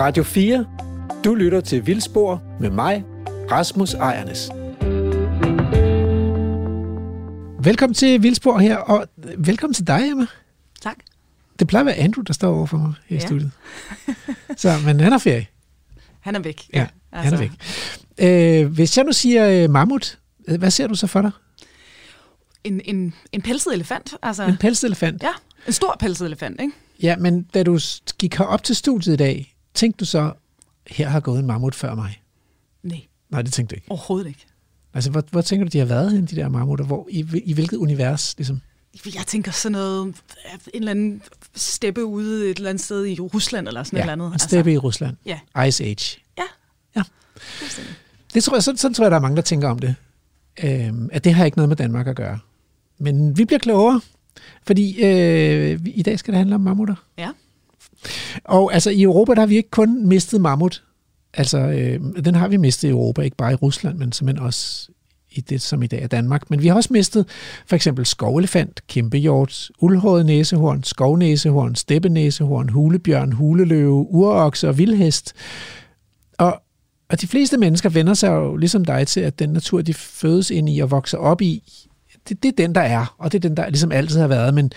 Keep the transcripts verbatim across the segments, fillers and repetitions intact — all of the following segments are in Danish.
Radio fire. Du lytter til Vildspor med mig, Rasmus Ejrnæs. Velkommen til Vildspor her, og velkommen til dig, Emma. Tak. Det plejer at være Andrew, der står over for mig her i ja. studiet. Så, men han er ferie. Han er væk. Ja, ja altså. han er væk. Øh, hvis jeg nu siger øh, mammut, hvad ser du så for dig? En, en, en pelset elefant. Altså. En pelset elefant? Ja, en stor pelset elefant, ikke? Ja, men da du gik herop til studiet i dag, tænkte du så, her har gået en mammut før mig? Nej. Nej, det tænkte du ikke? Overhovedet ikke. Altså, hvor, hvor tænker du, de har været henne, de der mammutter? Hvor, i, i hvilket univers, ligesom? Jeg tænker sådan noget, en eller anden steppe ude et eller andet sted i Rusland, eller sådan ja, et eller andet. Ja, en steppe altså. i Rusland. Ja. Ice Age. Ja. Ja. Det tror jeg, sådan, sådan tror jeg, der er mange, der tænker om det. Øhm, at det har ikke noget med Danmark at gøre. Men vi bliver klogere, fordi øh, i dag skal det handle om mammutter. Ja. Og altså, i Europa, der har vi ikke kun mistet mammut. Altså, øh, den har vi mistet i Europa, ikke bare i Rusland, men simpelthen også i det, som i dag er Danmark. Men vi har også mistet for eksempel skovelefant, kæmpehjort, uldhåret næsehorn, skovnæsehorn, steppenæsehorn, hulebjørn, huleløve, urokse og vildhest. Og, og de fleste mennesker vender sig jo ligesom dig til, at den natur, de fødes ind i og vokser op i, det, det er den, der er, og det er den, der ligesom altid har været. Men,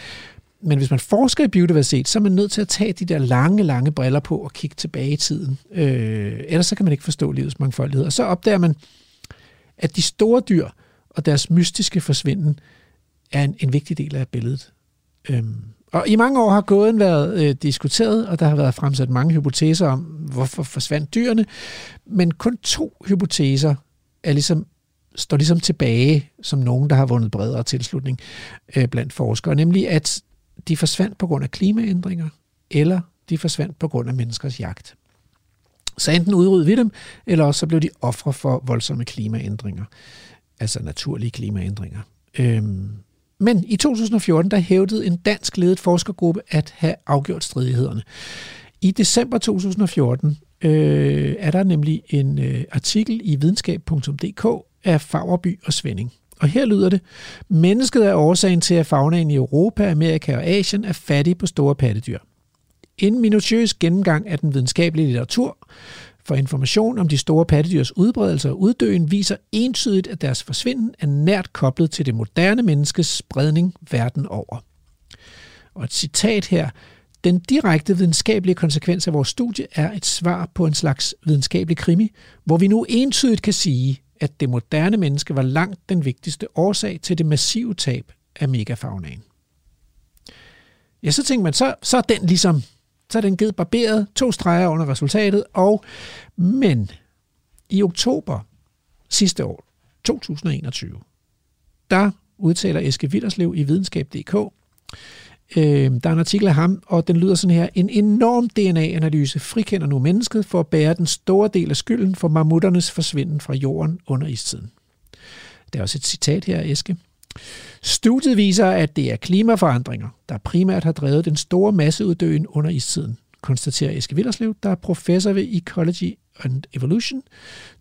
men hvis man forsker i biodiversitet, så er man nødt til at tage de der lange, lange briller på og kigge tilbage i tiden. Øh, ellers så kan man ikke forstå livets mangfoldighed. Og så opdager man, at de store dyr og deres mystiske forsvinden er en, en vigtig del af billedet. Øhm, og i mange år har gåden været øh, diskuteret, og der har været fremsat mange hypoteser om, hvorfor forsvandt dyrene. Men kun to hypoteser er ligesom, står ligesom tilbage som nogen, der har vundet bredere tilslutning øh, blandt forskere. Nemlig at de forsvandt på grund af klimaændringer, eller de forsvandt på grund af menneskers jagt. Så enten udrydde vi dem, eller også så blev de ofre for voldsomme klimaændringer. Altså naturlige klimaændringer. Øhm. Men i to tusind og fjorten, der hævdede en dansk ledet forskergruppe at have afgjort stridighederne. I december to tusind og fjorten øh, er der nemlig en øh, artikel i videnskab punktum d k af Faurby og Svenning. Og her lyder det, mennesket er årsagen til, at faunaen i Europa, Amerika og Asien er fattig på store pattedyr. En minutiøs gennemgang af den videnskabelige litteratur for information om de store pattedyrs udbredelse og uddøen viser entydigt, at deres forsvinden er nært koblet til det moderne menneskes spredning verden over. Og et citat her. Den direkte videnskabelige konsekvens af vores studie er et svar på en slags videnskabelig krimi, hvor vi nu entydigt kan sige, at det moderne menneske var langt den vigtigste årsag til det massive tab af megafaunaen. Ja, så tænker man, så, så er den ligesom... Så er den givet barberet, to streger under resultatet, og men i oktober sidste år, to tusind og enogtyve, der udtaler Eske Willerslev i videnskab punktum d k, øh, der er en artikel af ham, og den lyder sådan her, en enorm D N A-analyse frikender nu mennesket for at bære den store del af skylden for mammutternes forsvinden fra jorden under istiden. Der er også et citat her, Eske. Studiet viser, at det er klimaforandringer, der primært har drevet den store masseuddøen under istiden, konstaterer Eske Willerslev, der er professor ved Ecology and Evolution,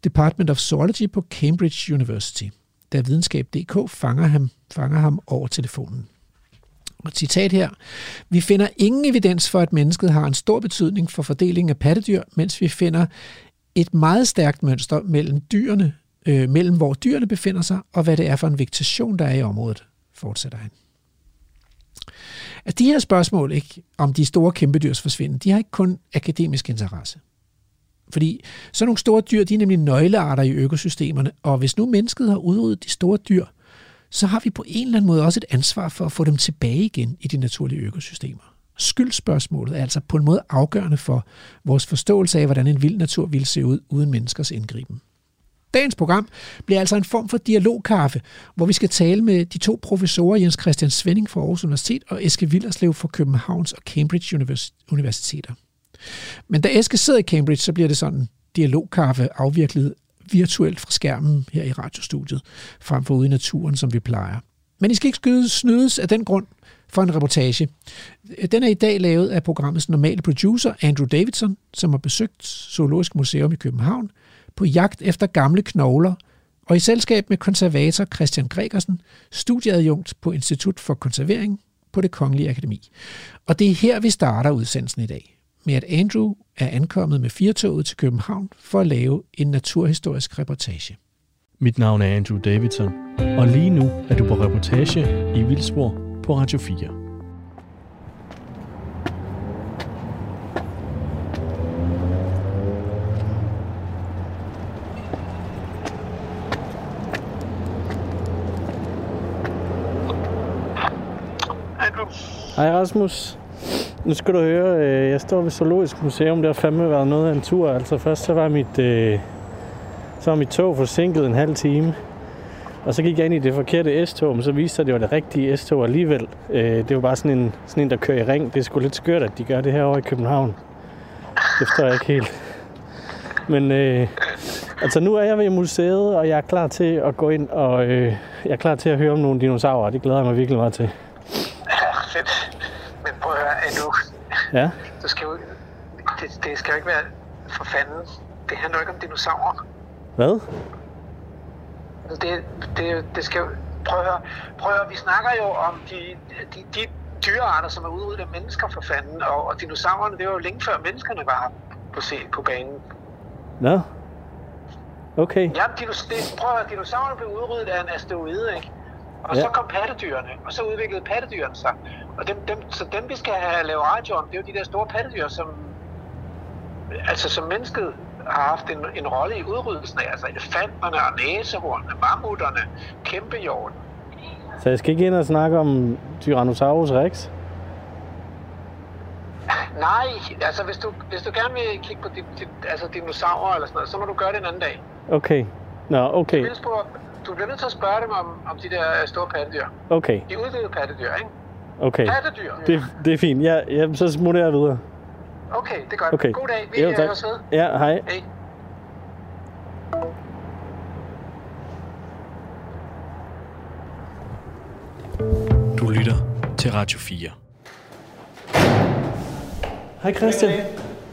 Department of Zoology på Cambridge University, da videnskab punktum d k fanger ham, fanger ham over telefonen. Og citat her. Vi finder ingen evidens for, at mennesket har en stor betydning for fordelingen af pattedyr, mens vi finder et meget stærkt mønster mellem dyrene, Øh, mellem hvor dyrene befinder sig, og hvad det er for en vegetation, der er i området, fortsætter han. At de her spørgsmål ikke, om de store kæmpedyrs forsvinden, de har ikke kun akademisk interesse. Fordi sådan nogle store dyr, de er nemlig nøglearter i økosystemerne, og hvis nu mennesket har udryddet de store dyr, så har vi på en eller anden måde også et ansvar for at få dem tilbage igen i de naturlige økosystemer. Skyldspørgsmålet er altså på en måde afgørende for vores forståelse af, hvordan en vild natur ville se ud uden menneskers indgriben. Dagens program bliver altså en form for dialogkaffe, hvor vi skal tale med de to professorer, Jens Christian Svenning fra Aarhus Universitet og Eske Willerslev fra Københavns og Cambridge Univers- Universiteter. Men da Eske sidder i Cambridge, så bliver det sådan en dialogkaffe afviklet virtuelt fra skærmen her i radiostudiet, frem for ude i naturen, som vi plejer. Men I skal ikke skydes, snydes af den grund for en reportage. Den er i dag lavet af programmets normale producer, Andrew Davidson, som har besøgt Zoologisk Museum i København, på jagt efter gamle knogler, og i selskab med konservator Christian Gregersen, studieadjunkt på Institut for Konservering på det Kongelige Akademi. Og det er her, vi starter udsendelsen i dag. med, at Andrew er ankommet med firtoget til København for at lave en naturhistorisk reportage. Mit navn er Andrew Davidson, og lige nu er du på reportage i Vildspor på Radio fire. Hej Rasmus. Nu skal du høre, jeg står ved Zoologisk Museum. Det har fandme været noget af en tur. Altså først så var mit, øh, så var mit tog forsinket en halv time. Og så gik jeg ind i det forkerte S-tog, men så viste sig, at det var det rigtige S-tog alligevel. Øh, det var bare sådan en, sådan en, der kører i ring. Det er sgu lidt skørt, at de gør det her over i København. Det forstår jeg ikke helt. Men øh, altså nu er jeg ved museet, og jeg er klar til at gå ind, og øh, jeg er klar til at høre om nogle dinosaurer. Det glæder jeg mig virkelig meget til. Men prøv at høre, Andrew, ja? Du skal jo, det, det skal jo ikke være for fanden. Det handler jo ikke om dinosaurer. Hvad? Det, det, det skal jo, prøv at høre, prøv at høre, vi snakker jo om de, de, de dyrearter, som er udryddet af mennesker for fanden. Og, og dinosaurerne, det var jo længe før menneskerne var på, på banen. Nå, no. Okay. Jamen, dinos, det, prøv at høre, dinosaurerne blev udryddet af en asteroide, ikke? Og ja. Så kom pattedyrene, og så udviklede pattedyrene sig. Og dem, dem, så dem, vi skal have lavet radio om, det er jo de der store pattedyr, som, altså, som mennesket har haft en, en rolle i udryddelsen af. Altså elefanterne og næsehornene, mammutterne, kæmpehjorten. Så jeg skal ikke ind og snakke om Tyrannosaurus rex? Nej, altså hvis du, hvis du gerne vil kigge på dit, dit, altså, dinosaurer eller sådan noget, så må du gøre det en anden dag. Okay. Nå, okay. Du bliver nødt til at spørge dem om, om de der store pattedyr. Okay. De uddøde pattedyr, ikke? Okay. Pattedyr. Det, det er fint. Ja, ja, så smutter jeg videre. Okay, det er godt. Okay. God dag. Vi jo, er også ved. Ja, hej. Hej. Du lytter til Radio fire. Hej Christian. Hej.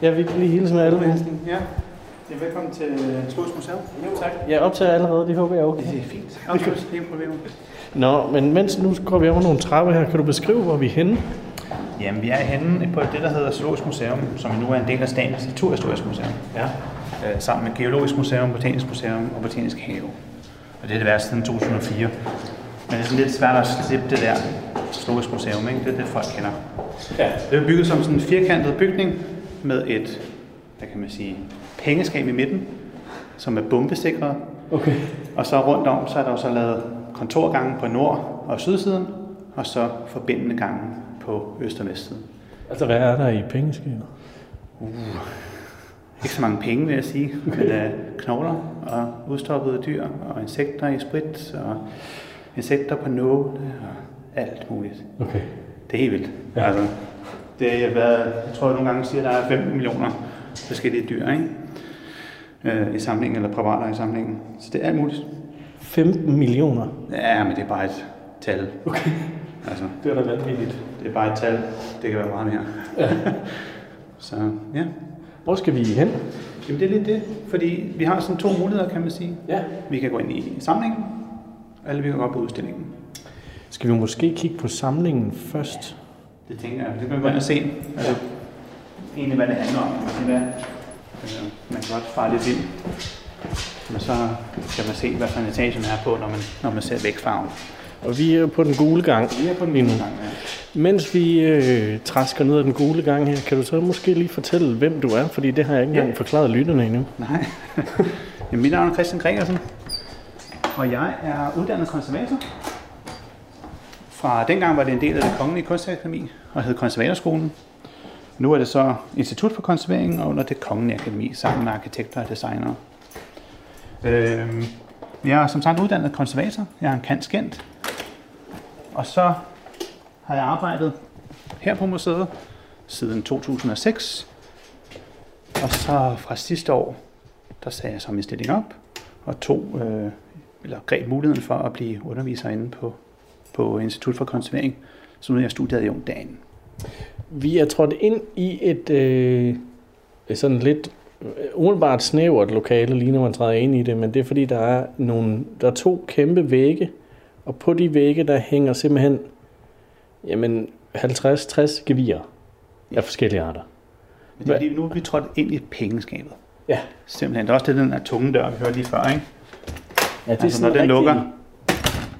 Ja, vi kan lige hilse med alle. Ja. Det er velkommen til Zoologisk Museum. Jo, tak. Jeg optager allerede, det håber jeg også. Det er fint. Absolut, ingen problemer. Nå, men mens nu går vi over nogle trapper her, kan du beskrive, hvor vi er henne? Jamen, vi er henne på det, der hedder Zoologisk Museum, som nu er en del af Statens Naturhistoriske Museum. Ja. Øh, sammen med Geologisk Museum, Botanisk Museum og Botanisk Have. Og det er det været siden to tusind og fire. Men det er sådan lidt svært at slippe det der Zoologisk Museum, ikke? Det er det, folk kender. Ja. Det er bygget som sådan en firkantet bygning med et, hvad kan man sige, hængeskab i midten, som er bombesikret. Okay. Og så rundt om, så er der jo så lavet kontorgangen på nord- og sydsiden, og så forbindende gangen på øst- og vestsiden. Altså, hvad er der i pengeskabet? Uh, ikke så mange penge, vil jeg sige. Okay. Men der uh, knogler og udstoppede dyr, og insekter i sprit, og insekter på nåle, og alt muligt. Okay. Det er helt vildt. Ja. Altså, det har været, jeg tror jeg nogle gange siger, at der er femten millioner forskellige dyr, ikke? I samlingen, eller præparater i samlingen. Så det er alt muligt. femten millioner? Ja, men det er bare et tal. Okay. Altså, det er da vanvittigt. Det er bare et tal. Det kan være meget mere. Ja. Så, ja. Hvor skal vi hen? Jamen, det er lidt det, fordi vi har sådan to muligheder, kan man sige. Ja. Vi kan gå ind i samlingen, eller vi kan gå op på udstillingen. Skal vi måske kigge på samlingen først? Ja. Det tænker jeg. Det kan vi gå ind og se. Altså, ja. Egentlig, hvad det handler om. Det er, man kan godt fare lidt ind, men så kan man se, hvad for en etage man er på, når man, når man ser vægfarven. Og vi er på den gule gang. Vi er på den gule gang, ja. Mens vi øh, træsker ned ad den gule gang her, kan du så måske lige fortælle, hvem du er? Fordi det har jeg ikke engang ja. forklaret lytterne endnu. Nej. Jamen, mit navn er Christian Gregersen, og jeg er uddannet konservator. Fra dengang var det en del af det Kongelige Kunstakademi og hed Konservatorskolen. Nu er det så Institut for Konservering og under det Kongelige Akademi, sammen med arkitekter og designere. Øh, jeg er som sagt uddannet konservator. Jeg er en kantskent. Og så har jeg arbejdet her på museet siden to tusind og seks. Og så fra sidste år, der sagde jeg så min stilling op og tog, øh, eller greb muligheden for at blive underviser inde på, på Institut for Konservering. Så nu er jeg studeret i om dagen. Vi er trådt ind i et øh, sådan lidt umiddelbart snævert lokale, lige når man træder ind i det, men det er fordi, der er, nogle, der er to kæmpe vægge, og på de vægge, der hænger simpelthen jamen, halvtreds til tres gevier af forskellige arter. Men det er fordi, nu er vi trådt ind i pengeskabet. Ja. Simpelthen. Det er også det, den der tunge dør, vi hørte lige før, ikke? Ja, det er altså, når den rigtig lukker,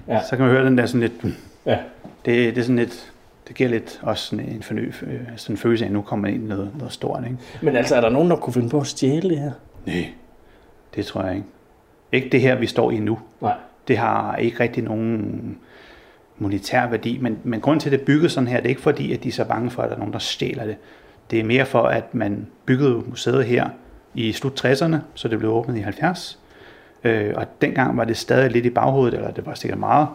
ja, så kan man høre den der sådan lidt... Ja. Det, det er sådan lidt... Det giver lidt også sådan en, forny, sådan en følelse af, at nu kommer man ind i noget, noget stort, ikke? Men altså, er der nogen, der kunne finde på at stjæle det her? Nej, det tror jeg ikke. Ikke det her, vi står i nu. Nej. Det har ikke rigtig nogen monetær værdi, men, men grunden til, at det bygget sådan her, det er ikke fordi, at de er så bange for, at der er nogen, der stjæler det. Det er mere for, at man byggede museet her i slut tresserne, så det blev åbnet i halvfjerds. Øh, og dengang var det stadig lidt i baghovedet, eller det var sikkert meget,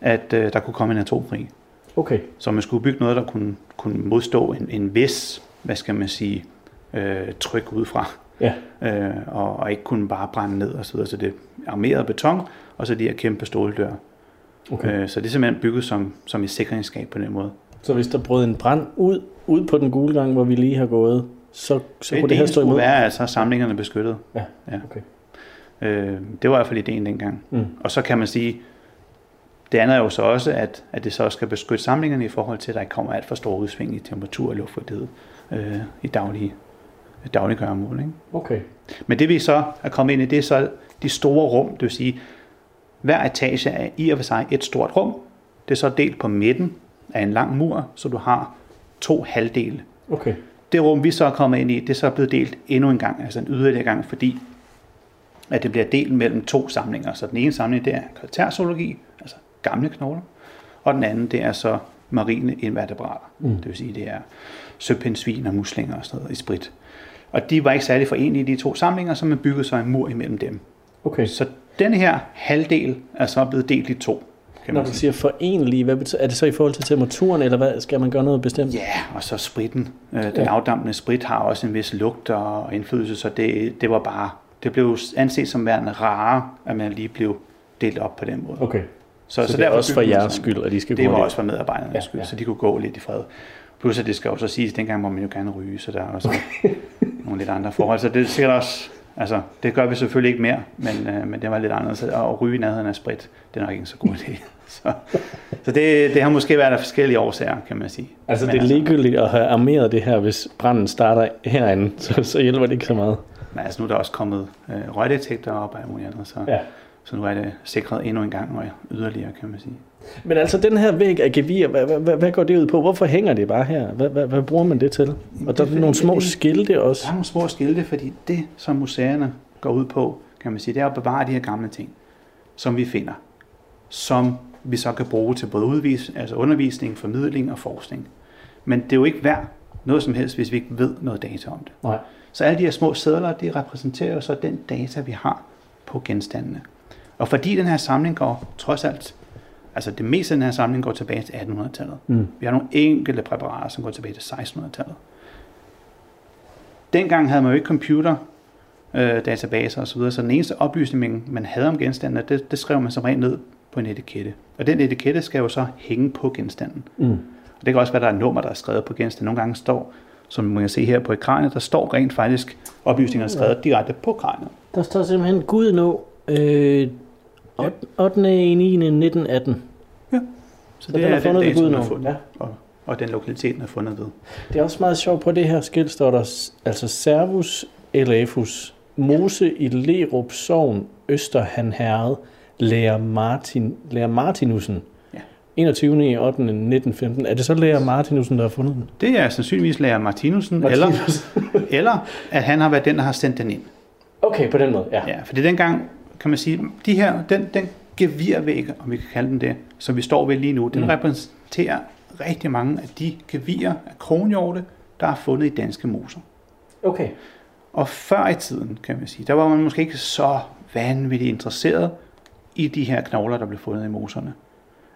at øh, der kunne komme en atomkrig. Okay. Så man skulle bygge noget, der kunne, kunne modstå en, en vis, hvad skal man sige, øh, tryk udefra. Ja. Øh, og, og ikke kunne bare brænde ned og så videre. Så det er armeret beton, og så de her kæmpe ståldør. Okay. Øh, så det er simpelthen bygget som, som et sikringsskab på den måde. Så hvis der brød en brand ud, ud på den gule gang, hvor vi lige har gået, så, så det kunne det her stå imod? Det være, at så samlingerne beskyttet. Ja, ja. Okay. Øh, det var i hvert fald ideen dengang. Mm. Og så kan man sige, det andet er jo så også, at, at det så skal beskytte samlingerne i forhold til, at der ikke kommer alt for store udsving i temperatur og luftfugtighed øh, i daglige, daglige gøremål, ikke? Okay. Men det vi så er kommet ind i, det er så de store rum, det vil sige, hver etage er i og for sig et stort rum. Det er så delt på midten af en lang mur, så du har to halvdele. Okay. Det rum, vi så er kommet ind i, det er så blevet delt endnu en gang, altså en yderligere gang, fordi at det bliver delt mellem to samlinger. Så den ene samling, det er kvartærzoologi, altså gamle knogler, og den anden, det er så marine invertebrater. Mm. Det vil sige, det er søpindsvin og muslinger og sådan noget i sprit. Og de var ikke særlig forenelige, de to samlinger, så man byggede så en mur imellem dem. Okay. Så denne her halvdel er så blevet delt i to. Når du siger forenlige, hvad betyder, er det så i forhold til temperaturen, eller hvad, skal man gøre noget bestemt? Ja, og så spritten. Øh, den ja. afdampende sprit har også en vis lugt og indflydelse, så det, det var bare, det blev anset som værende rare, at man lige blev delt op på den måde. Okay. Så, så, så det er også for jeres skyld, at de skal gå lidt? Det var også for medarbejdernes ja, skyld, ja. Så de kunne gå lidt i fred. Plus at det skal også siges, at dengang må man jo gerne ryge, så der er også okay. nogle lidt andre forhold. Så det er sikkert også... Altså, det gør vi selvfølgelig ikke mere, men, øh, men det var lidt anderledes. Og at ryge i nærheden af sprit, det er nok ikke så god idé. Så, så det, det har måske været af forskellige årsager, kan man sige. Altså, men det er altså, ligegyldigt at have armeret det her, hvis branden starter herinde, så, så hjælper det ikke så meget. Nej, altså nu er der også kommet øh, røgdetektorer op og alt muligt andet, så, ja. så nu er det sikret endnu en gang og yderligere, kan man sige. Men altså, den her væg af gevir, hvad, hvad, hvad, hvad går det ud på? Hvorfor hænger det bare her? Hvad, hvad, hvad bruger man det til? Og der er nogle små skilte også. Der er nogle små skilte, fordi det, som museerne går ud på, kan man sige, det er at bevare de her gamle ting, som vi finder, som vi så kan bruge til både udvis, altså undervisning, formidling og forskning. Men det er jo ikke værd noget som helst, hvis vi ikke ved noget data om det. Nej. Så alle de her små sedler, de repræsenterer jo så den data, vi har på genstandene. Og fordi den her samling går trods alt, altså det meste af den her samling går tilbage til attenhundredetallet. Mm. Vi har nogle enkelte præparater, som går tilbage til sekstenhundredetallet. Dengang havde man jo ikke computer, øh, databaser osv., så, så den eneste oplysning, man havde om genstandene, det, det skrev man som rent ned på en etikette. Og den etikette skal jo så hænge på genstanden. Mm. Og det kan også være, der er et nummer, der er skrevet på genstanden. Nogle gange står, som man kan se her på ekranet, der står rent faktisk oplysninger skrevet direkte på kranet. Der står simpelthen, Gud nå... Øh Ja. ottende niende nitten atten. Ja, så, så det den er fundet den data, man har fundet, ja. og, og den lokaliteten er fundet ved. Det er også meget sjovt på det her skilt, står der altså Servus Elefus, mose i Lerup Sogn, Østerhan Herred, Lærer Martin, Lærer Martinussen, ja. enogtyvende ottende nitten femten. Er det så Lærer Martinussen, der har fundet den? Det er sandsynligvis Lærer Martinussen, Martinus. eller, eller at han har været den, der har sendt den ind. Okay, på den måde, ja. Ja, for det er dengang... kan man sige, de her, den, den gevirvæg, om vi kan kalde den det, som vi står ved lige nu, den mm. repræsenterer rigtig mange af de gevirer af kronhjorte, der er fundet i danske moser. Okay. Og før i tiden, kan man sige, der var man måske ikke så vanvittigt interesseret i de her knogler, der blev fundet i moserne.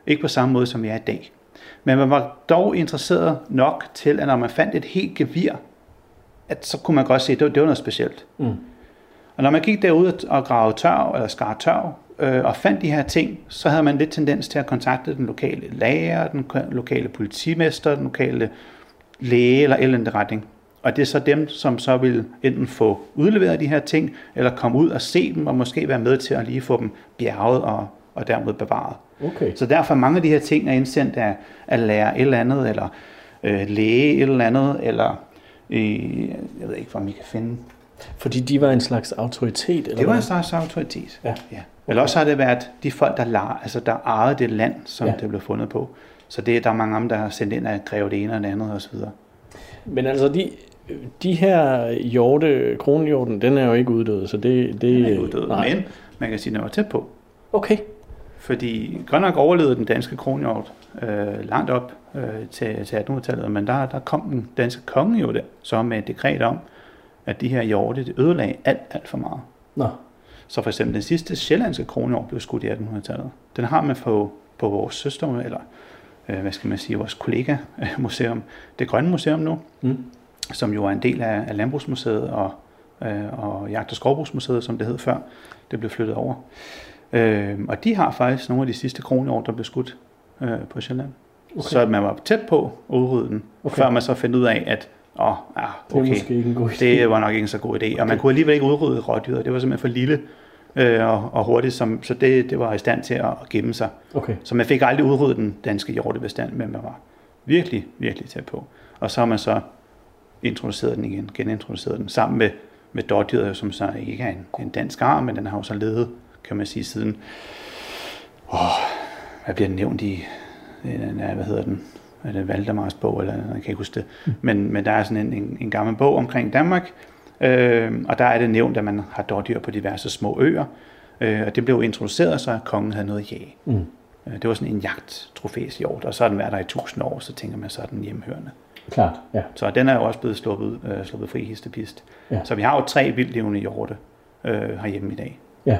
Ikke på samme måde, som vi er i dag. Men man var dog interesseret nok til, at når man fandt et helt gevir, at så kunne man godt se, at det var, det var noget specielt. Mm. Og når man gik derude og gravede tørv, eller skar tørv, øh, og fandt de her ting, så havde man lidt tendens til at kontakte den lokale lærer, den lokale politimester, den lokale læge eller eller retning. Og det er så dem, som så ville enten få udleveret de her ting, eller komme ud og se dem, og måske være med til at lige få dem bjerget og, og dermed bevaret. Okay. Så derfor mange af de her ting er indsendt af, af lærer et eller andet, eller øh, læge et eller andet, eller Jeg ved ikke, hvor man kan finde. Fordi de var en slags autoritet? Eller det var en slags autoritet, ja. ja. Eller også har det været de folk, der lar, altså der ejede det land, som ja. det blev fundet på. Så det, der er mange af dem, der har sendt ind at kræve det ene og det andet osv. Men altså, de, de her hjorte, kronhjorten, den er jo ikke uddød, så det... det den er uddød, men man kan sige, den var tæt på. Okay. Fordi godt nok overlevede den danske kronhjort øh, langt op øh, til, til attenhundredetallet, men der, der kom den danske konge jo der, så med et dekret om, at de her hjorte, det ødelagde alt, alt for meget. Nå. Så for eksempel den sidste sjællandske kronhjort blev skudt i attenhundredetallet. Den har man på, på vores søster, eller øh, hvad skal man sige, vores kollega-museum, det Grønne Museum nu, mm. som jo er en del af, af Landbrugsmuseet og, øh, og Jagt- og Skovbrugsmuseet, som det hed før, det blev flyttet over. Øh, og de har faktisk nogle af de sidste kronhjort, der blev skudt øh, på Sjælland. Okay. Så man var tæt på at udrydde den, okay. før man så fandt ud af, at åh, ah, okay, det, det var nok ikke en så god idé. Okay. Og man kunne alligevel ikke udrydde rådyret. Det var simpelthen for lille øh, og, og hurtigt, som, så det, det var i stand til at gemme sig. Okay. Så man fik aldrig udryddet den danske hjortebestand, men man var virkelig, virkelig tæt på. Og så har man så introduceret den igen, genintroduceret den, sammen med, med dårdyret, som så ikke er en, en dansk arm, men den har jo så ledet, kan man sige, siden, åh, hvad bliver den nævnt i, hvad hedder den, er det Valdemars bog, eller jeg kan ikke huske det, mm. men, men der er sådan en, en, en gammel bog omkring Danmark, øh, og der er det nævnt, at man har dårdyr på diverse små øer, øh, og det blev introduceret, så kongen havde noget at jage. Mm. Det var sådan en jagttrofæshjort, og så har den været der i tusind år, så tænker man, så er den hjemmehørende. Klart, ja. Så den er jo også blevet sluppet, øh, sluppet fri histepist. Ja. Så vi har jo tre vildlevende hjorte øh, herhjemme i dag. Ja.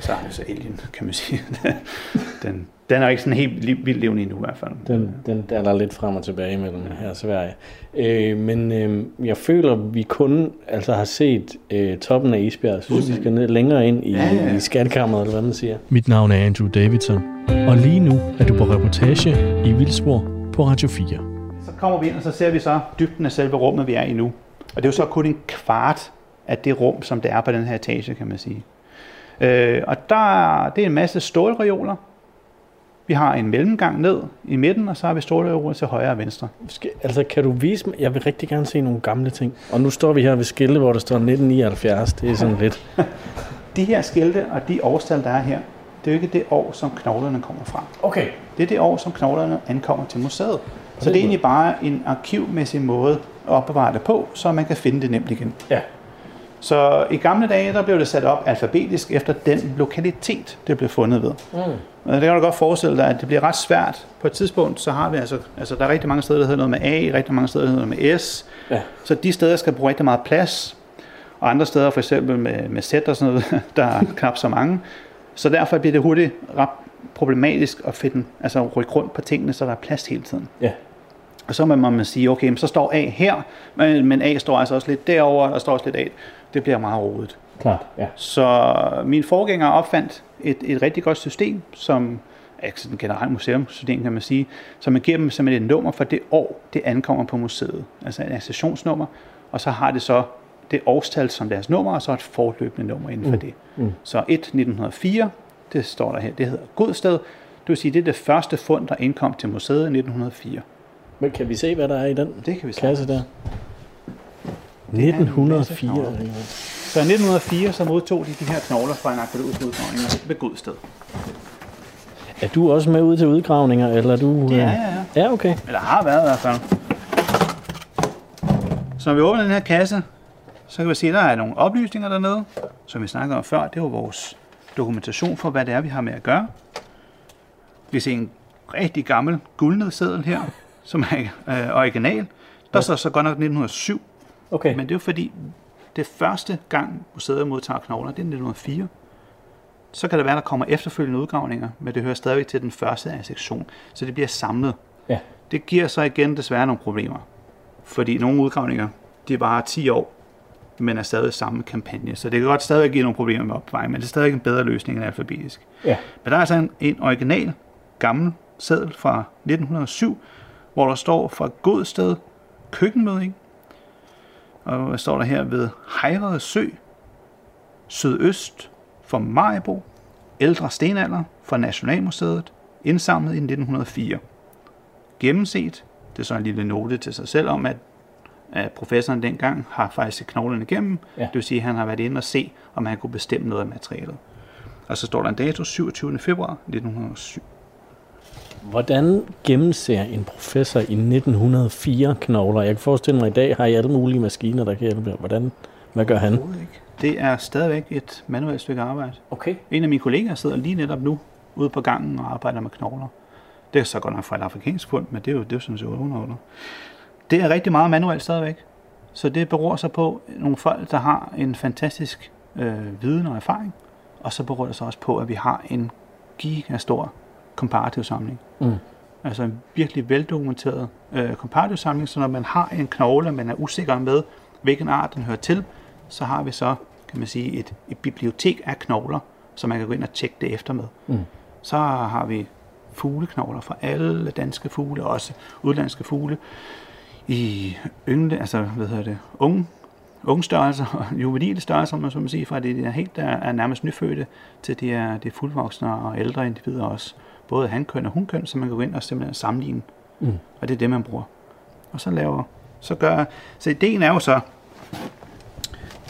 Så er det så alien, kan man sige. Den, den er ikke sådan helt vildt levende endnu i hvert fald. Den, den der er der lidt frem og tilbage mellem her og Sverige. Øh, men øh, jeg føler, vi kun altså, har set øh, toppen af isbjerget. Så vi skal ned længere ind i, ja, ja. i skatkammeret, eller hvad man siger. Mit navn er Andrew Davidson, og lige nu er du på reportage i Vildspor på Radio fire. Så kommer vi ind, og så ser vi så dybden af selve rummet, vi er i nu. Og det er jo så kun en kvart af det rum, som det er på den her etage, kan man sige. Øh, og der det er en masse stålreoler. Vi har en mellemgang ned i midten, og så har vi stålreoler til højre og venstre. Skal, altså kan du vise mig? Jeg vil rigtig gerne se nogle gamle ting. Og nu står vi her ved skilte, hvor der står nitten nioghalvfjerds. Det er sådan lidt. De her skilte og de årstal, der er her, det er jo ikke det år, som knoglerne kommer fra. Okay. Det er det år, som knoglerne ankommer til museet. Så det er egentlig bare en arkivmæssig måde at opbevare det på, så man kan finde det nemt igen. Ja. Så i gamle dage, der blev det sat op alfabetisk efter den lokalitet, det blev fundet ved. Mm. Og det kan du godt forestille dig, at det bliver ret svært. På et tidspunkt, så har vi altså, altså der er rigtig mange steder, der hedder noget med A, rigtig mange steder, der hedder noget med S. Ja. Så de steder skal bruge rigtig meget plads. Og andre steder, for eksempel med, med Z og sådan noget, der er knap så mange. Så derfor bliver det hurtigt ret problematisk at finde, altså rykke rundt på tingene, så der er plads hele tiden. Ja. Og så må man sige, okay, så står A her, men A står altså også lidt derovre, og står også lidt A. Det bliver meget rodet. Klart, ja. Så min forgænger opfandt et, et rigtig godt system, som altså et generelt museumsystem, kan man sige, så man giver dem simpelthen et nummer for det år, det ankommer på museet. Altså et accessionsnummer, og så har det så det årstal som deres nummer, og så et fortløbende nummer inden for mm. det. Mm. Så et nitten nul fire, det står der her, det hedder Godsted. Det vil sige, det er det første fund, der indkom til museet i nitten nul fire. Men kan vi se, hvad der er i den det kan vi kasse der? nitten nul fire. Så i nitten nul fire så modtog de de her knogler fra en arkæologisk udgravning ved Godsted. Er du også med ud til udgravninger? Eller er du, ja, ja, ja. Ja, okay. Eller har været i hvert fald. Så når vi åbner den her kasse, så kan vi se, at der er nogle oplysninger dernede, som vi snakkede om før. Det er jo vores dokumentation for, hvad det er, vi har med at gøre. Vi ser en rigtig gammel guldnedseddel her, som er øh, original. Der står så godt nok nitten nul syv. Okay. Men det er jo fordi, det første gang museet modtager knogler, det er nitten nul fire. Så kan det være, der kommer efterfølgende udgravninger, men det hører stadigvæk til den første af sektion, så det bliver samlet. Ja. Det giver så igen desværre nogle problemer, fordi nogle udgravninger, de er bare ti år, men er stadig samme kampagne, så det kan godt stadigvæk give nogle problemer med opvejen, men det er stadigvæk en bedre løsning end alfabetisk. Ja. Men der er altså en, en original gammel seddel fra nitten nul syv, hvor der står fra Godsted køkkenmøding. Og hvad står der her? Ved Hejrede sø, sydøst for Maribo, ældre stenalder fra Nationalmuseet, indsamlet i nitten nul fire. Gennemset, det er så en lille note til sig selv om, at af professoren dengang, har faktisk set knoglerne igennem. Ja. Det vil sige, at han har været inde og se, om han kunne bestemme noget af materialet. Og så står der en dato, syvogtyvende februar nitten hundrede syv. Hvordan gennemser en professor i nitten hundrede og fire knogler? Jeg kan forestille mig, at i dag har I alle mulige maskiner, der kan hjælpe. Hvordan? Hvad gør han? Det er stadigvæk et manuelt stykke arbejde. Okay. En af mine kollegaer sidder lige netop nu ude på gangen og arbejder med knogler. Det er så godt nok fra et afrikansk fund, men det er jo det, som ser underholder. Det er rigtig meget manuelt stadigvæk. Så det beror sig på nogle folk, der har en fantastisk øh, viden og erfaring. Og så beror det sig også på, at vi har en gigastor komparativ samling. Mm. Altså en virkelig veldokumenteret øh, komparativ samling, så når man har en knogle, man er usikker med, hvilken art den hører til, så har vi så, kan man sige, et, et bibliotek af knogler, så man kan gå ind og tjekke det efter med. Mm. Så har vi fugleknogler fra alle danske fugle, også udenlandske fugle, i yngle, altså, hvad hedder det, unge, unge størrelser, juvenile størrelser, man så må sige, fra det de er helt der er nærmest nyfødte, til de er, de er fuldvoksne og ældre individer også. Både hankøn og hunkøn, så man kan gå ind og simpelthen sammenligne. Mm. Og det er det, man bruger. Og så laver, så gør, så ideen er jo så,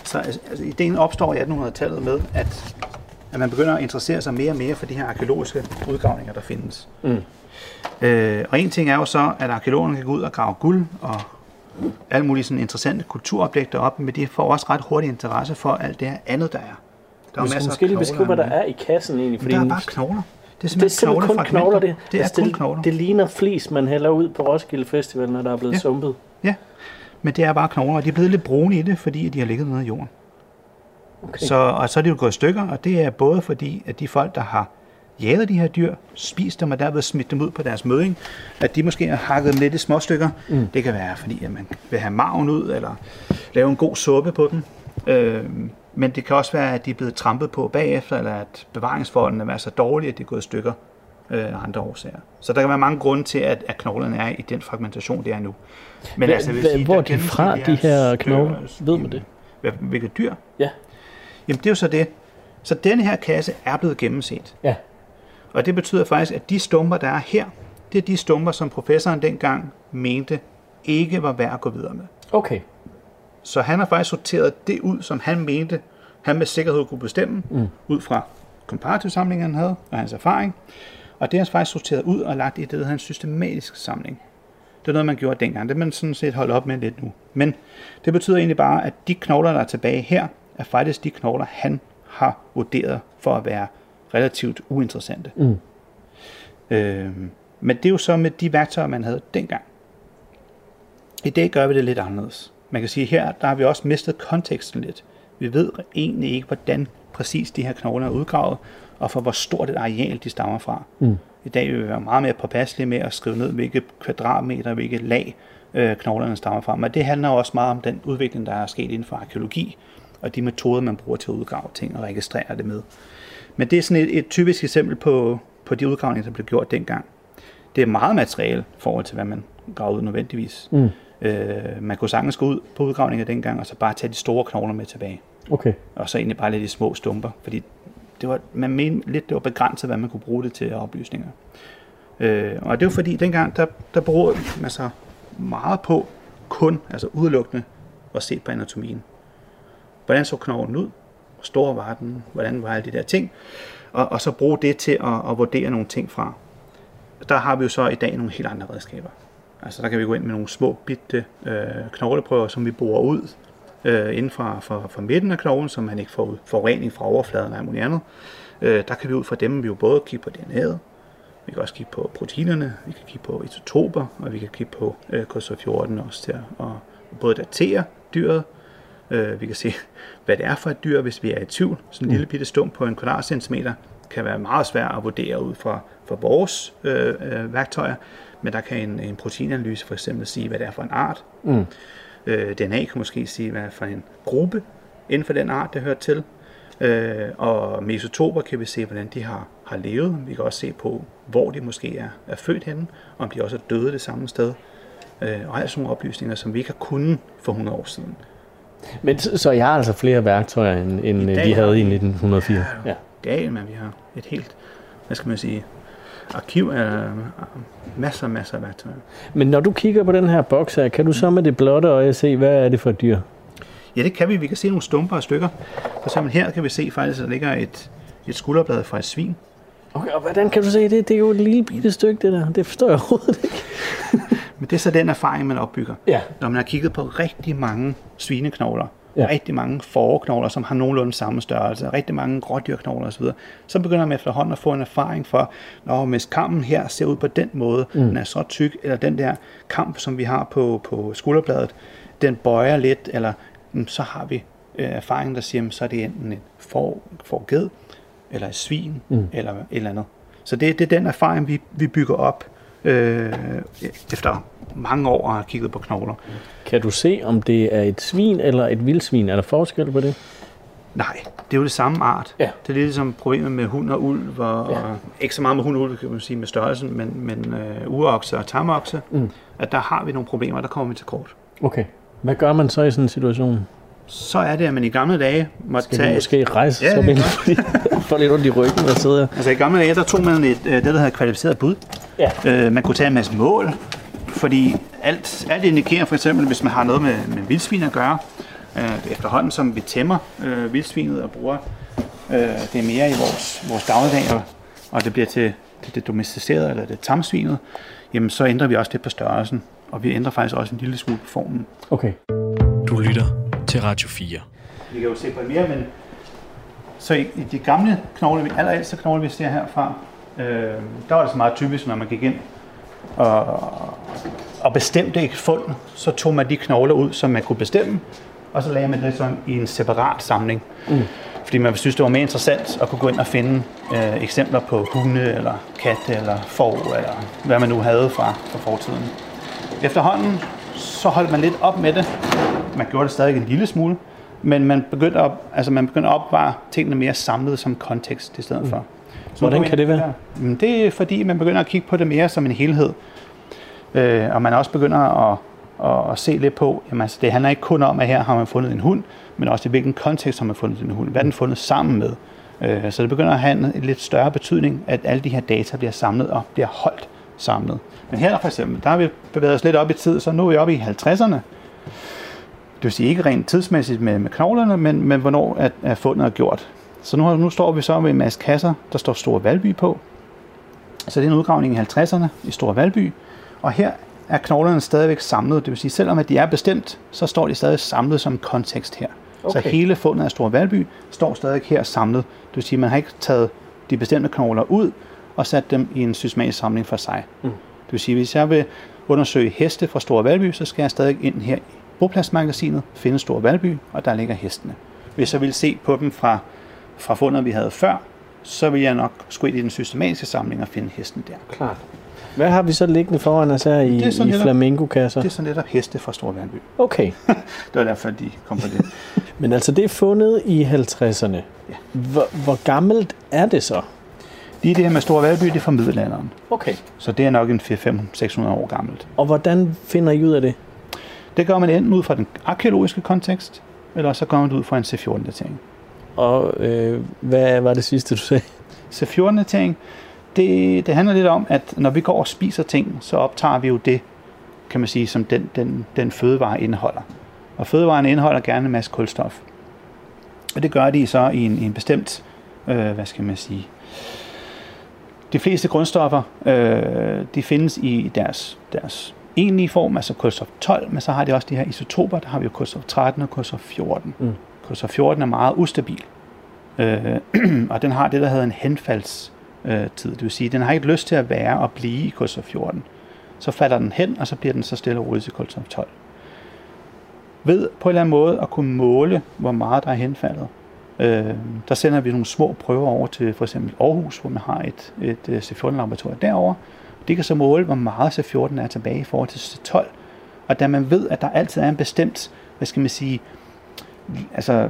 så altså, ideen opstår i attenhundredetallet med, at at man begynder at interessere sig mere og mere for de her arkæologiske udgravninger, der findes. Mm. Øh, og en ting er jo så, at arkæologerne kan gå ud og grave guld og alle mulige sådan interessante kulturobjekter op, men de får også ret hurtig interesse for alt det her andet, der er. Der er masser af knogler. Måske lige beskrive, hvad der er i kassen egentlig. Fordi der er bare knogler. Det er, det er simpelthen kun knogler, det. Det er altså, kun det, knogler. Det ligner flis, man hælder ud på Roskilde Festival, når der er blevet ja. sumpet. Ja, men det er bare knogler, og de er blevet lidt brune i det, fordi de har ligget nede i jorden. Okay. Så, og så er de jo gået i stykker, og det er både fordi, at de folk, der har jaget de her dyr, spist dem og derved smidt dem ud på deres mødding, at de måske har hakket dem lidt i små stykker. Mm. Det kan være, fordi at man vil have marven ud, eller lave en god suppe på dem. Øh, men det kan også være, at de er blevet trampet på bagefter, eller at bevaringsforholdene er så dårlige, at de er gået i stykker af andre årsager. Så der kan være mange grunde til, at, at knoglerne er i den fragmentation, det er nu. Men, Hva, altså, vil sige, hvor er de fra, de her knogler? Ved man det? Hvilke dyr? Ja. Jamen det er jo så det. Så denne her kasse er blevet gennemset. Ja. Og det betyder faktisk, at de stumper, der er her, det er de stumper, som professoren dengang mente ikke var værd at gå videre med. Okay. Så han har faktisk sorteret det ud, som han mente, han med sikkerhed kunne bestemme, mm. ud fra komparativsamlingen, han havde, og hans erfaring. Og det har han faktisk sorteret ud og lagt i det, der hedder en systematisk samling. Det er noget, man gjorde dengang. Det man sådan set holdt op med lidt nu. Men det betyder egentlig bare, at de knogler, der er tilbage her, er faktisk de knogler, han har vurderet for at være relativt uinteressante. Mm. Øhm, men det er jo så med de værktøjer, man havde dengang. I dag gør vi det lidt anderledes. Man kan sige, at her der har vi også mistet konteksten lidt. Vi ved egentlig ikke, hvordan præcis de her knogler er udgravet, og for hvor stort et areal de stammer fra. Mm. I dag vil vi være meget mere påpasselige med at skrive ned, hvilke kvadratmeter, hvilke lag øh, knoglerne stammer fra. Men det handler også meget om den udvikling, der er sket inden for arkæologi, og de metoder, man bruger til at udgrave ting og registrere det med. Men det er sådan et, et typisk eksempel på, på de udgravninger, der blev gjort dengang. Det er meget materiale i forhold til, hvad man gravede nødvendigvis. Mm. Øh, man kunne sagtens gå ud på udgravninger dengang, og så bare tage de store knogler med tilbage. Okay. Og så egentlig bare lidt de små stumper, fordi det var, man mente lidt, det var begrænset, hvad man kunne bruge det til oplysninger. Øh, og det var fordi, dengang, der, der brugte man så meget på kun, altså udelukkende, at se på anatomien. Hvordan så knoglen ud? Hvor stor var den? Hvordan var alle de der ting? Og, og så bruge det til at, at vurdere nogle ting fra. Der har vi jo så i dag nogle helt andre redskaber. Altså der kan vi gå ind med nogle små bitte øh, knogleprøver, som vi borer ud øh, inden for, for, for midten af knoglen, så man ikke får forurening fra overfladen eller noget andet. Øh, der kan vi ud fra dem, vi jo både kigge på D N A'et, vi kan også kigge på proteinerne, vi kan kigge på isotoper, og vi kan kigge på øh, K C fjorten også til at både datere dyret. Vi kan se, hvad det er for et dyr, hvis vi er i tvivl. Sådan en lille bitte stump på en kvadratcentimeter kan være meget svær at vurdere ud fra, fra vores øh, øh, værktøjer, men der kan en, en proteinanalyse for eksempel sige, hvad det er for en art. Mm. Øh, D N A kan måske sige, hvad det er for en gruppe inden for den art, det hører til. Øh, og mesotoper kan vi se, hvordan de har, har levet. Vi kan også se på, hvor de måske er, er født henne, om de også er døde det samme sted. Øh, og alle sådan nogle oplysninger, som vi ikke har kunnet for hundrede år siden. Men så jeg har altså flere værktøjer, end, end dag, de havde i nitten hundrede og fire? Ja, ja. I dag, men vi har et helt, hvad skal man sige, arkiv er masser og masser af værktøjer. Men når du kigger på den her boks her, kan du så med det blotte øje se, hvad er det for et dyr? Ja, det kan vi. Vi kan se nogle stumper og stykker. For eksempel her kan vi se faktisk, at der ligger et, et skulderblad fra et svin. Okay, og hvordan kan du se det? Det er jo et lille bitte stykke, det der. Det forstår jeg overhovedet ikke. Men det er så den erfaring, man opbygger. Ja. Når man har kigget på rigtig mange svineknogler, ja. Rigtig mange fåreknogler, som har nogenlunde samme størrelse, rigtig mange rådyrknogler osv., så begynder man efterhånden at få en erfaring for, når hvis kampen her ser ud på den måde, mm. den er så tyk, eller den der kamp, som vi har på, på skulderbladet, den bøjer lidt, eller så har vi erfaringen, der siger, så er det enten et får, forged, eller et svin, mm. eller et eller andet. Så det, det er den erfaring, vi, vi bygger op øh, efter mange år har kigget på knogler. Kan du se, om det er et svin eller et vildsvin? Er der forskel på det? Nej, det er jo det samme art. Ja. Det er lidt som problemet med hund og ulv, og, ja. og ikke så meget med hund og ulv, kan man sige, med størrelsen, men, men øh, urokse og tamokse, mm. at der har vi nogle problemer, der kommer vi til kort. Okay. Hvad gør man så i sådan en situation? Så er det, at man i gamle dage måtte tage... Skal vi måske rejse ja, så mindre, fordi jeg får lidt ondt i ryggen og sidder. Altså i gamle dage, der tog man et, det, der hedder kvalificeret bud. Ja. Øh, man kunne tage en masse mål, fordi alt, alt indikerer for eksempel, hvis man har noget med, med vildsvin at gøre, øh, efterhånden som vi tæmmer øh, vildsvinet og bruger øh, det mere i vores, vores dagligdag, og, og det bliver til det, det domesticerede eller det tamsvinet, jamen så ændrer vi også lidt på størrelsen, og vi ændrer faktisk også en lille smule på formen. Okay. Du lytter til Radio fire. Vi kan jo se på mere, men så i, i de gamle knogler, allerældste knogler, vi ser herfra, øh, der var det så meget typisk, når man gik ind og, og bestemte et fund, så tog man de knogler ud, som man kunne bestemme, og så lagde man det sådan i en separat samling. Mm. Fordi man synes, det var mere interessant at kunne gå ind og finde øh, eksempler på hunde, eller katte, eller får, eller hvad man nu havde fra, fra fortiden. Efterhånden, så holdt man lidt op med det. Man gjorde det stadig en lille smule, men man begyndte at, altså man begyndte at opvare tingene mere samlet som kontekst i stedet for. Så hvordan kan det være? Det er fordi, man begynder at kigge på det mere som en helhed. Øh, og man også begynder at, at, at se lidt på, jamen, altså, det handler ikke kun om, at her har man fundet en hund, men også i hvilken kontekst har man fundet en hund. Hvad er den fundet sammen med? Øh, så det begynder at have en lidt større betydning, at alle de her data bliver samlet og bliver holdt samlet. Men her for eksempel, der har vi bevæget os lidt op i tid, så nu er vi oppe i halvtredserne. Det vil sige ikke rent tidsmæssigt med, med knoglerne, men, men hvornår er, er fundet og gjort. Så nu, nu står vi så med en masse kasser, der står Store Valby på. Så det er en udgravning i halvtredserne i Store Valby. Og her er knoglerne stadigvæk samlet. Det vil sige, selvom at de er bestemt, så står de stadig samlet som kontekst her. Okay. Så hele fundet af Store Valby står stadig her samlet. Det vil sige, at man har ikke taget de bestemte knogler ud og sat dem i en systematisk samling for sig. Mm. Det vil sige, at hvis jeg vil undersøge heste fra Store Valby, så skal jeg stadig ind her i bopladsmagasinet, finde Store Valby, og der ligger hestene. Hvis jeg ville se på dem fra, fra fundet, vi havde før, så ville jeg nok skulle ind i den systematiske samling og finde hestene der. Klart. Hvad har vi så liggende foran os her i, i flamingokasser? Det er så netop heste fra Store Valby. Okay. Det var derfor, de kom på det. Men altså, det er fundet i halvtredserne. Ja. Hvor, hvor gammelt er det så? Lige det her med Store Valby, det er fra middelalderen. Okay. Så det er nok en fire hundrede til seks hundrede år gammelt. Og hvordan finder I ud af det? Det gør man enten ud fra den arkeologiske kontekst, eller så gør man det ud fra en C fjorten datering. Og øh, hvad var det sidste, du sagde? C fjorten datering, det, det handler lidt om, at når vi går og spiser ting, så optager vi jo det, kan man sige, som den, den, den fødevare indeholder. Og fødevaren indeholder gerne en masse kulstof. Og det gør de så i en, i en bestemt, øh, hvad skal man sige... De fleste grundstoffer, øh, de findes i deres, deres egentlige form, altså kulstof tolv, men så har de også de her isotoper, der har vi jo kulstof tretten og kulstof fjorten. Mm. Kulstof fjorten er meget ustabil, øh, og den har det, der hedder en henfaldstid. Øh, det vil sige, at den har ikke lyst til at være og blive i kulstof fjorten. Så falder den hen, og så bliver den så stille og roligt til kulstof tolv. Ved på en eller anden måde at kunne måle, hvor meget der er henfaldet, Øh, der sender vi nogle små prøver over til for eksempel Aarhus, hvor man har et, et, et C fjorten laboratorium derovre. Det kan så måle, hvor meget C fjorten er tilbage i forhold til C tolv. Og da man ved, at der altid er en bestemt, hvad skal man sige, altså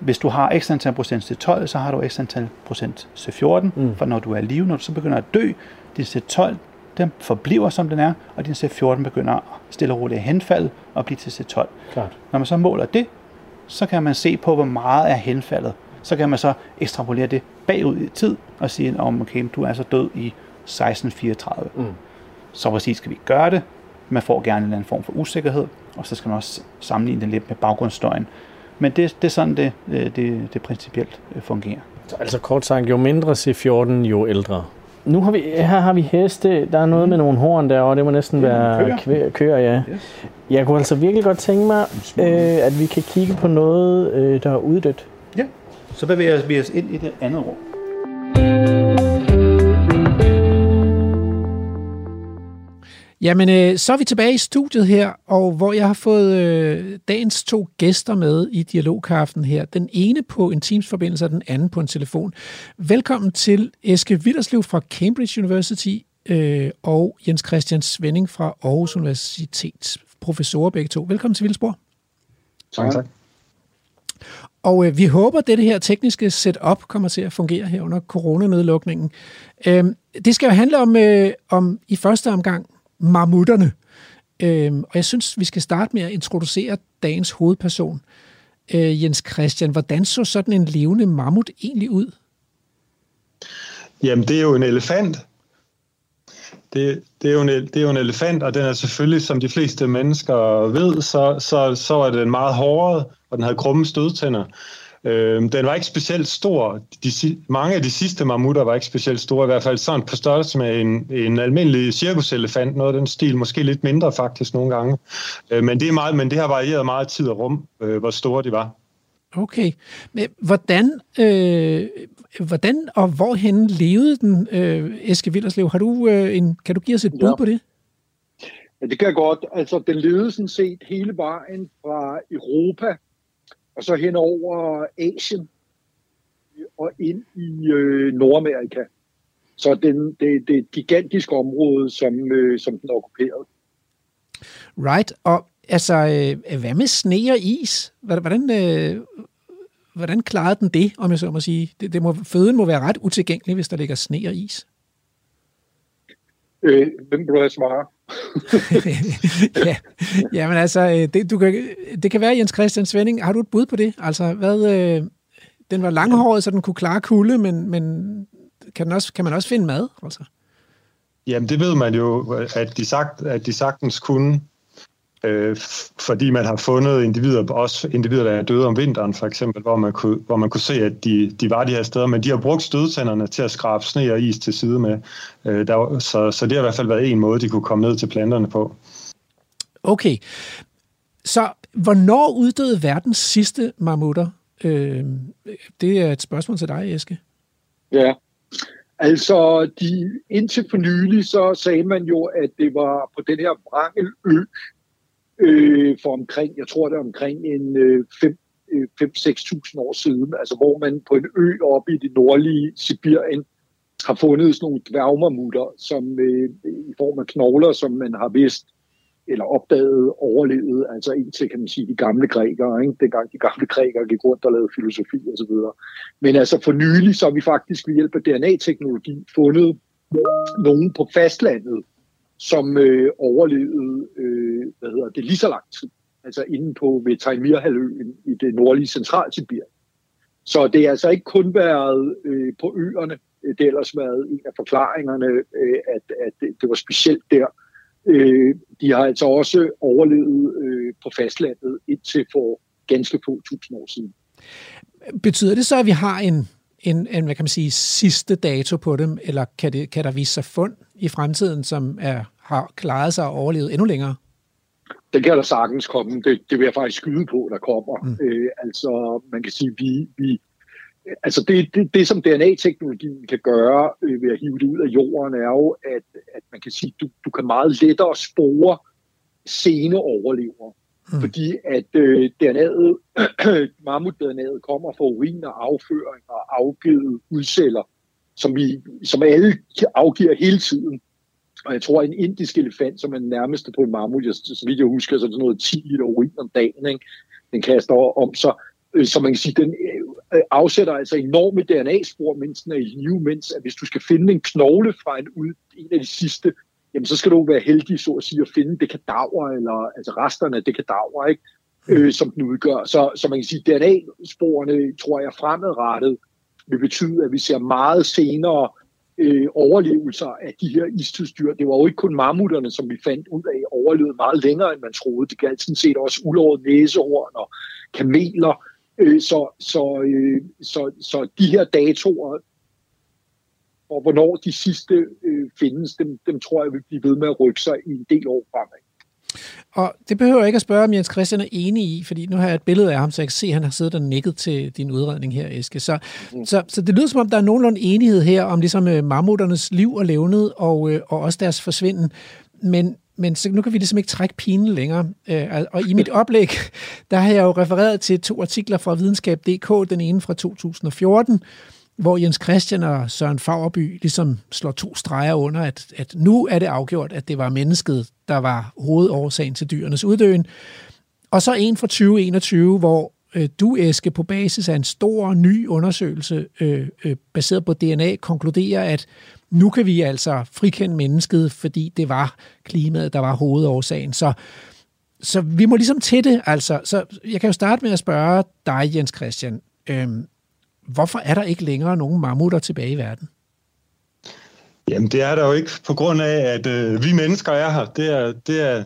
hvis du har ekstra antal procent C tolv, så har du ekstra antal procent C fjorten, mm. for når du er i live, når du så begynder at dø, din C tolv, den forbliver som den er, og din C fjorten begynder at stille og roligt henfalde og blive til C tolv. Klart. Når man så måler det, så kan man se på, hvor meget er henfaldet. Så kan man så ekstrapolere det bagud i tid og sige, om okay, du er så død i seksten fireogtredive. Mm. Så præcis skal vi gøre det. Man får gerne en eller anden form for usikkerhed, og så skal man også sammenligne den lidt med baggrundsstøjen. Men det, det er sådan, det, det, det principielt fungerer. Så altså kort sagt, jo mindre C fjorten, jo ældre. Nu har vi, her har vi heste, der er noget med nogle horn der, og det må næsten det være køer. køer ja. Yes. Jeg kunne altså virkelig godt tænke mig, øh, at vi kan kigge på noget, øh, der er uddødt. Ja, så bevæger vi os ind i det andet rum. Jamen, øh, så er vi tilbage i studiet her, og hvor jeg har fået øh, dagens to gæster med i dialogkaften her. Den ene på en Teams-forbindelse, og den anden på en telefon. Velkommen til Eske Willerslev fra Cambridge University øh, og Jens Christian Svenning fra Aarhus Universitet. Professorer begge to. Velkommen til Vildspor. Tak, tak. Og øh, vi håber, at dette her tekniske setup kommer til at fungere her under coronanedlukningen. Øh, det skal jo handle om, øh, om i første omgang mammutterne. Øhm, og jeg synes, vi skal starte med at introducere dagens hovedperson. Øh, Jens Christian, hvordan så sådan en levende mammut egentlig ud? Jamen, det er jo en elefant. Det, det, er jo en, det er jo en elefant, og den er selvfølgelig, som de fleste mennesker ved, så, så, så er den meget håret, og den havde krumme stødtænder. Øh, den var ikke specielt stor. De, mange af de sidste mammutter var ikke specielt store, i hvert fald sådan på størrelse med en, en almindelig cirkuselefant, noget af den stil, måske lidt mindre faktisk nogle gange. Øh, men, det er meget, men det har varieret meget tid og rum, øh, hvor store de var. Okay. Men hvordan, øh, hvordan og hvorhen levede den, øh, Eske Willerslev? Har du, øh, en, kan du give os et bud ja. på det? Ja, det kan jeg godt. Altså, den levede sådan set hele vejen fra Europa og så hen over Asien og ind i øh, Nordamerika. Så den, det, det er et gigantisk område, som, øh, som den okkuperede. Right, og altså, øh, hvad med sne og is? Hvordan, øh, hvordan klarede den det, om jeg så må sige? Det, det må, føden må være ret utilgængelig, hvis der ligger sne og is. Øh, hvem vil jeg svare? ja. ja, men altså, det, du kan, det kan være, Jens Christian Svenning, har du et bud på det? Altså, hvad, øh, den var langhåret, så den kunne klare kulde, men, men kan, den også, kan man også finde mad? Altså? Jamen, det ved man jo, at de, sagt, at de sagtens kunne, øh, fordi man har fundet individer, også individer, der er døde om vinteren, for eksempel, hvor man kunne, hvor man kunne se, at de, de var de her steder, men de har brugt stødtænderne til at skrabe sne og is til side med. Øh, der, så, så det har i hvert fald været en måde, de kunne komme ned til planterne på. Okay. Så hvornår uddøde verdens sidste mammutter? Øh, det er et spørgsmål til dig, Eske. Ja, altså de, indtil for nylig, så sagde man jo, at det var på den her Wrangelø, Øh, for omkring, jeg tror det er omkring en øh, fem til seks tusind år siden, altså hvor man på en ø oppe i det nordlige Sibirien har fundet sådan nogle dværgmammutter, som øh, i form af knogler, som man har vidst eller opdaget, overlevet, altså indtil kan man sige de gamle grækere, ikke? Dengang de gamle grækere gik rundt og lavede filosofi og så videre. Men altså for nylig, så har vi faktisk ved hjælp af D N A-teknologi fundet nogen på fastlandet, som øh, overlevede øh, hvad hedder det, lige så lang tid, altså inde på ved Taimir-halvøen i det nordlige Central-Sibirien. Så det er altså ikke kun været øh, på øerne, det har ellers været en af forklaringerne, øh, at, at det var specielt der. Øh, de har altså også overlevet øh, på fastlandet indtil for ganske få tusind år siden. Betyder det så, at vi har en, en, en hvad kan man sige, sidste dato på dem, eller kan, det, kan der vise sig fund i fremtiden, som er, har klaret sig og overlevet endnu længere? Det kan der sagtens komme. Det, det vil jeg faktisk skyde på, der kommer. Mm. Øh, altså, man kan sige, vi... vi altså, det, det, det som D N A-teknologien kan gøre øh, ved at hive det ud af jorden, er jo, at, at man kan sige, du, du kan meget lettere spore sene overlever. Mm. Fordi at øh, D N A'et, mammut-D N A'et kommer fra urin og afføring og afgivet udceller, som, vi, som alle afgiver hele tiden. Og jeg tror, en indisk elefant, som er den nærmeste på en mammut, jeg, så vidt jeg husker, så er det sådan noget ti liter urin om dagen, ikke? Den kaster om sig. Så man kan sige, den afsætter altså enorme D N A-spor, mens den er i live, mens at hvis du skal finde en knogle fra en, ud, en af de sidste, jamen så skal du være heldig, så at sige, at finde det kadaver, eller altså resterne af det kadaver, ikke? Øh, som den udgør. Så, så man kan sige, D N A-sporene, tror jeg, fremadrettet, vil betyde, at vi ser meget senere øh, overlevelser af de her istidsdyr. Det var jo ikke kun mammutterne, som vi fandt ud af, overlevede meget længere, end man troede. Det galt sådan set også uldhåret næsehorn og kameler. Øh, så, så, øh, så, så de her datoer, og hvornår de sidste øh, findes, dem, dem tror jeg vil blive ved med at rykke sig i en del år fremad. Og det behøver jeg ikke at spørge, om Jens Christian er enig i, fordi nu har jeg et billede af ham, så jeg kan se, at han har siddet og nikket til din udredning her, Eske. Så, mm. så, så det lyder som om, der er nogenlunde enighed her om ligesom, mammutternes liv og levned, og, og også deres forsvinden. Men, men så, nu kan vi ligesom ikke trække pinen længere. Og i mit oplæg, der har jeg jo refereret til to artikler fra Videnskab punktum d k, den ene fra to tusind og fjorten, hvor Jens Christian og Søren Faurby ligesom slår to streger under, at, at nu er det afgjort, at det var mennesket, der var hovedårsagen til dyrenes uddøen. Og så en fra tyve enogtyve, hvor øh, du, Eske, på basis af en stor ny undersøgelse øh, øh, baseret på D N A, konkluderer, at nu kan vi altså frikende mennesket, fordi det var klimaet, der var hovedårsagen. Så, så vi må ligesom til det. Altså. Så jeg kan jo starte med at spørge dig, Jens Christian. Øh, Hvorfor er der ikke længere nogen mammutter tilbage i verden? Jamen, det er der jo ikke på grund af, at øh, vi mennesker er her. Det er, det er,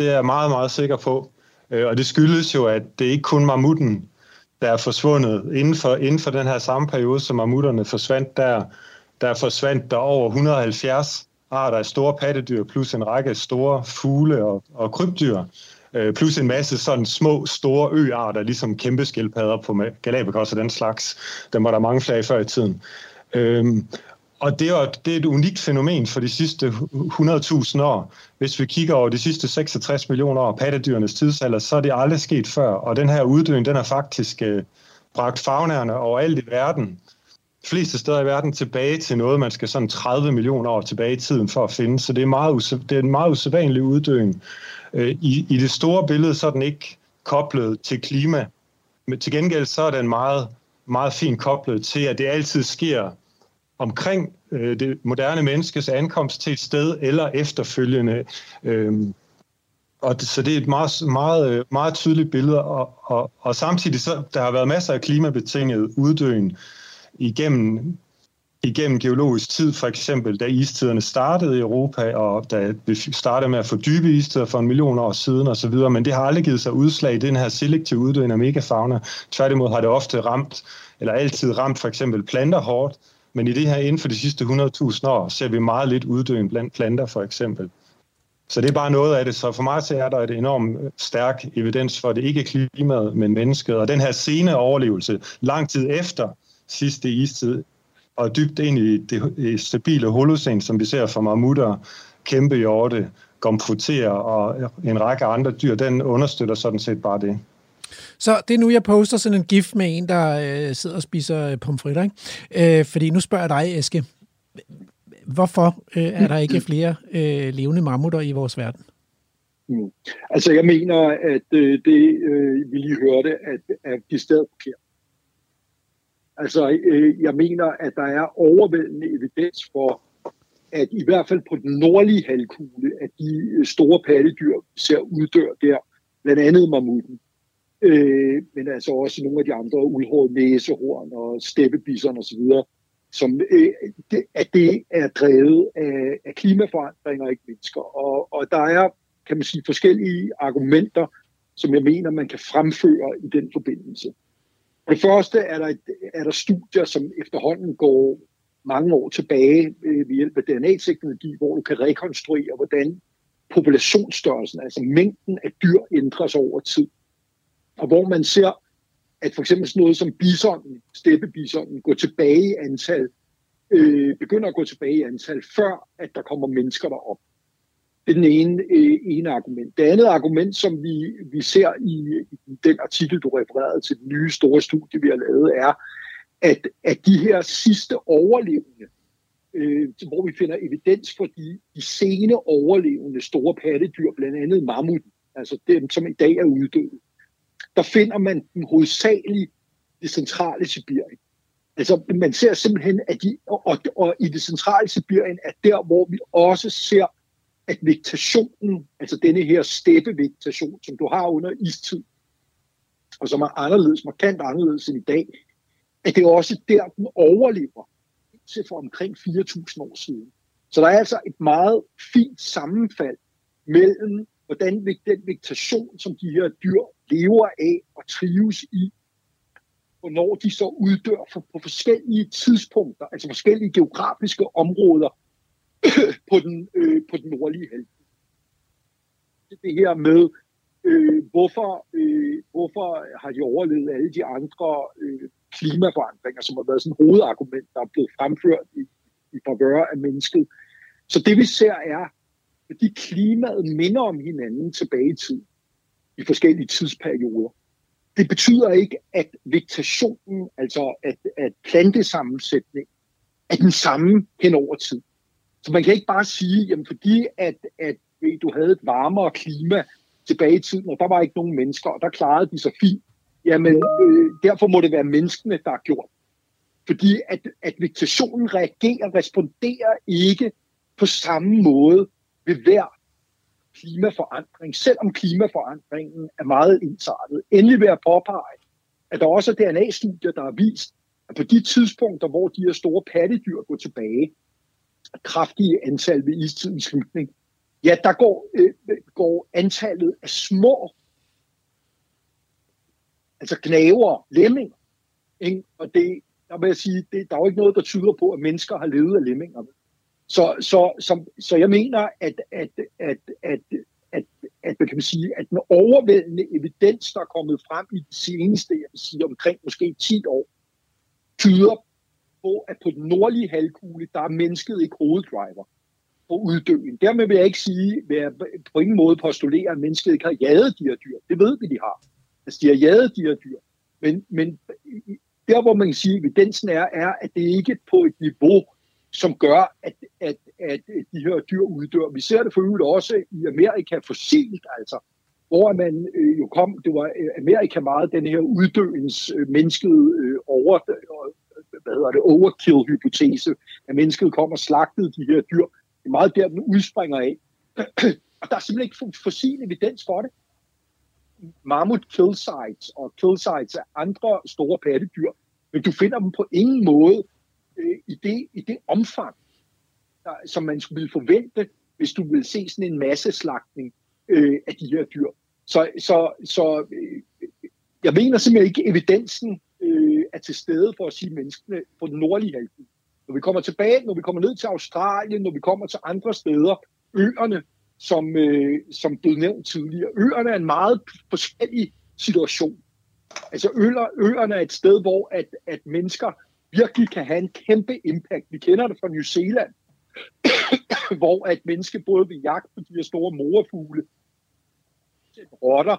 det er jeg meget, meget sikker på. Øh, og det skyldes jo, at det ikke kun mammutten, der er forsvundet. Inden for, inden for den her samme periode, som mammutterne forsvandt, der, der forsvandt der over et hundrede og halvfjerds arter af store pattedyr, plus en række store fugle og, og krybdyr. Plus en masse sådan små, store øarter, ligesom kæmpe skildpadder på Galapagos og den slags. Dem var der mange flere før i tiden. Øhm, og det er, det er et unikt fænomen for de sidste hundrede tusind år. Hvis vi kigger over de sidste seksogtres millioner år, pattedyrenes tidsalder, så er det aldrig sket før. Og den her uddøen, den har faktisk øh, bragt faunaerne overalt i verden, fleste steder i verden, tilbage til noget, man skal sådan tredive millioner år tilbage i tiden for at finde. Så det er, meget, det er en meget usædvanlig uddøen. I, I det store billede, så er den ikke koblet til klima. Men til gengæld, så er den meget, meget fint koblet til, at det altid sker omkring øh, det moderne menneskes ankomst til et sted eller efterfølgende. Øhm, og det, så det er et meget, meget, meget tydeligt billede. Og, og, og samtidig, så der har været masser af klimabetinget uddøen igennem igennem geologisk tid, for eksempel, da istiderne startede i Europa, og da vi startede med at få dybe istider for en million år siden osv., men det har aldrig givet sig udslag i den her selektive uddøen af megafauna. Tværtimod har det ofte ramt, eller altid ramt for eksempel planter hårdt, men i det her inden for de sidste hundrede tusind år ser vi meget lidt uddøen blandt planter for eksempel. Så det er bare noget af det, så for mig så er der et enormt stærk evidens for, at det ikke er klimaet, men mennesket, og den her sene overlevelse lang tid efter sidste istid, og dybt ind i det stabile holocene, som vi ser fra mammutter, kæmpehjorte, gomfruterer og en række andre dyr, den understøtter sådan set bare det. Så det er nu, jeg poster sådan en gif med en, der øh, sidder og spiser pomfritter, ikke? Øh, fordi nu spørger jeg dig, Eske, hvorfor øh, er der ikke flere øh, levende mammutter i vores verden? Mm. Altså, jeg mener, at øh, det, øh, vi lige hørte, at, at de stadig forkert. Altså, øh, jeg mener, at der er overvældende evidens for, at i hvert fald på den nordlige halvkugle, at de store pattedyr ser uddør der, blandt andet mammuten, øh, men altså også nogle af de andre uldhårede næsehorn og steppebisserne osv., som, øh, det, at det er drevet af, af klimaforandringer, ikke mennesker. Og, og der er, kan man sige, forskellige argumenter, som jeg mener, man kan fremføre i den forbindelse. For det første er der, et, er der studier, som efterhånden går mange år tilbage øh, ved hjælp af D N A-teknologi, hvor du kan rekonstruere, hvordan populationsstørrelsen, altså mængden af dyr, ændres over tid. Og hvor man ser, at for eksempel sådan noget som bisonen, steppebisonen, går tilbage i antal, øh, begynder at gå tilbage i antal, før at der kommer mennesker derop. Det er den ene, øh, ene argument. Det andet argument, som vi, vi ser i, i den artikel, du refererede til det nye store studie, vi har lavet, er, at, at de her sidste overlevende, øh, hvor vi finder evidens for de, de sene overlevende store pattedyr, blandt andet mammuten, altså dem, som i dag er uddøde, der finder man den hovedsageligt det centrale Sibirien. Altså, man ser simpelthen, at de, og, og, og i det centrale Sibirien er der, hvor vi også ser, at vegetationen, altså denne her steppevegetation, som du har under istid, og som er anderledes, markant anderledes end i dag, at det er også der, den overlever til for omkring fire tusind år siden. Så der er altså et meget fint sammenfald mellem, hvordan den vegetation, som de her dyr lever af og trives i, og når de så uddør for, på forskellige tidspunkter, altså forskellige geografiske områder på den, øh, på den nordlige halvdel. Det her med, øh, hvorfor, øh, hvorfor har de overlevet alle de andre øh, klimaforandringer, som har været sådan et hovedargument, der er blevet fremført i, i favør af mennesket. Så det vi ser er, fordi klimaet minder om hinanden tilbage i tid, i forskellige tidsperioder. Det betyder ikke, at vegetationen, altså at, at plantesammensætning, er den samme hen over tid. Så man kan ikke bare sige, jamen fordi at, at du havde et varmere klima tilbage i tiden, og der var ikke nogen mennesker, og der klarede de sig fint. Jamen, øh, derfor må det være menneskene, der har gjort. Fordi at, at vegetationen reagerer, responderer ikke på samme måde ved hver klimaforandring, selvom klimaforandringen er meget ensartet. Endelig vil jeg påpege, at der også er D N A-studier, der har vist, at på de tidspunkter, hvor de her store pattedyr går tilbage, kraftige antal ved istidens slutning, ja, der går, øh, går antallet af små, altså gnaver, lemminger, ikke? Og det, der vil jeg sige, det, der er jo ikke noget, der tyder på, at mennesker har levet af lemmingerne. Så, så, som, så jeg mener, at, at, at, at, at, at, kan man sige, at den overvældende evidens, der er kommet frem i det seneste, jeg vil sige, omkring måske ti år, tyder på, at på den nordlige halvkugle, der er mennesket ikke hoveddriver på uddøen. Dermed vil jeg ikke sige, vil jeg på ingen måde postulere, at mennesket ikke har jaget de her dyr. Det ved vi, de har. Altså, de har jaget de her dyr. Men, men der, hvor man kan sige, at evidensen er, er, at det ikke er på et niveau, som gør, at, at, at de her dyr uddør. Vi ser det for øvrigt også i Amerika fossilt, altså, hvor man øh, jo kom, det var øh, Amerika meget, den her uddøens øh, mennesket øh, over, øh, hvad hedder det, overkill-hypotese, at mennesket kom og slagtede de her dyr. Det er meget der, den udspringer af. Og der er simpelthen ikke fossil evidens for det. Mammut kill sites og kill sites af andre store pattedyr, men du finder dem på ingen måde I det, i det omfang, der, som man skulle forvente, hvis du ville se sådan en masseslagtning øh, af de her dyr. Så, så, så øh, jeg mener simpelthen ikke, evidensen øh, er til stede for at sige menneskene på den nordlige halvdel. Når vi kommer tilbage, når vi kommer ned til Australien, når vi kommer til andre steder, øerne, som, øh, som blev nævnt tidligere, øerne er en meget forskellig situation. Altså øerne er et sted, hvor at, at mennesker virkelig kan have en kæmpe impact. Vi kender det fra New Zealand, hvor at mennesker både vil jagte på de her store morefugle, rotter,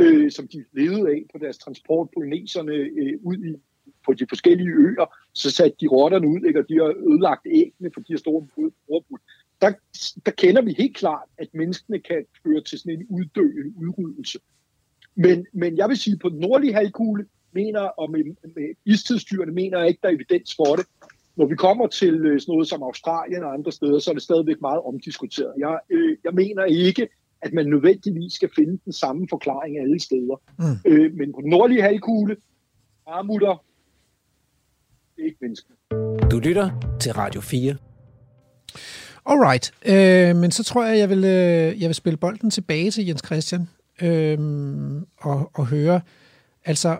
øh, som de levede af på deres transport, polyneserne øh, ud i, på de forskellige øer, så satte de rotterne ud, ikke? Og de har ødelagt æggene for de her store morefugle. Der, der kender vi helt klart, at menneskene kan føre til sådan en uddøende udryddelse. Men, men jeg vil sige, på den nordlige halvkugle, mener, og med, med istidsdyrene mener jeg ikke, der er evidens for det. Når vi kommer til sådan noget som Australien og andre steder, så er det stadigvæk meget omdiskuteret. Jeg, øh, jeg mener ikke, at man nødvendigvis skal finde den samme forklaring alle steder. Mm. Øh, men på den nordlige halvkugle, marmutter, det er ikke mennesker. Du lytter til Radio fire. Alright, øh, men så tror jeg, jeg vil, øh, jeg vil spille bolden tilbage til Jens Christian øh, og, og høre, altså,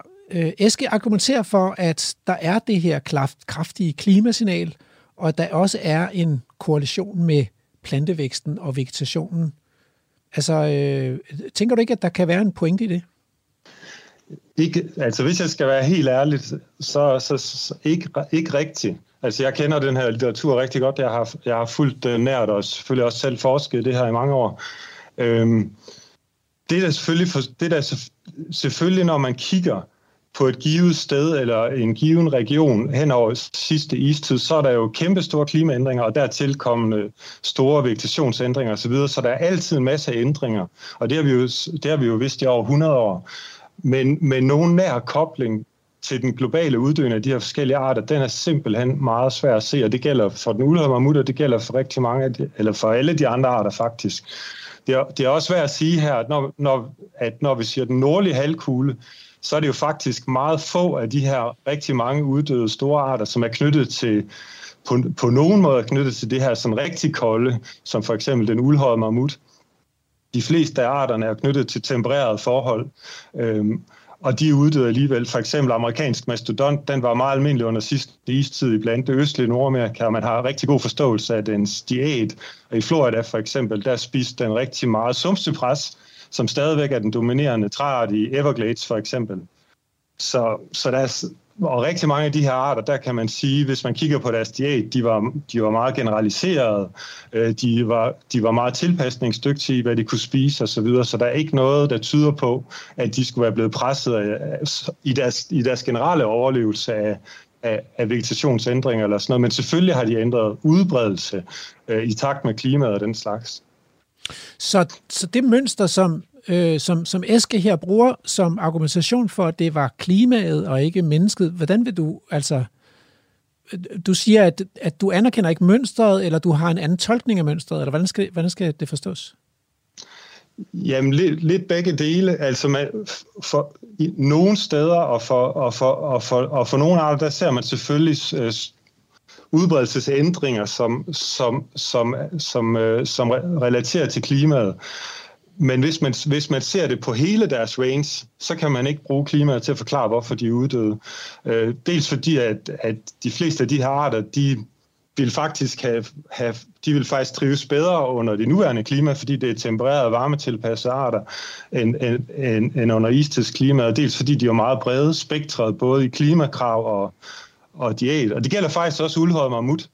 Eske argumenterer for, at der er det her kraftige klimasignal, og at der også er en korrelation med plantevæksten og vegetationen. Altså, øh, tænker du ikke, at der kan være en pointe i det? Ikke, altså, hvis jeg skal være helt ærlig, så, så, så ikke, ikke rigtigt. Altså, jeg kender den her litteratur rigtig godt. Jeg har, jeg har fulgt uh, nært og selvfølgelig også selv forsket det her i mange år. Øhm, det er selvfølgelig, det der selvfølgelig, når man kigger på et givet sted eller en given region hen over sidste istid, så er der jo kæmpe store klimaændringer, og dertil kommende store vegetationsændringer osv., så der er altid en masse ændringer, og det har vi jo, det har vi jo vidst i over hundrede år. Men, men nogen nær kobling til den globale uddøen af de her forskellige arter, den er simpelthen meget svær at se, og det gælder for den uldhøje mammut, og det gælder for rigtig mange af de, eller for alle de andre arter faktisk. Det er, det er også værd at sige her, at når, når, at når vi siger den nordlige halvkugle, så er det jo faktisk meget få af de her rigtig mange uddøde store arter, som er knyttet til, på, på nogen måde knyttet til det her sådan rigtig kolde, som for eksempel den uldhårede mammut. De fleste af arterne er knyttet til tempererede forhold, øhm, og de er uddøde alligevel. For eksempel amerikansk mastodont, den var meget almindelig under sidste istid i blandt det østlige Nordamerika, og man har rigtig god forståelse af dens diæt. Og i Florida for eksempel, der spiste den rigtig meget sumpcypres, som stadigvæk er den dominerende træart i Everglades for eksempel. Så, så der er, og rigtig mange af de her arter, der kan man sige, hvis man kigger på deres diæt, de var, de var meget generaliserede, de var, de var meget tilpasningsdygtige, hvad de kunne spise osv., så der er ikke noget, der tyder på, at de skulle være blevet presset af, i, deres, i deres generelle overlevelse af, af, af vegetationsændringer eller sådan noget, men selvfølgelig har de ændret udbredelse øh, i takt med klimaet og den slags. Så, så det mønster, som, øh, som, som Eske her bruger som argumentation for, at det var klimaet og ikke mennesket, hvordan vil du, altså, du siger, at, at du anerkender ikke mønstret, eller du har en anden tolkning af mønstret, eller hvordan skal, hvordan skal det forstås? Jamen, lidt, lidt begge dele. Altså, man, for i, nogle steder og for, og, for, og, for, og for nogle arter, der ser man selvfølgelig øh, udbredelsesændringer, som, som, som, som, øh, som relaterer til klimaet. Men hvis man, hvis man ser det på hele deres range, så kan man ikke bruge klimaet til at forklare, hvorfor de er uddøde. Øh, dels fordi, at, at de fleste af de her arter, de vil faktisk have, have, de vil faktisk trives bedre under det nuværende klima, fordi det er tempererede og varmetilpassede arter, end, end, end, end under istidsklima. Dels fordi de er meget brede spektret, både i klimakrav og og diæt. Og det gælder faktisk også uldhåret mammut.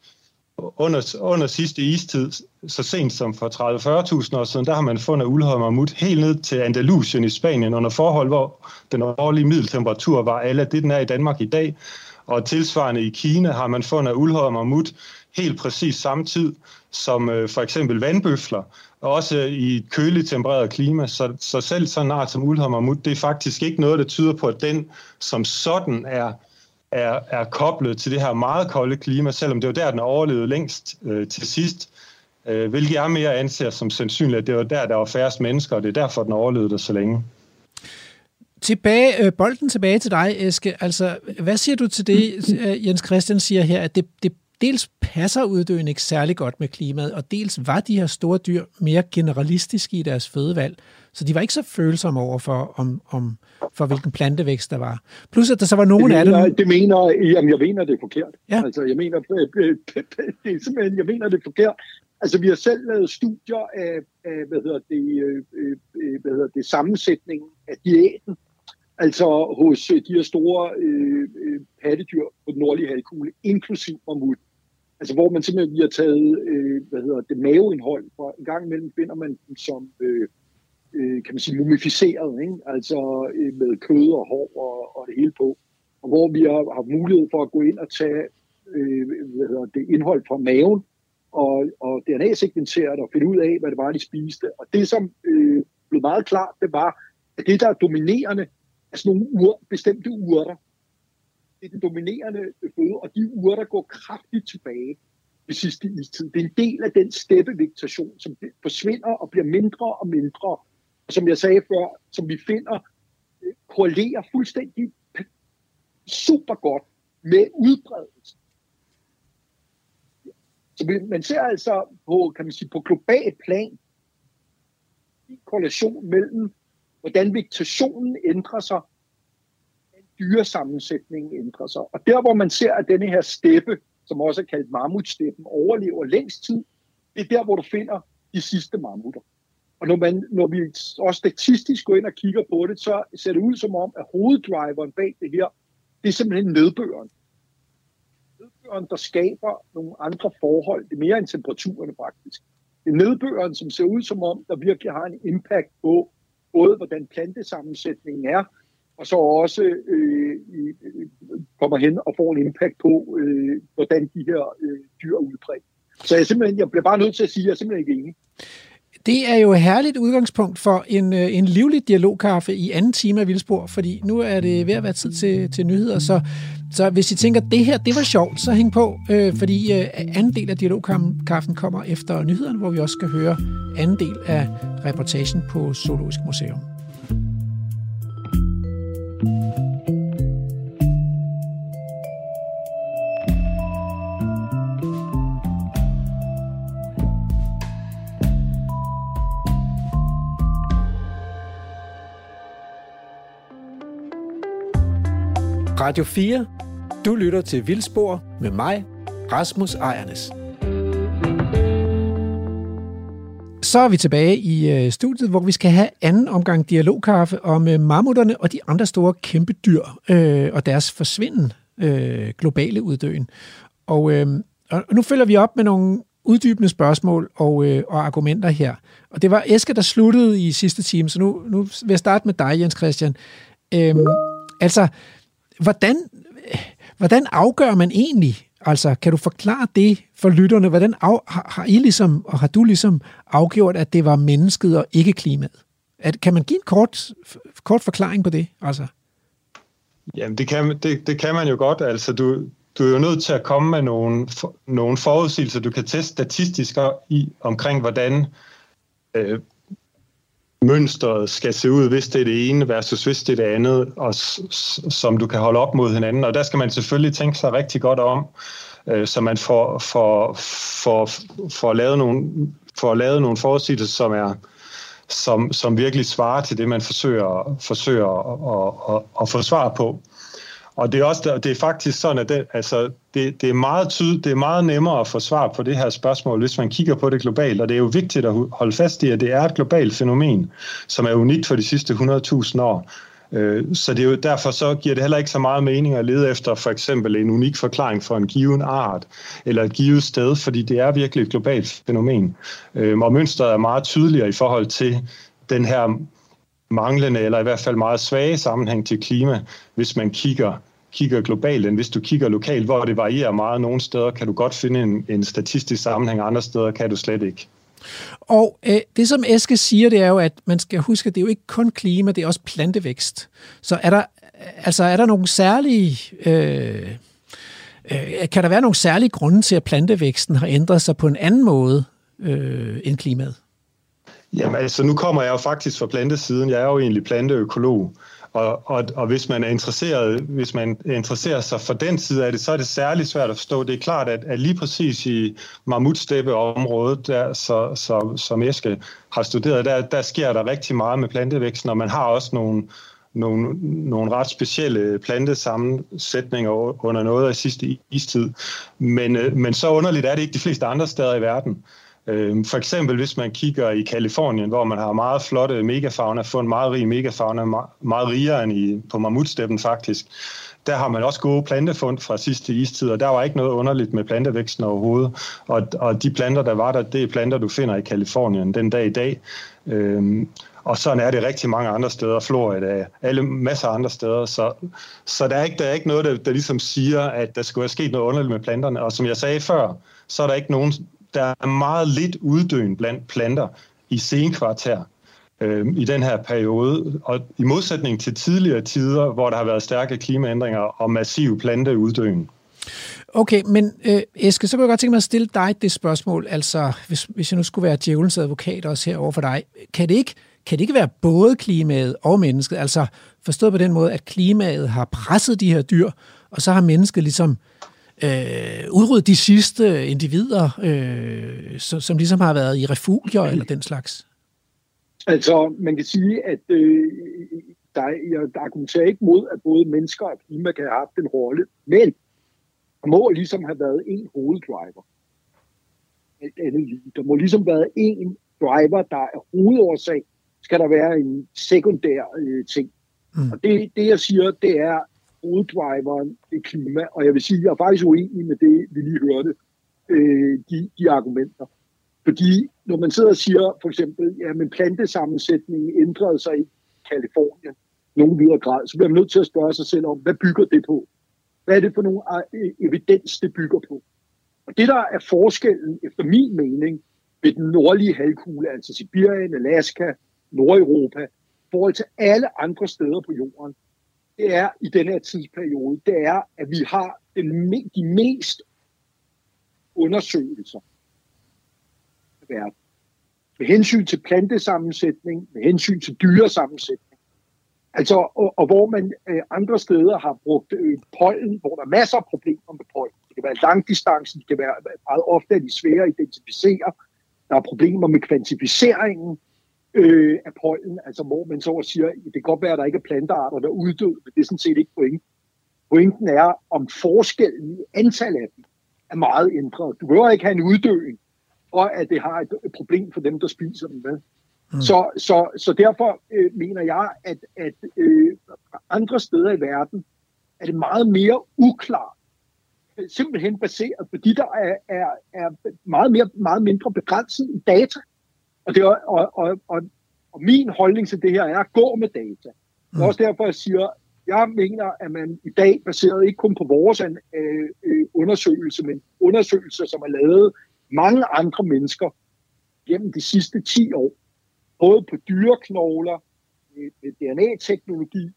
Under, under sidste istid, så sent som for tredive til fyrre tusind år siden, der har man fundet uldhåret mammut helt ned til Andalusien i Spanien, under forhold, hvor den årlige middeltemperatur var alle det, den er i Danmark i dag. Og tilsvarende i Kina har man fundet uldhåret mammut helt præcis samtidig som øh, for eksempel vandbøfler, og også i et køligt tempereret klima. Så, så selv sådan en art som uldhåret mammut, det er faktisk ikke noget, der tyder på, at den som sådan er Er, er koblet til det her meget kolde klima, selvom det var der, den overlevede længst øh, til sidst, øh, hvilket jeg mere anser som sandsynligt, at det var der, der var færrest mennesker, og det er derfor, den overlevede det så længe. Tilbage, øh, bolden tilbage til dig, Eske. Altså, hvad siger du til det, Jens Christian siger her, at det, det dels passer uddøen ikke særlig godt med klimaet, og dels var de her store dyr mere generalistiske i deres fødevalg, så de var ikke så følsomme over for, om, om, for hvilken plantevækst der var. Plus at der så var nogen af dem... Det mener, jamen jeg mener, det er forkert. Ja. Altså, jeg mener, det er simpelthen, jeg mener, det er forkert. Altså, vi har selv lavet studier af, af hvad hedder det, hvad hedder det, sammensætningen af diæten, altså hos de her store øh, pattedyr på den nordlige halvkugle, inklusiv mammut. Altså hvor man simpelthen har taget øh, hvad hedder det, maveindhold fra. En gang imellem finder man dem som øh, øh, kan man sige mumificeret, ikke? Altså øh, med kød og hår og, og det hele på. Og hvor vi har haft mulighed for at gå ind og tage øh, hvad hedder det, indhold fra maven og, og D N A-sekventere og finde ud af, hvad det var, de spiste. Og det, som øh, blev meget klart, det var, at det, der er dominerende, altså nogle ur, bestemte urter. Det er den dominerende føde, og de urter går kraftigt tilbage ved sidste istid. Det er en del af den steppevegetation, som forsvinder og bliver mindre og mindre. Og som jeg sagde før, som vi finder, korrelerer fuldstændig super godt med udbredelsen. Så man ser altså på, kan man sige, på global plan en korrelation mellem hvordan vegetationen ændrer sig, hvordan dyresammensætningen ændrer sig. Og der, hvor man ser, at denne her steppe, som også er kaldt mammutsteppen, overlever længst tid, det er der, hvor du finder de sidste mammutter. Og når, man, når vi også statistisk går ind og kigger på det, så ser det ud som om, at hoveddriveren bag det her, det er simpelthen nedbøren. Nedbøren, der skaber nogle andre forhold. Det er mere end temperaturen faktisk. Det er nedbøren, som ser ud som om, der virkelig har en impact på både hvordan plantesammensætningen er, og så også øh, kommer hen og får en impact på, øh, hvordan de her øh, dyr er udbredt. Så jeg, simpelthen, jeg bliver bare nødt til at sige, at jeg er simpelthen ikke enig. Det er jo et herligt udgangspunkt for en, en livlig dialogkaffe i anden time af Vildspor, fordi nu er det ved at være tid til, til nyheder, så, så hvis I tænker, at det her det var sjovt, så hæng på, øh, fordi øh, anden del af dialogkaffen kommer efter nyhederne, hvor vi også skal høre anden del af reportagen på Zoologisk Museum. Radio fire. Du lytter til Vildspor med mig, Rasmus Ejrnæs. Så er vi tilbage i studiet, hvor vi skal have anden omgang dialogkaffe om mammutterne og de andre store kæmpe dyr øh, og deres forsvinden, øh, globale uddøen. Og, øh, og nu følger vi op med nogle uddybende spørgsmål og, øh, og argumenter her. Og det var Eske, der sluttede i sidste time, så nu, nu vil jeg starte med dig, Jens Christian. Øh, altså... Hvordan, hvordan afgør man egentlig, altså kan du forklare det for lytterne, hvordan af, har I ligesom, og har du ligesom afgjort, at det var mennesket og ikke klimaet? At, kan man give en kort, kort forklaring på det? Altså? Jamen det kan, det, det kan man jo godt, altså du, du er jo nødt til at komme med nogle, nogle forudsigelser, du kan teste statistisk i omkring, hvordan øh, mønstret skal se ud, hvis det er det ene versus hvis det er det andet, og som du kan holde op mod hinanden. Og der skal man selvfølgelig tænke sig rigtig godt om, øh, så man får, får, får, får, lavet nogle, får lavet nogle forudsigelser, som, er, som, som virkelig svarer til det, man forsøger, forsøger at, at, at få svar på. Og det er, også, det er faktisk sådan, at det, altså, det, det, er meget tydeligt, det er meget nemmere at få svar på det her spørgsmål, hvis man kigger på det globalt. Og det er jo vigtigt at holde fast i, at det er et globalt fænomen, som er unikt for de sidste hundrede tusind år. Så det er jo, derfor så giver det heller ikke så meget mening at lede efter for eksempel en unik forklaring for en given art eller et givet sted, fordi det er virkelig et globalt fænomen. Og mønstret er meget tydeligere i forhold til den her manglende eller i hvert fald meget svage sammenhæng til klima, hvis man kigger, kigger globalt, end hvis du kigger lokalt, hvor det varierer meget. Nogle steder kan du godt finde en, en statistisk sammenhæng, andre steder kan du slet ikke. Og øh, det, som Eske siger, det er jo, at man skal huske, at det er jo ikke kun klima, det er også plantevækst. Så er der, altså, er der nogle særlige... Øh, øh, kan der være nogle særlige grunde til, at plantevæksten har ændret sig på en anden måde øh, end klimaet? Jamen altså, nu kommer jeg jo faktisk fra plantesiden. Jeg er jo egentlig planteøkolog, og, og, og hvis man er interesseret, hvis man interesserer sig for den side af det, så er det særlig svært at forstå. Det er klart, at, at lige præcis i mammutsteppeområdet, der, så, så, som Eske har studeret, der, der sker der rigtig meget med plantevæksten, og man har også nogle, nogle, nogle ret specielle plantesammensætninger under noget af sidste istid. Men, men så underligt er det ikke de fleste andre steder i verden. For eksempel hvis man kigger i Kalifornien, hvor man har meget flotte megafauna, fået en meget rig megafauna, meget rigere end i, på mammutsteppen faktisk, der har man også gode plantefund fra sidste istid, og der var ikke noget underligt med plantevæksten overhovedet. Og, og de planter, der var der, det er planter, du finder i Kalifornien den dag i dag. Øhm, og sådan er det rigtig mange andre steder, Florida, alle masser af andre steder. Så, så der, er ikke, der er ikke noget, der, der ligesom siger, at der skulle have sket noget underligt med planterne. Og som jeg sagde før, så er der ikke nogen... Der er meget lidt uddøen blandt planter i senkvarter øh, i den her periode. Og i modsætning til tidligere tider, hvor der har været stærke klimaændringer og massiv planteuddøen. Okay, men øh, Eske, så kunne jeg godt tænke mig at stille dig det spørgsmål. Altså, hvis, hvis jeg nu skulle være djævelens advokat også herovre for dig. Kan det ikke, kan det ikke være både klimaet og mennesket? Altså forstået på den måde, at klimaet har presset de her dyr, og så har mennesket ligesom... Øh, udrydde de sidste individer, øh, som, som ligesom har været i refugier eller den slags? Altså, man kan sige, at øh, der, jeg, der argumenterer ikke mod, at både mennesker og klima kan have haft en rolle, men der må ligesom have været en hoveddriver. Der må ligesom have været en driver, der er hovedårsag, skal der være en sekundær øh, ting. Mm. Og det, det, jeg siger, det er hoveddriveren i klima, og jeg vil sige, at jeg er faktisk uenig med det, vi lige hørte, øh, de, de argumenter. Fordi når man sidder og siger, for eksempel, ja, men plantesammensætningen ændrede sig i Kalifornien nogen videre grad, så bliver man nødt til at spørge sig selv om, hvad bygger det på? Hvad er det for nogle evidens, det bygger på? Og det, der er forskellen, efter min mening, ved den nordlige halvkugle, altså Sibirien, Alaska, Nordeuropa, i forhold til alle andre steder på jorden, det er i den her tidsperiode, det er, at vi har den, de mest undersøgelser i verden. Med hensyn til plantesammensætning, med hensyn til dyresammensætning. Altså, og, og hvor man øh, andre steder har brugt øh, pollen, hvor der er masser af problemer med pollen. Det kan være langdistancen, det kan være meget ofte, at de er svære at identificere. Der er problemer med kvantificeringen øh, af pollen, altså hvor man så siger, det kan godt være, at der ikke er plantearter, der er uddøde, men det er sådan set ikke pointen. Pointen er, om forskellen i antal af dem er meget ændret. Du behøver ikke have en uddøen, og at det har et problem for dem, der spiser dem med. Mm. Så, så, så derfor øh, mener jeg, at, at øh, andre steder i verden er det meget mere uklart, simpelthen baseret, fordi der er, er, er meget, mere, meget mindre begrænset i data. Og, det er, og, og, og, og min holdning til det her er at gå med data. Mm. Det er også derfor, jeg siger, jeg mener, at man i dag, baseret ikke kun på vores øh, undersøgelse, men undersøgelser, som er lavet mange andre mennesker gennem de sidste ti år, både på dyreknogler, med D N A-teknologi,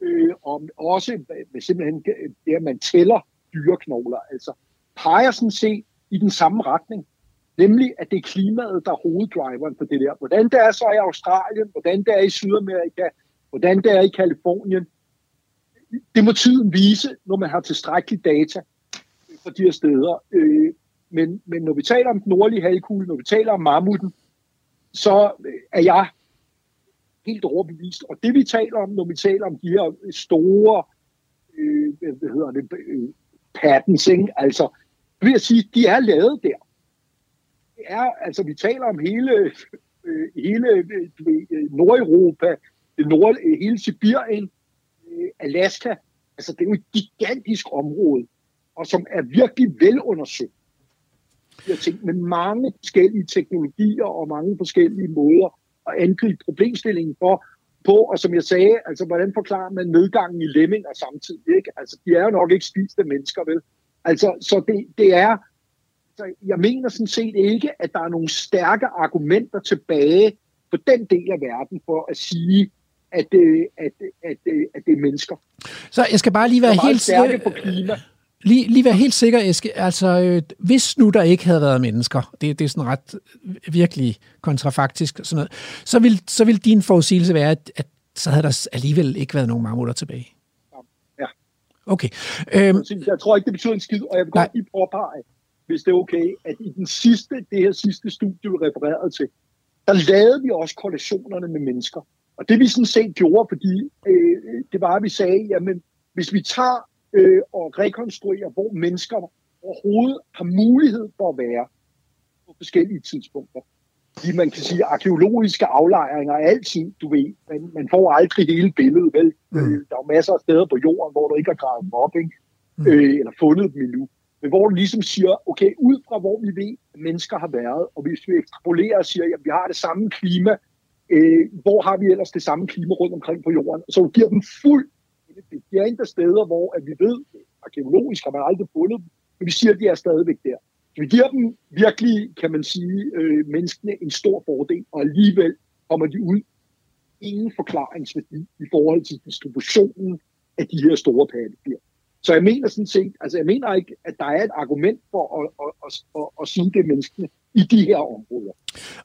øh, og også med simpelthen det, at man tæller dyreknogler, altså peger sådan set i den samme retning, nemlig at det er klimaet, der er hoveddriveren for det der. Hvordan det er så i Australien, hvordan det er i Sydamerika, hvordan det er i Kalifornien, det må tiden vise, når man har tilstrækkeligt data fra de her steder. Øh, men, men når vi taler om den nordlige halvkugle, når vi taler om mammuten, så er jeg helt overbevist. Og det vi taler om, når vi taler om de her store, øh, hvad hedder det, øh, patterns, ikke? Altså, det vil jeg sige, de er lavet der. Det er, altså, vi taler om hele, øh, hele øh, Nordeuropa, nord, øh, hele Sibirien, øh, Alaska. Altså, det er jo et gigantisk område, og som er virkelig velundersøgt. Jeg tænker, med mange forskellige teknologier og mange forskellige måder at angribe problemstillingen for, på. Og som jeg sagde, altså, hvordan forklarer man nedgangen i lemminger samtidig? Ikke? Altså, de er jo nok ikke spiste mennesker, vel? Altså, så det, det er... Altså, jeg mener sådan set ikke, at der er nogle stærke argumenter tilbage på den del af verden for at sige, at, at, at, at, at det er mennesker. Så jeg skal bare lige være helt stærke på klima. Lige, lige være helt sikker, Eske, altså øh, hvis nu der ikke havde været mennesker, det, det er sådan ret virkelig kontrafaktisk, sådan noget, så ville så vil din forudsigelse være, at, at så havde der alligevel ikke været nogen mammutter tilbage. Ja. Okay. Øhm, jeg tror ikke, det betyder en skid, og jeg vil godt lige påpege, hvis det er okay, at i den sidste, det her sidste studie, vi refererede til, der lavede vi også korrelationerne med mennesker. Og det vi sådan set gjorde, fordi øh, det var, at vi sagde, jamen, hvis vi tager Øh, og rekonstruere, hvor mennesker overhovedet har mulighed for at være på forskellige tidspunkter. Fordi man kan sige, at arkeologiske aflejringer er altid, du ved, man, man får aldrig hele billedet, vel? Mm. Øh, der er masser af steder på jorden, hvor du ikke har gravet dem op, ikke? Mm. Øh, eller fundet dem endnu. Men hvor du ligesom siger, okay, ud fra hvor vi ved, at mennesker har været, og hvis vi ekstrapolerer og siger, at vi har det samme klima, øh, hvor har vi ellers det samme klima rundt omkring på jorden? Så du giver dem fuld. Det er ikke der steder, hvor at vi ved, arkeologisk har man aldrig fundet dem, men vi siger, at de er stadigvæk der. Så vi giver dem virkelig, kan man sige, øh, menneskene en stor fordel, og alligevel kommer de ud ingen forklaringsværdi i forhold til distributionen af de her store pattedyr. Så jeg mener sådan set, altså jeg mener ikke, at der er et argument for at, at, at, at, at sige det menneskene i de her områder.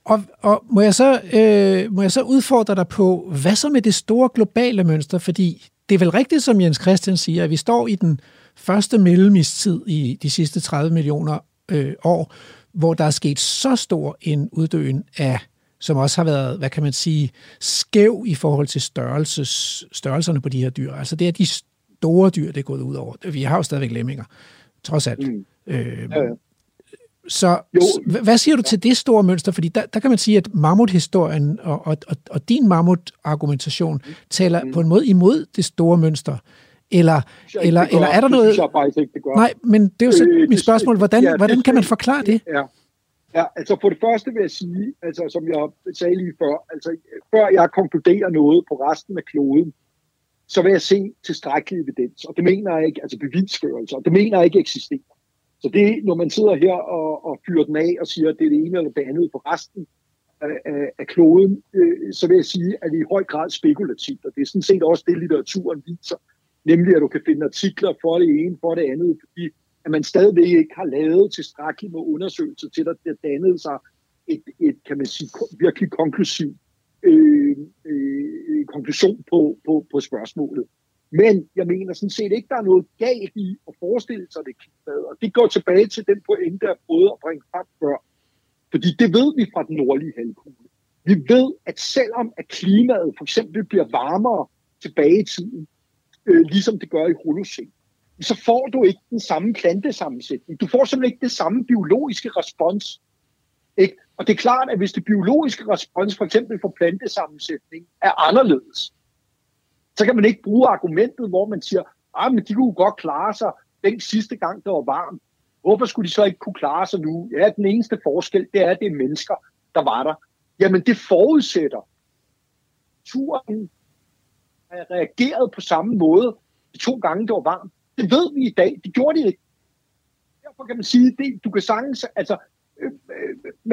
Og, og må, jeg så, øh, må jeg så udfordre dig på, hvad så med det store globale mønster, fordi det er vel rigtigt, som Jens Christian siger, at vi står i den første mellemistid i de sidste tredive millioner øh, år, hvor der er sket så stor en uddøen af, som også har været, hvad kan man sige, skæv i forhold til størrelses, størrelserne på de her dyr. Altså det er de store dyr, det er gået ud over. Vi har jo stadigvæk lemminger, trods alt. Mm. Øh, ja, ja. Så jo. Hvad siger du til det store mønster? Fordi der, der kan man sige, at mammuthistorien og, og, og, og din mammutargumentation taler mm. på en måde imod det store mønster. Eller, eller, eller er der noget... Nej, men det er jo sådan mit spørgsmål. Hvordan, ja, hvordan kan man forklare det? Ja. ja, altså for det første vil jeg sige, altså som jeg sagde lige før, altså før jeg konkluderer noget på resten af kloden, så vil jeg se tilstrækkelig evidens. Og det mener jeg ikke, altså bevisførelser, og det mener jeg ikke eksisterer. Så det, når man sidder her og, og fyrer den af og siger, at det er det ene eller det andet på resten af, af kloden, øh, så vil jeg sige, at det er i høj grad spekulativt. Og det er sådan set også det, litteraturen viser. Nemlig, at du kan finde artikler for det ene, for det andet, fordi at man stadigvæk ikke har lavet tilstrækkeligt med undersøgelser til, at det dannede sig et, et kan man sige, virkelig konklusivt øh, øh, konklusion på, på, på spørgsmålet. Men jeg mener sådan set ikke, der er noget galt i at forestille sig det klimaet. Og det går tilbage til den pointe, jeg prøvede at bringe frem før. Fordi det ved vi fra den nordlige halvkugle. Vi ved, at selvom at klimaet for eksempel bliver varmere tilbage i tiden, øh, ligesom det gør i Holocæn, så får du ikke den samme plantesammensætning. Du får simpelthen ikke det samme biologiske respons. Ikke? Og det er klart, at hvis det biologiske respons for eksempel for plantesammensætning er anderledes, så kan man ikke bruge argumentet, hvor man siger, ah, men de kunne godt klare sig den sidste gang, der var varmt. Hvorfor skulle de så ikke kunne klare sig nu? Ja, den eneste forskel, det er, at det er mennesker, der var der. Jamen, det forudsætter. Naturen har reageret på samme måde de to gange, det var varmt. Det ved vi i dag. Det gjorde de ikke. Derfor kan man sige, at du kan sagtens altså, øh,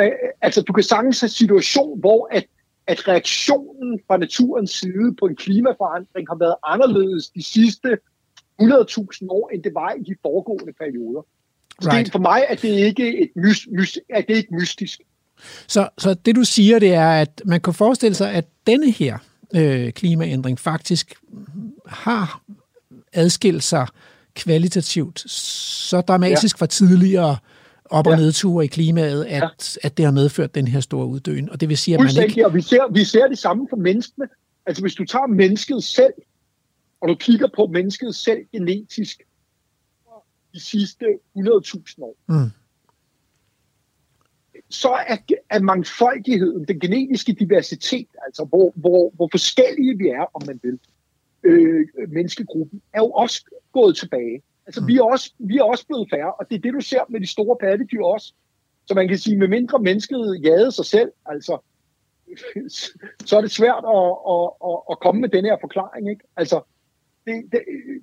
øh, altså, du kan sagtens have en situation, hvor at at reaktionen fra naturens side på en klimaforandring har været anderledes de sidste hundrede tusind år, end det var i de foregående perioder. Så right. det, for mig er det ikke et mys, mys, er det ikke mystisk. Så, så det du siger, det er, at man kan forestille sig, at denne her øh, klimaændring faktisk har adskilt sig kvalitativt så dramatisk ja. fra tidligere op- og ja. nedture i klimaet, at, ja. at det har medført den her store uddøen. Og det vil sige, at man ikke... Og vi ser, vi ser det samme for menneskene. Altså, hvis du tager mennesket selv, og du kigger på mennesket selv genetisk de sidste hundrede tusind år, mm. så er, er mangfoldigheden, den genetiske diversitet, altså hvor, hvor, hvor forskellige vi er, om man vil, øh, menneskegruppen, er jo også gået tilbage. Altså, vi er, også, vi er også blevet færre, og det er det, du ser med de store pattedyr også. Så man kan sige, med mindre mennesket jagede sig selv, altså, så er det svært at, at, at, at komme med den her forklaring, ikke? Altså, det, det,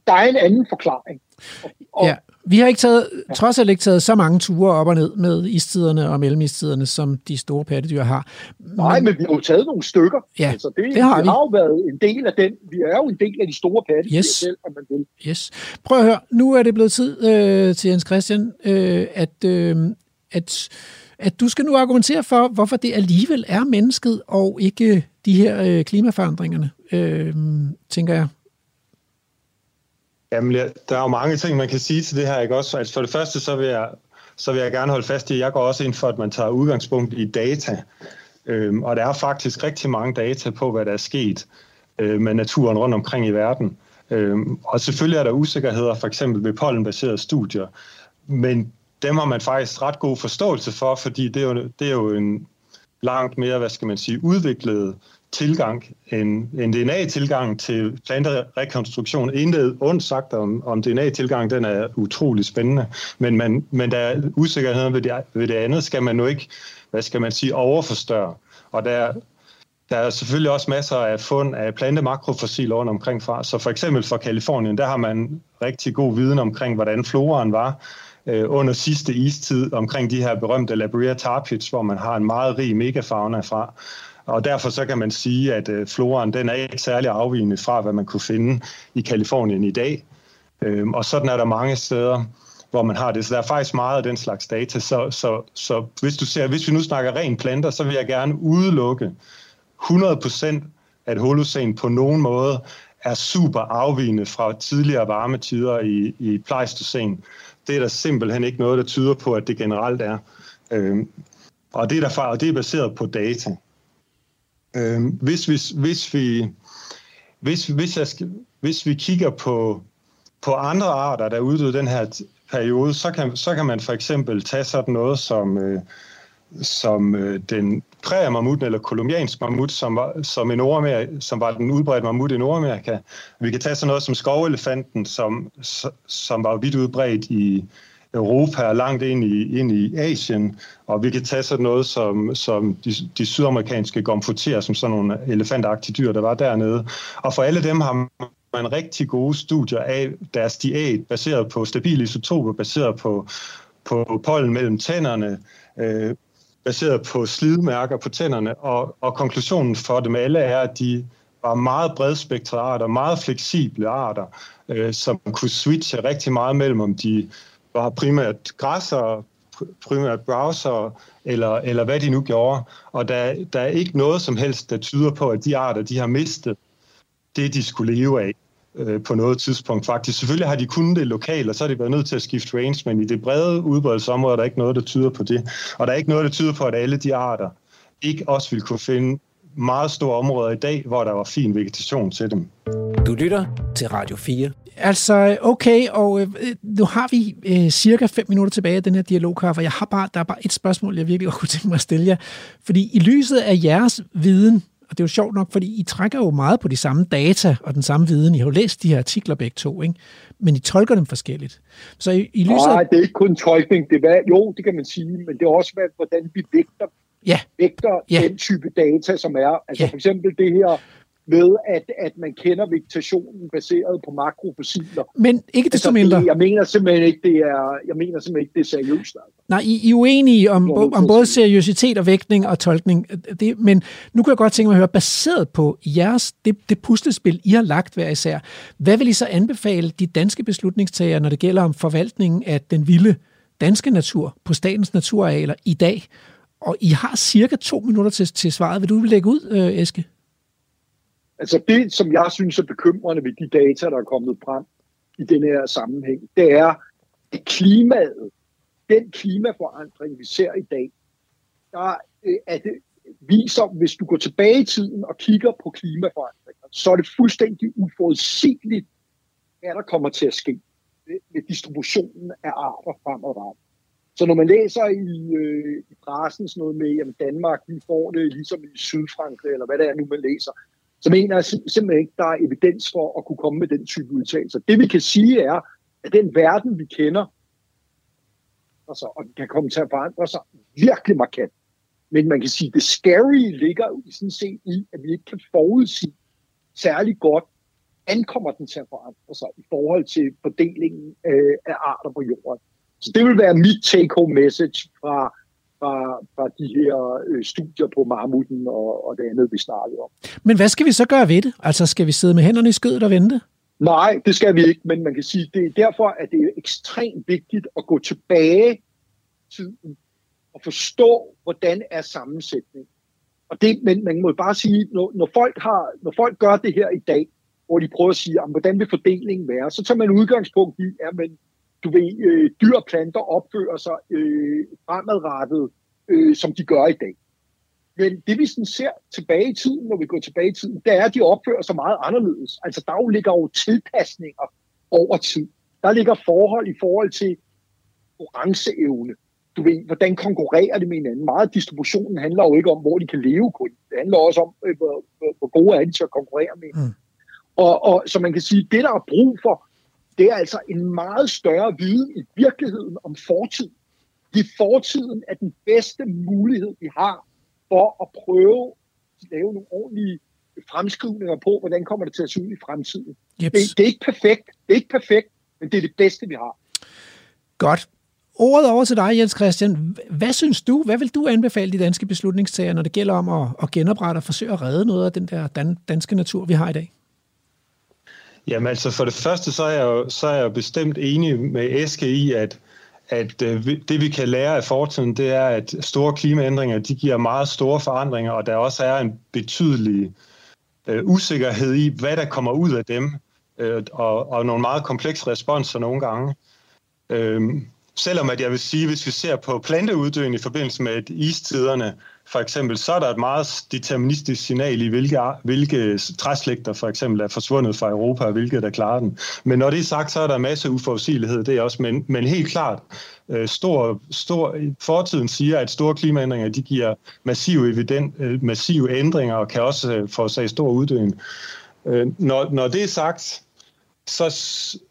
der er en anden forklaring. Og, og, ja, vi har ikke taget, ja. trods alt ikke taget så mange ture op og ned med istiderne og mellemistiderne, som de store pattedyr har. Men, nej, men vi har jo taget nogle stykker. Ja, altså, det, det har vi. Vi har jo været en del af den. Vi er jo en del af de store pattedyr yes. selv, om man vil. Yes. Prøv at høre, nu er det blevet tid øh, til Jens Christian, øh, at, øh, at, at du skal nu argumentere for, hvorfor det alligevel er mennesket og ikke de her øh, klimaforandringerne, øh, tænker jeg. Jamen, der er jo mange ting, man kan sige til det her, ikke også? Altså for det første, så vil jeg, så vil jeg gerne holde fast i, at jeg går også ind for, at man tager udgangspunkt i data. Øhm, og der er faktisk rigtig mange data på, hvad der er sket øh, med naturen rundt omkring i verden. Øhm, og selvfølgelig er der usikkerheder, for eksempel ved pollenbaserede studier. Men dem har man faktisk ret god forståelse for, fordi det er jo, det er jo en langt mere, hvad skal man sige, udviklet tilgang, en, en D N A-tilgang til planterekonstruktion. Intet ondt sagt om, om D N A-tilgang, den er utrolig spændende, men, man, men der er usikkerheden ved det, ved det andet, skal man jo ikke, hvad skal man sige, overforstørre. Og der, der er selvfølgelig også masser af fund af plantemakrofossiler rundt omkring fra. Så for eksempel fra Kalifornien, der har man rigtig god viden omkring, hvordan floraen var øh, under sidste istid, omkring de her berømte Labrea tar pits, hvor man har en meget rig megafauna fra. Og derfor så kan man sige, at floraen den er ikke særlig afvigende fra, hvad man kunne finde i Kalifornien i dag. Og sådan er der mange steder, hvor man har det. Så der er faktisk meget af den slags data. Så, så, så hvis, du ser, hvis vi nu snakker ren planter, så vil jeg gerne udelukke hundrede procent, at Holocæn på nogen måde er super afvigende fra tidligere varme tider i, i Pleistocæn. Det er der simpelthen ikke noget, der tyder på, at det generelt er. Og det er, der, og det er baseret på data. Hvis, hvis, hvis, vi, hvis, hvis, jeg, hvis vi kigger på, på andre arter, der uddøde den her periode, så kan, så kan man for eksempel tage sådan noget som, øh, som øh, den præmammut eller kolumbiansk mammut, som var, som, i Nordamerika, som var den udbredte mammut i Nordamerika. Vi kan tage sådan noget som skovelefanten, som, som var vidt udbredt i Europa og langt ind i, ind i Asien, og vi kan tage sådan noget som, som de, de sydamerikanske gomfoterer, som sådan nogle elefantagtige dyr, der var dernede. Og for alle dem har man rigtig gode studier af deres diæt, baseret på stabile isotoper, baseret på, på pollen mellem tænderne, øh, baseret på slidmærker på tænderne, og, og konklusionen for dem alle er, at de var meget bredspektrede arter, meget fleksible arter, øh, som kunne switche rigtig meget mellem, om de var primært græsser, primært browser, eller, eller hvad de nu gjorde. Og der, der er ikke noget som helst, der tyder på, at de arter, de har mistet det, de skulle leve af øh, på noget tidspunkt faktisk. Selvfølgelig har de kunnet det lokalt, og så har de været nødt til at skifte range, men i det brede udbredelsesområde er der ikke noget, der tyder på det. Og der er ikke noget, der tyder på, at alle de arter ikke også ville kunne finde meget store områder i dag, hvor der var fin vegetation til dem. Du lytter til Radio fire. Altså, okay, og øh, nu har vi øh, cirka fem minutter tilbage af den her dialogkaffe, og jeg har bare, der er bare et spørgsmål, jeg virkelig kunne tænke mig at stille jer. Fordi i lyset af jeres viden, og det er jo sjovt nok, fordi I trækker jo meget på de samme data og den samme viden. I har jo læst de her artikler begge to, ikke? Men I tolker dem forskelligt. Så i, i lyset Nej, af... det er ikke kun tolkning. Det var, jo, det kan man sige, men det er også, hvordan vi vægter, yeah. vægter yeah. den type data, som er. Altså yeah. for eksempel det her... med, at, at man kender vegetationen baseret på makrofossiler. Men ikke desto mindre. Jeg mener simpelthen ikke, det er, jeg mener simpelthen ikke, det er seriøst. Altså. Nej, I, I er uenige om, bo, om både seriøsitet og vægtning og tolkning. Det, men nu kan jeg godt tænke mig at høre, baseret på jeres, det, det puslespil, I har lagt hver især, hvad vil I så anbefale de danske beslutningstagere, når det gælder om forvaltningen af den vilde danske natur på statens naturarealer i dag? Og I har cirka to minutter til, til svaret. Vil du lægge ud, øh, Eske? Altså det, som jeg synes er bekymrende ved de data, der er kommet frem i den her sammenhæng, det er, at klimaet, den klimaforandring, vi ser i dag, der at det viser, hvis du går tilbage i tiden og kigger på klimaforandringer, så er det fuldstændig uforudsigeligt, hvad der kommer til at ske med distributionen af arter fremadrettet. Så når man læser i, øh, i pressen sådan noget med, at Danmark vi får det ligesom i Sydfrankrig, eller hvad det er nu, man læser, så mener jeg simpelthen ikke, der er evidens for at kunne komme med den type udtalelser. Det vi kan sige er, at den verden, vi kender, altså, og den kan komme til at forandre sig virkelig markant. Men man kan sige, at det scary ligger sådan set i, at vi ikke kan forudsige særlig godt, ankommer den til at forandre sig i forhold til fordelingen af arter på jorden. Så det vil være mit take-home message fra... Fra, fra de her øh, studier på marmuten og, og det andet, vi snakkede om. Men hvad skal vi så gøre ved det? Altså, skal vi sidde med hænderne i skødet og vente? Nej, det skal vi ikke, men man kan sige, det er derfor, at det er ekstremt vigtigt at gå tilbage i tiden og forstå, hvordan er sammensætningen. Og det, men man må bare sige, når, når, folk har, når folk gør det her i dag, hvor de prøver at sige, jamen, hvordan vil fordelingen være, så tager man udgangspunkt i, at man Du ved, øh, dyr og planter opfører sig øh, fremadrettet, øh, som de gør i dag. Men det vi sådan ser tilbage i tiden, når vi går tilbage i tiden, det er, at de opfører sig meget anderledes. Altså der ligger jo tilpasninger over tid. Der ligger forhold i forhold til konkurrenceevne. Du ved, hvordan konkurrerer de med hinanden? Meget af distributionen handler jo ikke om, hvor de kan leve kun. Det handler også om, øh, hvor, hvor gode er de til at konkurrere med hinanden. Mm. Og, og så man kan sige, det der er brug for, det er altså en meget større viden i virkeligheden om fortiden. I fortiden er den bedste mulighed, vi har for at prøve at lave nogle ordentlige fremskrivninger på, hvordan kommer det til at se ud i fremtiden. Yep. Det, det er ikke perfekt, det er ikke perfekt, men det er det bedste, vi har. Godt. Ordet over til dig, Jens Christian. Hvad synes du, hvad vil du anbefale de danske beslutningstagere, når det gælder om at, at genoprette og forsøge at redde noget af den der danske natur, vi har i dag? Jamen altså for det første, så er jeg jo, så er jeg bestemt enig med Eske i, at, at det vi kan lære af fortiden, det er, at store klimaændringer, de giver meget store forandringer, og der også er en betydelig øh, usikkerhed i, hvad der kommer ud af dem, øh, og, og nogle meget komplekse responser nogle gange. Øh, selvom at jeg vil sige, hvis vi ser på planteuddøen i forbindelse med istiderne, for eksempel, så er der et meget deterministisk signal i, hvilke, hvilke træslægter for eksempel er forsvundet fra Europa, og hvilke der klarer den. Men når det er sagt, så er der en masse uforudsigelighed, det er også, men, men helt klart, stor, stor, fortiden siger, at store klimaændringer, de giver massive, evident, massive ændringer, og kan også forårsage stor uddøen. Når, når det er sagt, så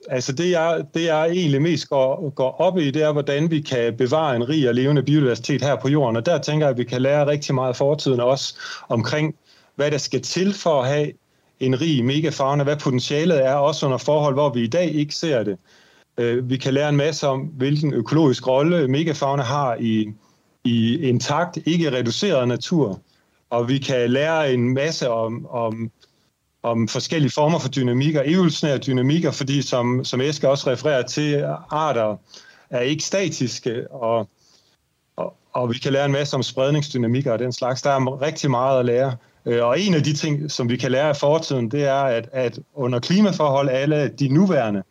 altså det, jeg, det, jeg egentlig mest går, går op i, det er, hvordan vi kan bevare en rig og levende biodiversitet her på jorden. Og der tænker jeg, at vi kan lære rigtig meget af fortiden også omkring, hvad der skal til for at have en rig megafauna, hvad potentialet er, også under forhold, hvor vi i dag ikke ser det. Vi kan lære en masse om, hvilken økologisk rolle megafauna har i, i intakt, ikke reduceret natur. Og vi kan lære en masse om... om om forskellige former for dynamikker, evolutionære dynamikker, fordi som, som Eske også refererer til, arter er ikke statiske, og Og, og vi kan lære en masse om spredningsdynamikker og den slags. Der er rigtig meget at lære. Og en af de ting, som vi kan lære af fortiden, det er, at, at under klimaforhold alle de nuværende,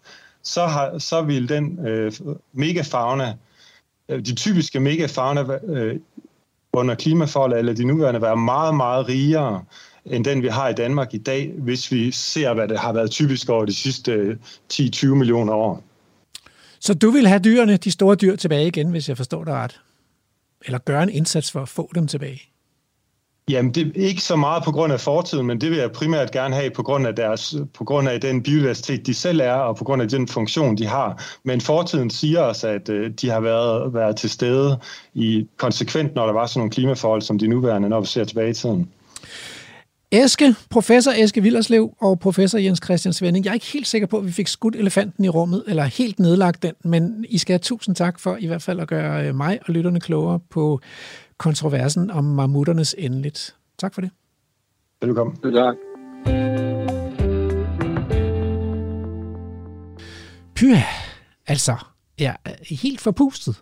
så, har, så vil den øh, megafauna, de typiske megafauna øh, under klimaforhold eller de nuværende, være meget, meget rigere end den, vi har i Danmark i dag, hvis vi ser, hvad det har været typisk over de sidste ti til tyve millioner år. Så du vil have dyrene, de store dyr, tilbage igen, hvis jeg forstår dig ret? Eller gøre en indsats for at få dem tilbage? Jamen, det er ikke så meget på grund af fortiden, men det vil jeg primært gerne have på grund af, deres, på grund af den biodiversitet, de selv er, og på grund af den funktion, de har. Men fortiden siger os, at de har været, været til stede i konsekvent, når der var sådan nogle klimaforhold, som de nuværende, når vi ser tilbage i tiden. Eske, professor Eske Willerslev og professor Jens Christian Svenning. Jeg er ikke helt sikker på, at vi fik skudt elefanten i rummet, eller helt nedlagt den, men I skal have tusind tak for i hvert fald at gøre mig og lytterne klogere på kontroversen om mammutternes endeligt. Tak for det. Velkommen. Tak. Pyha, altså, jeg er helt forpustet.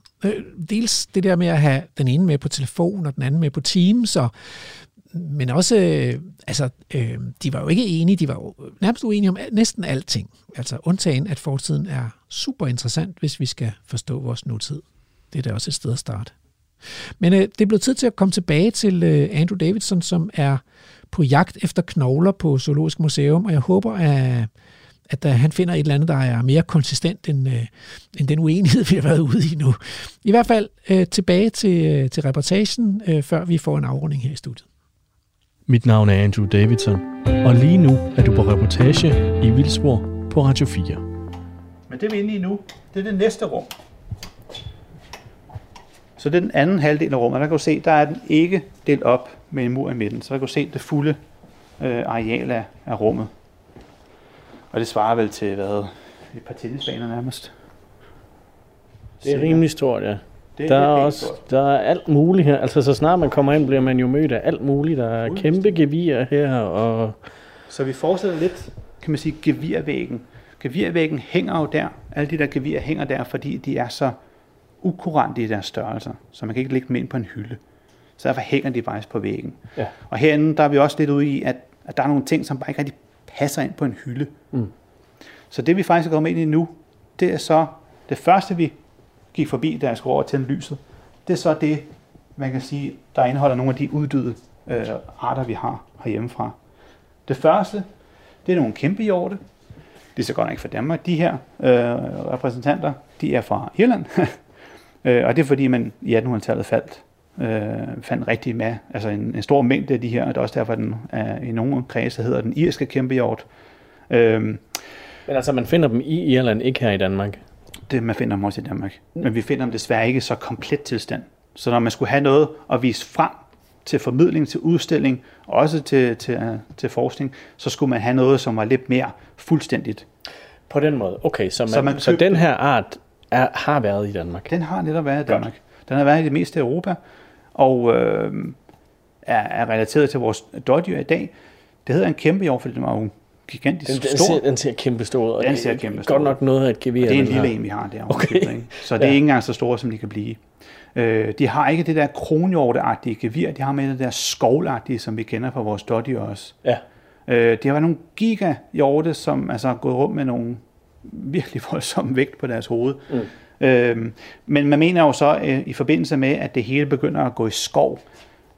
Dels det der med at have den ene med på telefon og den anden med på Teams, og men også, øh, altså, øh, de var jo ikke enige, de var jo nærmest uenige om næsten alting. Altså undtagen, at fortiden er super interessant, hvis vi skal forstå vores nutid. Det er da også et sted at starte. Men øh, det blev tid til at komme tilbage til øh, Andrew Davidson, som er på jagt efter knogler på Zoologisk Museum, og jeg håber, at, at, at han finder et eller andet, der er mere konsistent end, øh, end den uenighed, vi har været ude i nu. I hvert fald øh, tilbage til, øh, til reportagen, øh, før vi får en afrunding her i studiet. Mit navn er Andrew Davidson, og lige nu er du på reportage i Vildspor på Radio fire. Men det vi er inde i nu, det er det næste rum. Så det er den anden halvdel af rummet, og der kan du se, der er den ikke delt op med en mur i midten. Så der kan du se det fulde øh, areal af, af rummet. Og det svarer vel til hvad, et par tennisbaner nærmest. Det er rimelig stort, ja. Det, der, det er også, der er alt muligt her. Altså så snart man kommer ind, bliver man jo mødt af alt muligt. Der er kæmpe gevier her. Og så vi fortsætter lidt, kan man sige, gevirvæggen. Gevirvæggen hænger jo der. Alle de der gevier hænger der, fordi de er så ukurante i deres størrelser. Så man kan ikke lægge dem ind på en hylde. Så derfor hænger de faktisk på væggen. Ja. Og herinde, der er vi også lidt ude i, at, at der er nogle ting, som bare ikke rigtig passer ind på en hylde. Mm. Så det vi faktisk er kommet ind i nu, det er så det første, vi gik forbi, da jeg skulle over til lyset. Det er så det, man kan sige, der indeholder nogle af de uddøde øh, arter, vi har herhjemmefra. Det første, det er nogle kæmpe hjorte. Det er så godt nok ikke fra Danmark. De her øh, repræsentanter, de er fra Irland. Og det er fordi, man i attenhundredetallet faldt, øh, fandt rigtig med, altså en, en stor mængde af de her, og det er også derfor, den er, i nogle kredse hedder den irske kæmpe hjort. Øh, Men altså, man finder dem i Irland, ikke her i Danmark? Det, man finder dem også i Danmark. Men vi finder dem desværre ikke så komplet tilstand. Så når man skulle have noget at vise frem til formidling, til udstilling, og også til, til, til forskning, så skulle man have noget, som var lidt mere fuldstændigt. På den måde. Okay, så, man, så, man køb... så den her art er, har været i Danmark? Den har netop været i Danmark. Godt. Den har været i det meste af Europa, og øh, er, er relateret til vores dårdyr i dag. Det hedder en kæmpe jord, fordi den var jo gigantisk den, den, ser, den ser kæmpe stor ud. Den ser kæmpe stor. Godt nok noget af et gevær. Det er en lille en, vi har der. Okay. Købning, så det er ja. Ikke engang så store, som de kan blive. Øh, de har ikke det der kronhjorteagtige gevær. De har med det der skovlagtige, som vi kender fra vores dårdyr også. Ja. Øh, de har nogle gigahjorte, som altså har gået rundt med nogle virkelig voldsomme vægt på deres hoved. Mm. Øh, men man mener jo så, øh, i forbindelse med, at det hele begynder at gå i skov.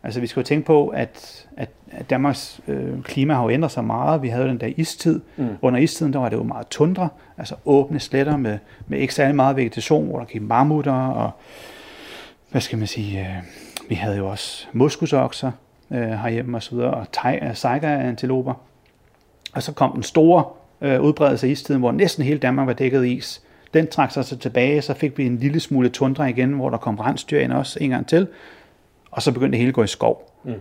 Altså vi skal jo tænke på, at, at Danmarks øh, klima har jo ændret sig meget. Vi havde den der istid. Mm. Under istiden der var det jo meget tundra, altså åbne sletter med, med ikke særlig meget vegetation, hvor der gik mammutter og, hvad skal man sige, øh, vi havde jo også moskusokser øh, herhjemme og så videre, og saiga-antiloper. Og så kom den store øh, udbredelse af istiden, hvor næsten hele Danmark var dækket i is. Den trak sig så tilbage, så fik vi en lille smule tundra igen, hvor der kom rensdyr ind også en gang til. Og så begyndte det hele at gå i skov. Mm.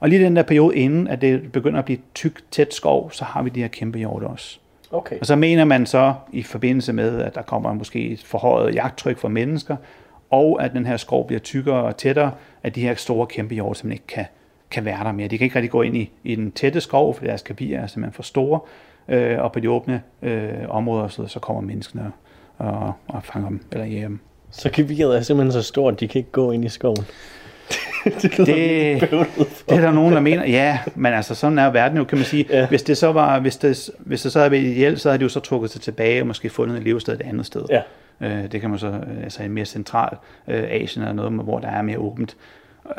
Og lige den der periode inden, at det begynder at blive tyk, tæt skov, så har vi de her kæmpe hjorte også. Okay. Og så mener man så, i forbindelse med, at der kommer måske et forhøjet jagttryk fra mennesker, og at den her skov bliver tykkere og tættere, at de her store kæmpe hjorte simpelthen ikke kan, kan være der mere. De kan ikke rigtig gå ind i, i den tætte skov, for deres gebier er simpelthen for store, øh, og på de åbne øh, områder, så, så kommer menneskene og, og fanger dem, eller jæger dem. Så geviret er simpelthen så stort, de kan ikke gå ind i skoven. det, det, det er der nogen, der mener. Ja, men altså sådan er verden jo, kan man sige. Ja. Hvis det så var, hvis det, hvis det så havde været ideelt, så havde de jo så trukket sig tilbage og måske fundet et levested et andet sted. Ja. Øh, det kan man så, altså i mere central øh, Asien eller noget, hvor der er mere åbent.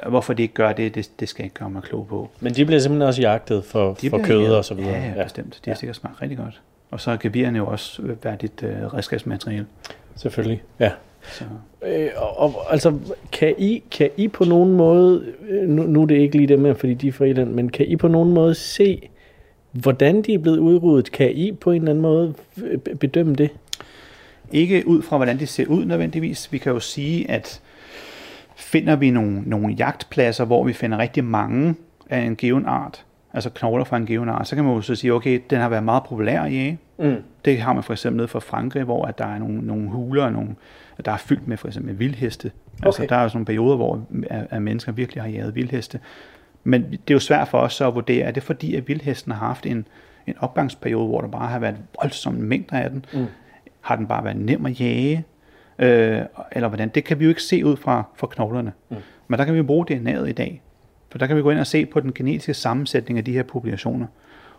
Hvorfor de ikke gør det, det, det skal jeg ikke gøre mig klog på. Men de bliver simpelthen også jagtet for, for kød og så videre. Ja, ja, bestemt. De har ja. sikkert smagt rigtig godt. Og så er gebirerne jo også værdigt øh, redskabsmateriale. Selvfølgelig, ja. Øh, og, og, altså, kan I, kan I på nogen måde, nu, nu er det ikke lige det med, fordi de er fra Irland, men kan I på nogen måde se, hvordan de er blevet udryddet? Kan I på en eller anden måde bedømme det? Ikke ud fra, hvordan de ser ud nødvendigvis. Vi kan jo sige, at finder vi nogle, nogle jagtpladser, hvor vi finder rigtig mange af en given art, altså knogler fra en given art, så kan man jo så sige, okay, den har været meget populær at jage. Mm. Det har man for eksempel nede fra Frankrig, hvor at der er nogle, nogle huler, nogle, der er fyldt med for eksempel vildheste. Okay. Altså der er jo sådan nogle perioder, hvor at, at mennesker virkelig har jaget vildheste. Men det er jo svært for os så at vurdere, er det fordi, at vildhesten har haft en, en opgangsperiode, hvor der bare har været voldsomme mængder af den? Mm. Har den bare været nem at jage? Øh, eller hvordan? Det kan vi jo ikke se ud fra, fra knoglerne. Mm. Men der kan vi bruge D N A'et i dag. For der kan vi gå ind og se på den genetiske sammensætning af de her populationer.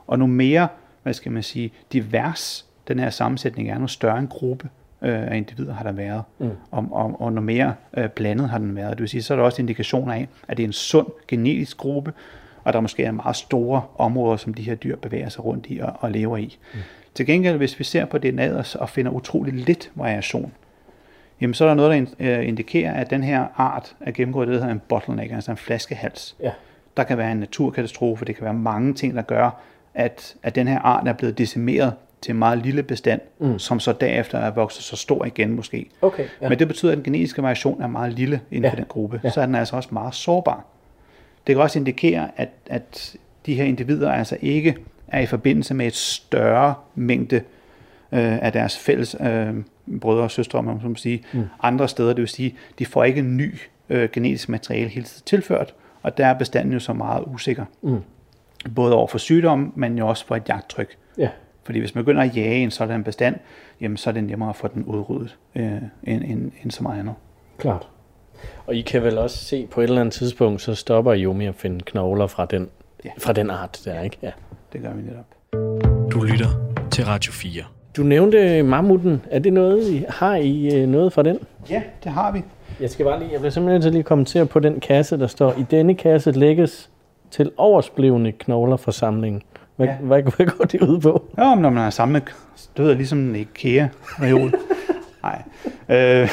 Og nu mere, hvad skal man sige, divers den her sammensætning er, nu større en gruppe øh, af individer har der været. Mm. Og, og, og nu mere øh, blandet har den været. Det vil sige, så er der også indikationer af, at det er en sund genetisk gruppe, og der måske er meget store områder, som de her dyr bevæger sig rundt i og, og lever i. Mm. Til gengæld, hvis vi ser på D N A'et og finder utrolig lidt variation, jamen så er der noget, der indikerer, at den her art er gennemgået det, der hedder en bottleneck, altså en flaskehals. Ja. Der kan være en naturkatastrofe, det kan være mange ting, der gør, at, at den her art er blevet decimeret til en meget lille bestand, mm. som så derefter er vokset så stor igen måske. Okay, ja. Men det betyder, at den genetiske variation er meget lille inden ja. for den gruppe, ja. så er den altså også meget sårbar. Det kan også indikere, at, at de her individer altså ikke er i forbindelse med et større mængde øh, af deres fælles øh, brødre og søstre, man må sige, mm. andre steder. Det vil sige, de får ikke ny øh, genetisk materiale hele tiden tilført, og der er bestanden jo så meget usikker. Mm. Både over for sygdomme, men jo også for et jagttryk. Yeah. Fordi hvis man begynder at jage en sådan bestand, jamen så er det nemmere at få den udryddet øh, end, end, end så meget andet. Klart. Og I kan vel også se, på et eller andet tidspunkt, så stopper I jo med at finde knogler fra den, yeah. fra den art der, ikke? Ja. Det gør vi netop. Du lytter til Radio fire. Du nævnte mammuten. Er det noget, I, har I noget fra den? Ja, det har vi. Jeg skal bare lige, jeg bliver simpelthen til lige kommentere på den kasse, der står, i denne kasse lægges til oversblevne knogler fra samlingen. Hvad, ja. hvad, hvad går det ud på? Ja, men når man har samlet støder ligesom en IKEA-reol. Nej. Øh,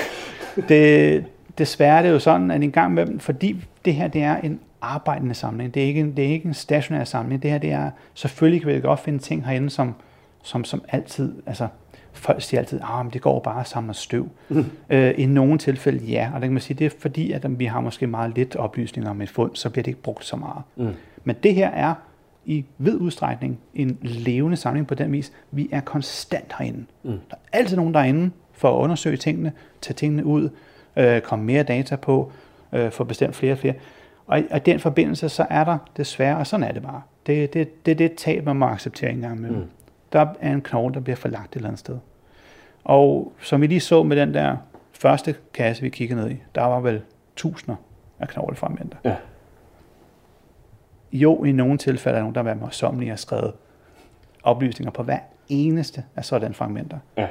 det, desværre det er jo sådan, at en gang med dem, fordi det her det er en arbejdende samling. Det er ikke en, det er ikke en stationær samling. Det her det er, selvfølgelig kan vi godt finde ting herinde, som Som, som altid, altså folk siger altid, ah, men det går bare og samler støv. Mm. Øh, I nogle tilfælde ja, og der kan man sige, det er fordi, at vi har måske meget lidt oplysninger om et fund, så bliver det ikke brugt så meget. Mm. Men det her er i vid udstrækning en levende samling på den vis. Vi er konstant herinde. Mm. Der er altid nogen derinde for at undersøge tingene, tage tingene ud, øh, komme mere data på, øh, få bestemt flere og flere. Og i, og i den forbindelse, så er der desværre, og sådan er det bare, det, det, det, det er tab, man må acceptere engang med. Mm. Der er en knogle, der bliver forlagt et eller andet sted. Og som vi lige så med den der første kasse, vi kiggede ned i, der var vel tusinder af knoglefragmenter. Ja. Jo, i nogle tilfælde er der nogen, der har været morsommelige og skrevet oplysninger på hver eneste af sådan fragmenter. Ja.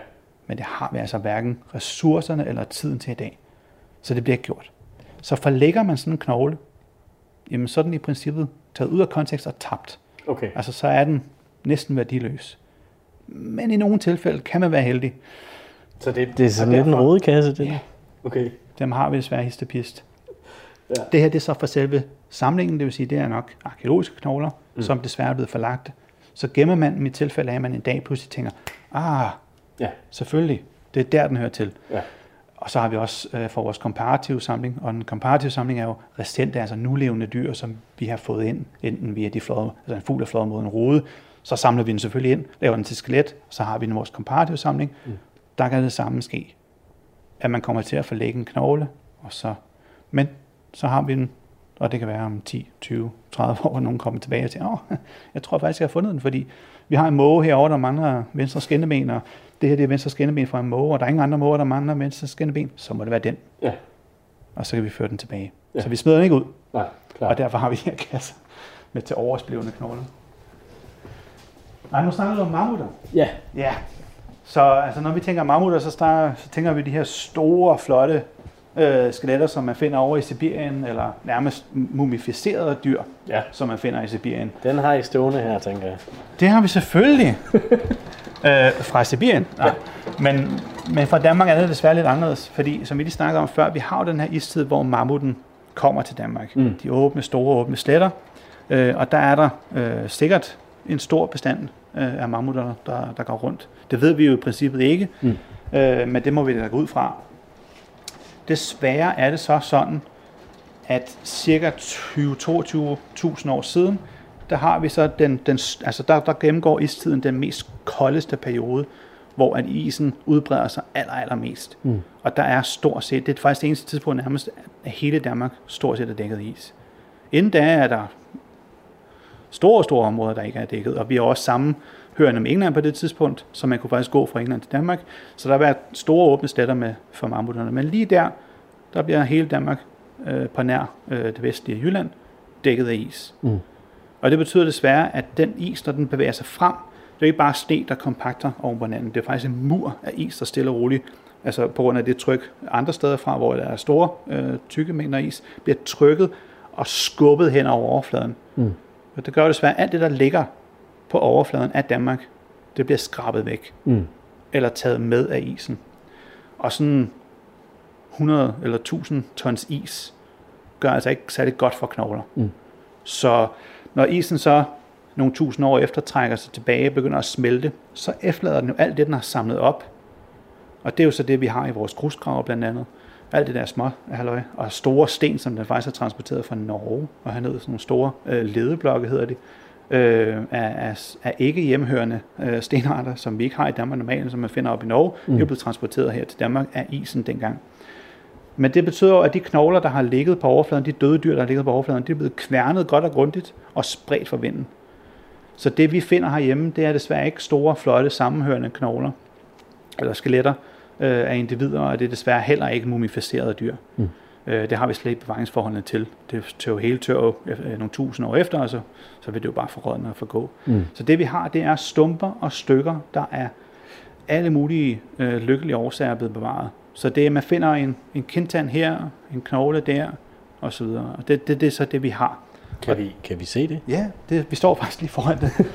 Men det har vi altså hverken ressourcerne eller tiden til i dag. Så det bliver ikke gjort. Så forlægger man sådan en knogle, jamen så er den i princippet taget ud af kontekst og tabt. Okay. Altså så er den næsten værdiløs. Men i nogle tilfælde kan man være heldig. Så det, det er sådan lidt en rodekasse, det? Ja. Okay. Dem har vi desværre histopist. Ja. Det her det er så for selve samlingen, det vil sige, det er nok arkæologiske knogler, mm. som desværre er blevet forlagt. Så gemmer man dem i tilfælde af, at man en dag pludselig tænker, ah, ja. selvfølgelig, det er der, den hører til. Ja. Og så har vi også øh, for vores komparative samling, og den komparative samling er jo recente, altså nulevende dyr, som vi har fået ind, enten via de flåde, altså en fugl er flået mod en rode, så samler vi den selvfølgelig ind, laver den til skelet, så har vi den vores komparative samling. Mm. Der kan det samme ske, at man kommer til at forlægge en knogle, og så, men så har vi den, og det kan være om ti, tyve, tredive år, at nogen kommer tilbage og siger, åh, jeg tror faktisk, jeg har fundet den, fordi vi har en måge herovre, der mangler venstre skinneben, og det her det er venstre skinneben fra en måge, og der er ingen andre måger, der mangler venstre skinneben, så må det være den. Ja. Og så kan vi føre den tilbage. Ja. Så vi smider den ikke ud. Nej, klar. Og derfor har vi her kasser med til oversblevende knogler. Nej, nu snakker vi om mammutter. Ja. Ja. Så altså, når vi tænker mammutter, så, starter, så tænker vi de her store, flotte øh, skeletter, som man finder over i Sibirien, eller nærmest mumificerede dyr, ja, som man finder i Sibirien. Den har I stående her, tænker jeg. Det har vi selvfølgelig. Øh, fra Sibirien, ja. men, men fra Danmark er det desværre lidt anderledes, fordi som vi lige snakkede om før, vi har den her istid, hvor mammuten kommer til Danmark. Mm. De åbne, store åbne sletter, øh, og der er der øh, sikkert en stor bestand øh, af mammutter, der, der går rundt. Det ved vi jo i princippet ikke, mm. øh, men det må vi da gå ud fra. Desværre er det så sådan, at cirka tyve til toogtyve tusind år siden, der har vi så den, den altså der, der gennemgår istiden den mest koldeste periode, hvor at isen udbreder sig aller, aller mest. Mm. Og der er stort set, det er faktisk det eneste tidspunkt nærmest, at hele Danmark stort set er dækket i is. Inden da er der store, store områder, der ikke er dækket, og vi er også sammenhørende med England på det tidspunkt, så man kunne faktisk gå fra England til Danmark. Så der var store åbne sletter med for mammutterne. Men lige der, der bliver hele Danmark øh, på nær øh, det vestlige Jylland dækket af is. Mm. Og det betyder desværre, at den is, når den bevæger sig frem, det er ikke bare sne, der kompakter over hinanden. Det er faktisk en mur af is, der stille og roligt, altså på grund af det tryk andre steder fra, hvor der er store, øh, tykke mængder is, bliver trykket og skubbet hen over overfladen. Mm. Og det gør desværre, alt det, der ligger på overfladen af Danmark, det bliver skrabet væk. Mm. Eller taget med af isen. Og sådan hundrede eller tusind tons is gør altså ikke særlig godt for knogler. Mm. Så når isen så nogle tusind år efter trækker sig tilbage og begynder at smelte, så efterlader den jo alt det, den har samlet op. Og det er jo så det, vi har i vores grusgrave blandt andet. Alt det der små halløj, og store sten, som den faktisk har transporteret fra Norge og hernede, sådan nogle store øh, ledeblokke hedder de, øh, af, af ikke hjemhørende øh, stenarter, som vi ikke har i Danmark normalt, som man finder op i Norge, mm. de er blevet transporteret her til Danmark af isen dengang. Men det betyder at de knogler, der har ligget på overfladen, de døde dyr, der har ligget på overfladen, de er blevet kværnet godt og grundigt og spredt for vinden. Så det vi finder herhjemme, det er desværre ikke store, flotte, sammenhørende knogler eller skeletter øh, af individer, og det er desværre heller ikke mumificerede dyr. Mm. Øh, det har vi slet ikke bevaringsforholdene til. Det tør jo hele tør øh, nogle tusind år efter, og så, så vil det jo bare forrådne og forgå. Mm. Så det vi har, det er stumper og stykker, der er alle mulige øh, lykkelige årsager blevet bevaret. Så det er, man finder en, en kindtand her, en knogle der, og så videre. Og det, det, det er så det, vi har. Kan, og, vi, kan vi se det? Ja, det, vi står faktisk lige foran det.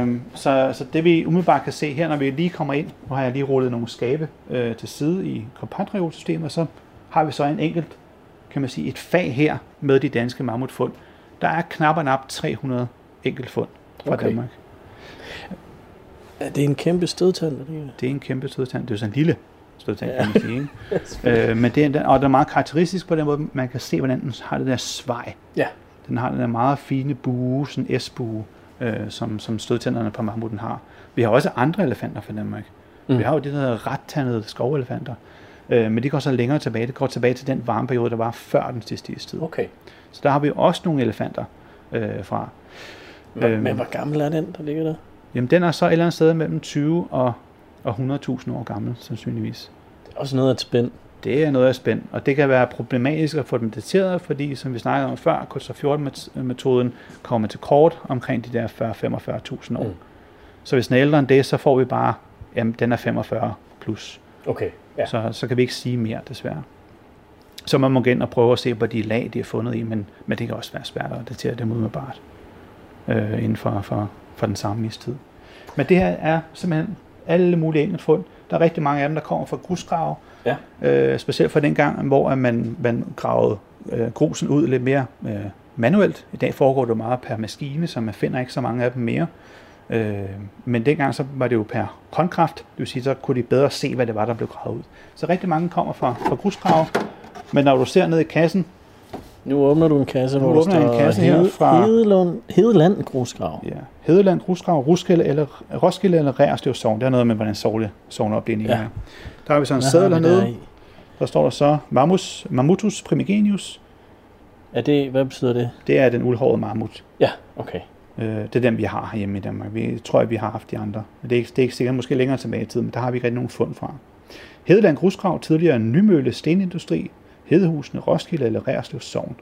øhm, så, så det, vi umiddelbart kan se her, når vi lige kommer ind, nu har jeg lige rullet nogle skabe øh, til side i kompatreolsystemet, og så har vi så en enkelt, kan man sige, et fag her med de danske mammutfund. Der er knap og nap tre hundrede enkeltfund fra okay. Danmark. Er det en kæmpe stødtand? Det er en kæmpe stødtand. Det er jo sådan en lille. Ja. Sige, øh, men det er, og det er meget karakteristisk på den måde, man kan se, hvordan den har det der svej. Ja. Den har den der meget fine bue, sådan en S-bue, øh, som, som stødtænderne på mammuten har. Vi har også andre elefanter fra Danmark. Mm. Vi har jo de der rettandede skovelefanter, øh, men de går så længere tilbage. Det går tilbage til den varme periode, der var før den sidste istid. Okay. Så der har vi også nogle elefanter øh, fra. Men, øh, men hvor gammel er den, der ligger der? Jamen den er så et eller andet sted mellem tyve og og hundrede tusind år gammel, sandsynligvis. Det er også noget af et spænd. Det er noget af spænd, og det kan være problematisk at få dem dateret, fordi, som vi snakkede om før, K S fjorten-metoden kommer til kort omkring de der fyrre til femogfyrre tusind år. Mm. Så hvis den er ældre end det, så får vi bare, jamen, den er femogfyrre plus. Okay, ja. Så, så kan vi ikke sige mere, desværre. Så man må igen og prøve at se, hvor de lag, de er fundet i, men, men det kan også være svært at datere dem umiddelbart øh, inden for, for, for den samme istid. Men det her er simpelthen alle mulige enkeltfund. Der er rigtig mange af dem, der kommer fra grusgrave. Ja. Øh, specielt fra den gang, hvor man, man gravede øh, grusen ud lidt mere øh, manuelt. I dag foregår det meget per maskine, så man finder ikke så mange af dem mere. Øh, men dengang så var det jo per håndkraft. Det vil sige, så kunne de bedre se, hvad det var, der blev gravet ud. Så rigtig mange kommer fra, fra grusgrave. Men når du ser ned i kassen, nu åbner du en kasse, hvor du står en kasse her fra Hedeland, Hedeland Gruskrav. Ja, Hedeland Gruskrav, Roskilde eller Roskilde eller Rerslev Sogn. Det er noget med hvordan sogne sogneopdelingen er. Ja. Der har vi så en seddel hernede. Der, der står der så Mammus, Mammutus primigenius. Er det, hvad betyder det? Det er den uldhårede mammut. Ja, okay. Det er dem, vi har hjemme i Danmark. Vi tror, at vi har haft de andre. Det er ikke, det er ikke sikkert, måske længere tilbage i tiden, men der har vi ikke rigtig nogen fund fra. Hedeland Gruskrav, tidligere Nymølle Stenindustri, Hedehusene, Roskilde eller Reerslev Sogn.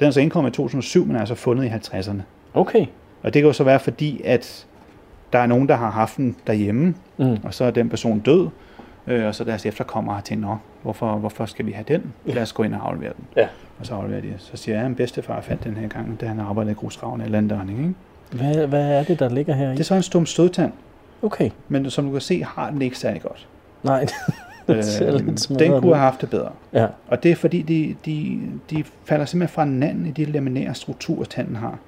Den er så indkommet i to tusind og syv, men er altså fundet i halvtredserne. Okay. Og det kan jo så være fordi, at der er nogen, der har haft den derhjemme, mm. og så er den person død, øh, og så deres efterkommere har tænkt, hvorfor, hvorfor skal vi have den? Lad os gå ind og aflevere den. Ja. Og så afleverer de. Så siger jeg, at min bedstefar fandt den her gang, da han arbejdede i grusgraven eller andet dørning, ikke? Hvad, hvad er det, der ligger her i? Det er så en stum stødtand. Okay. Men som du kan se, har den ikke særlig godt. Nej, det ser øh, lidt smadret. Den kunne have haft det bedre. Ja. Og det er fordi, de, de, de falder simpelthen fra hinanden i de laminære strukturer, tanden har.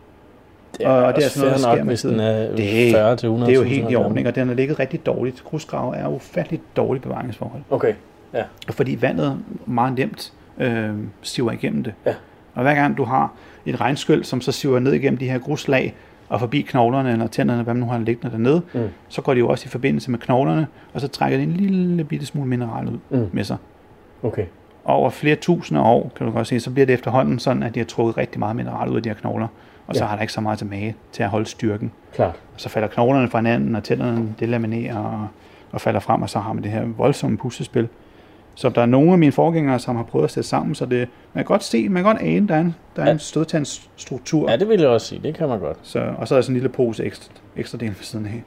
Det er, og det er sådan noget, der sker med tiden. Det, det er jo helt i orden, og den har ligget rigtig dårligt. Grusgrave er ufatteligt dårligt bevaringsforhold. Okay, ja. Fordi vandet meget nemt øh, siver igennem det. Ja. Og hver gang du har et regnskyld, som så siver ned igennem de her gruslag, og forbi knoglerne eller tænderne, hvad man nu har liggende dernede, mm. så går de jo også i forbindelse med knoglerne, og så trækker de en lille bitte smule mineral ud mm. med sig. Okay. Over flere tusinde år, kan du godt se, så bliver det efterhånden sådan, at de har trukket rigtig meget mineral ud af de her knogler, og ja. Så har der ikke så meget tilbage til at holde styrken. Klart. Og så falder knoglerne fra hinanden, og tænderne delaminerer og, og falder frem, og så har man det her voldsomme puslespil. Så der er nogle af mine forgængere, som har prøvet at sætte sammen, så det, man kan godt se, man kan godt ane, der er en, der er ja. en stødtandsstruktur. Ja, det vil jeg også sige, det kan man godt. Så, og så er der sådan en lille pose ekstra, ekstra del for siden af.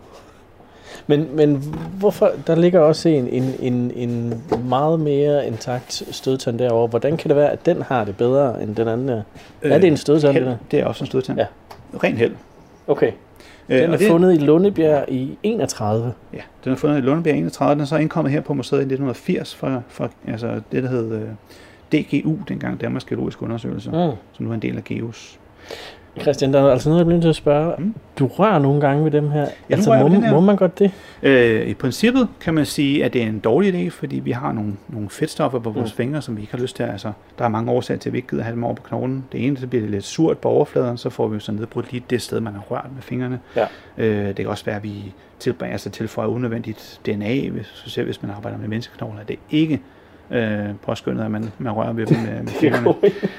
Men, men hvorfor, der ligger også en, en, en, en meget mere intakt stødtand derovre. Hvordan kan det være, at den har det bedre end den anden der? Er øh, det en stødtand? Held, det er også en stødtand. Ja. Ren held. Okay. Den øh, er det, fundet i Lundebjerg i enogtredive. Ja, den er fundet i Lundebjerg i enogtredive. Den er så indkommet her på museet i nitten firs fra, fra altså det, der hed uh, D G U, dengang Danmarks Geologiske Undersøgelse, mm. som nu er en del af GEUS. Christian, der er altså noget, jeg bliver nødt til at spørge. Mm. Du rører nogle gange ved dem her. Ja, altså, må, her. må man godt det? Øh, I princippet kan man sige, at det er en dårlig idé, fordi vi har nogle, nogle fedtstoffer på vores mm. fingre, som vi ikke har lyst til. Altså, der er mange årsager til, at vi ikke gider have dem over på knoglen. Det ene, så bliver det lidt surt på overfladen, så får vi så nedbrudt lige det sted, man har rørt med fingrene. Ja. Øh, det kan også være, at vi tilbærer, altså, tilføjer unødvendigt D N A, hvis, selv hvis man arbejder med menneskeknogler. Det er ikke Øh, påskyndet, at man, man rører ved dem med, med fingrene.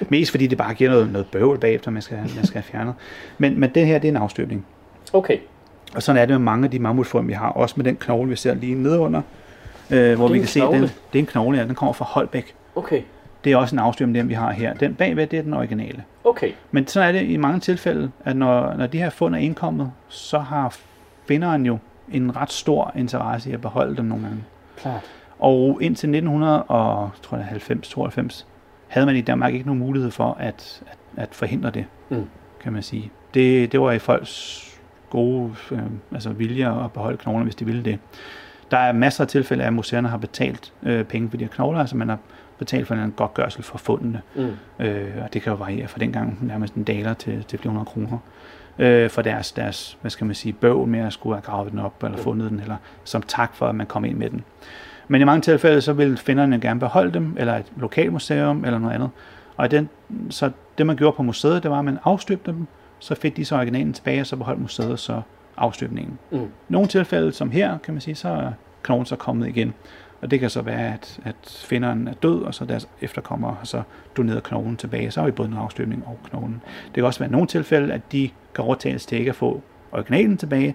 Mest fordi det bare giver noget, noget bøvl bagefter, man skal, man skal have fjernet. Men, men det her, det er en afstøbning. Okay. Og sådan er det med mange af de mammutfund, vi har. Også med den knogle, vi ser lige nedunder. Øh, hvor vi kan knogle? se, den, det er en knogle, ja, den kommer fra Holbæk. Okay. Det er også en afstøbning, den vi har her. Den bagved, det er den originale. Okay. Men sådan er det i mange tilfælde, at når, når de her fund er indkommet, så har finderen jo en ret stor interesse i at beholde dem nogle gange. Klart. Og indtil nitten halvfems tooghalvfems havde man i Danmark ikke nogen mulighed for at, at, at forhindre det, mm. kan man sige. Det, det var i folks gode øh, altså vilje at beholde knogler, hvis de ville det. Der er masser af tilfælde af, at museerne har betalt øh, penge for de her knogler, altså man har betalt for en godtgørelse for fundene. Mm. Øh, og det kan jo variere fra dengang nærmest en daler til, til fire hundrede kroner. Øh, for deres, deres, hvad skal man sige, bøvl med at skulle have gravet den op eller mm. fundet den, eller som tak for, at man kom ind med den. Men i mange tilfælde, så vil finderne gerne beholde dem, eller et lokalmuseum, eller noget andet. Og den, så det, man gjorde på museet, det var, at man afstøbte dem, så fik de så originalen tilbage, og så beholdt museet så afstøbningen. Mm. Nogle tilfælde, som her, kan man sige, så er knoglen så kommet igen. Og det kan så være, at, at finderen er død, og så deres efterkommere så donerer knoglen tilbage. Så har vi både en afstøbning og knoglen. Det kan også være nogle tilfælde, at de kan overtales til ikke at få originalen tilbage.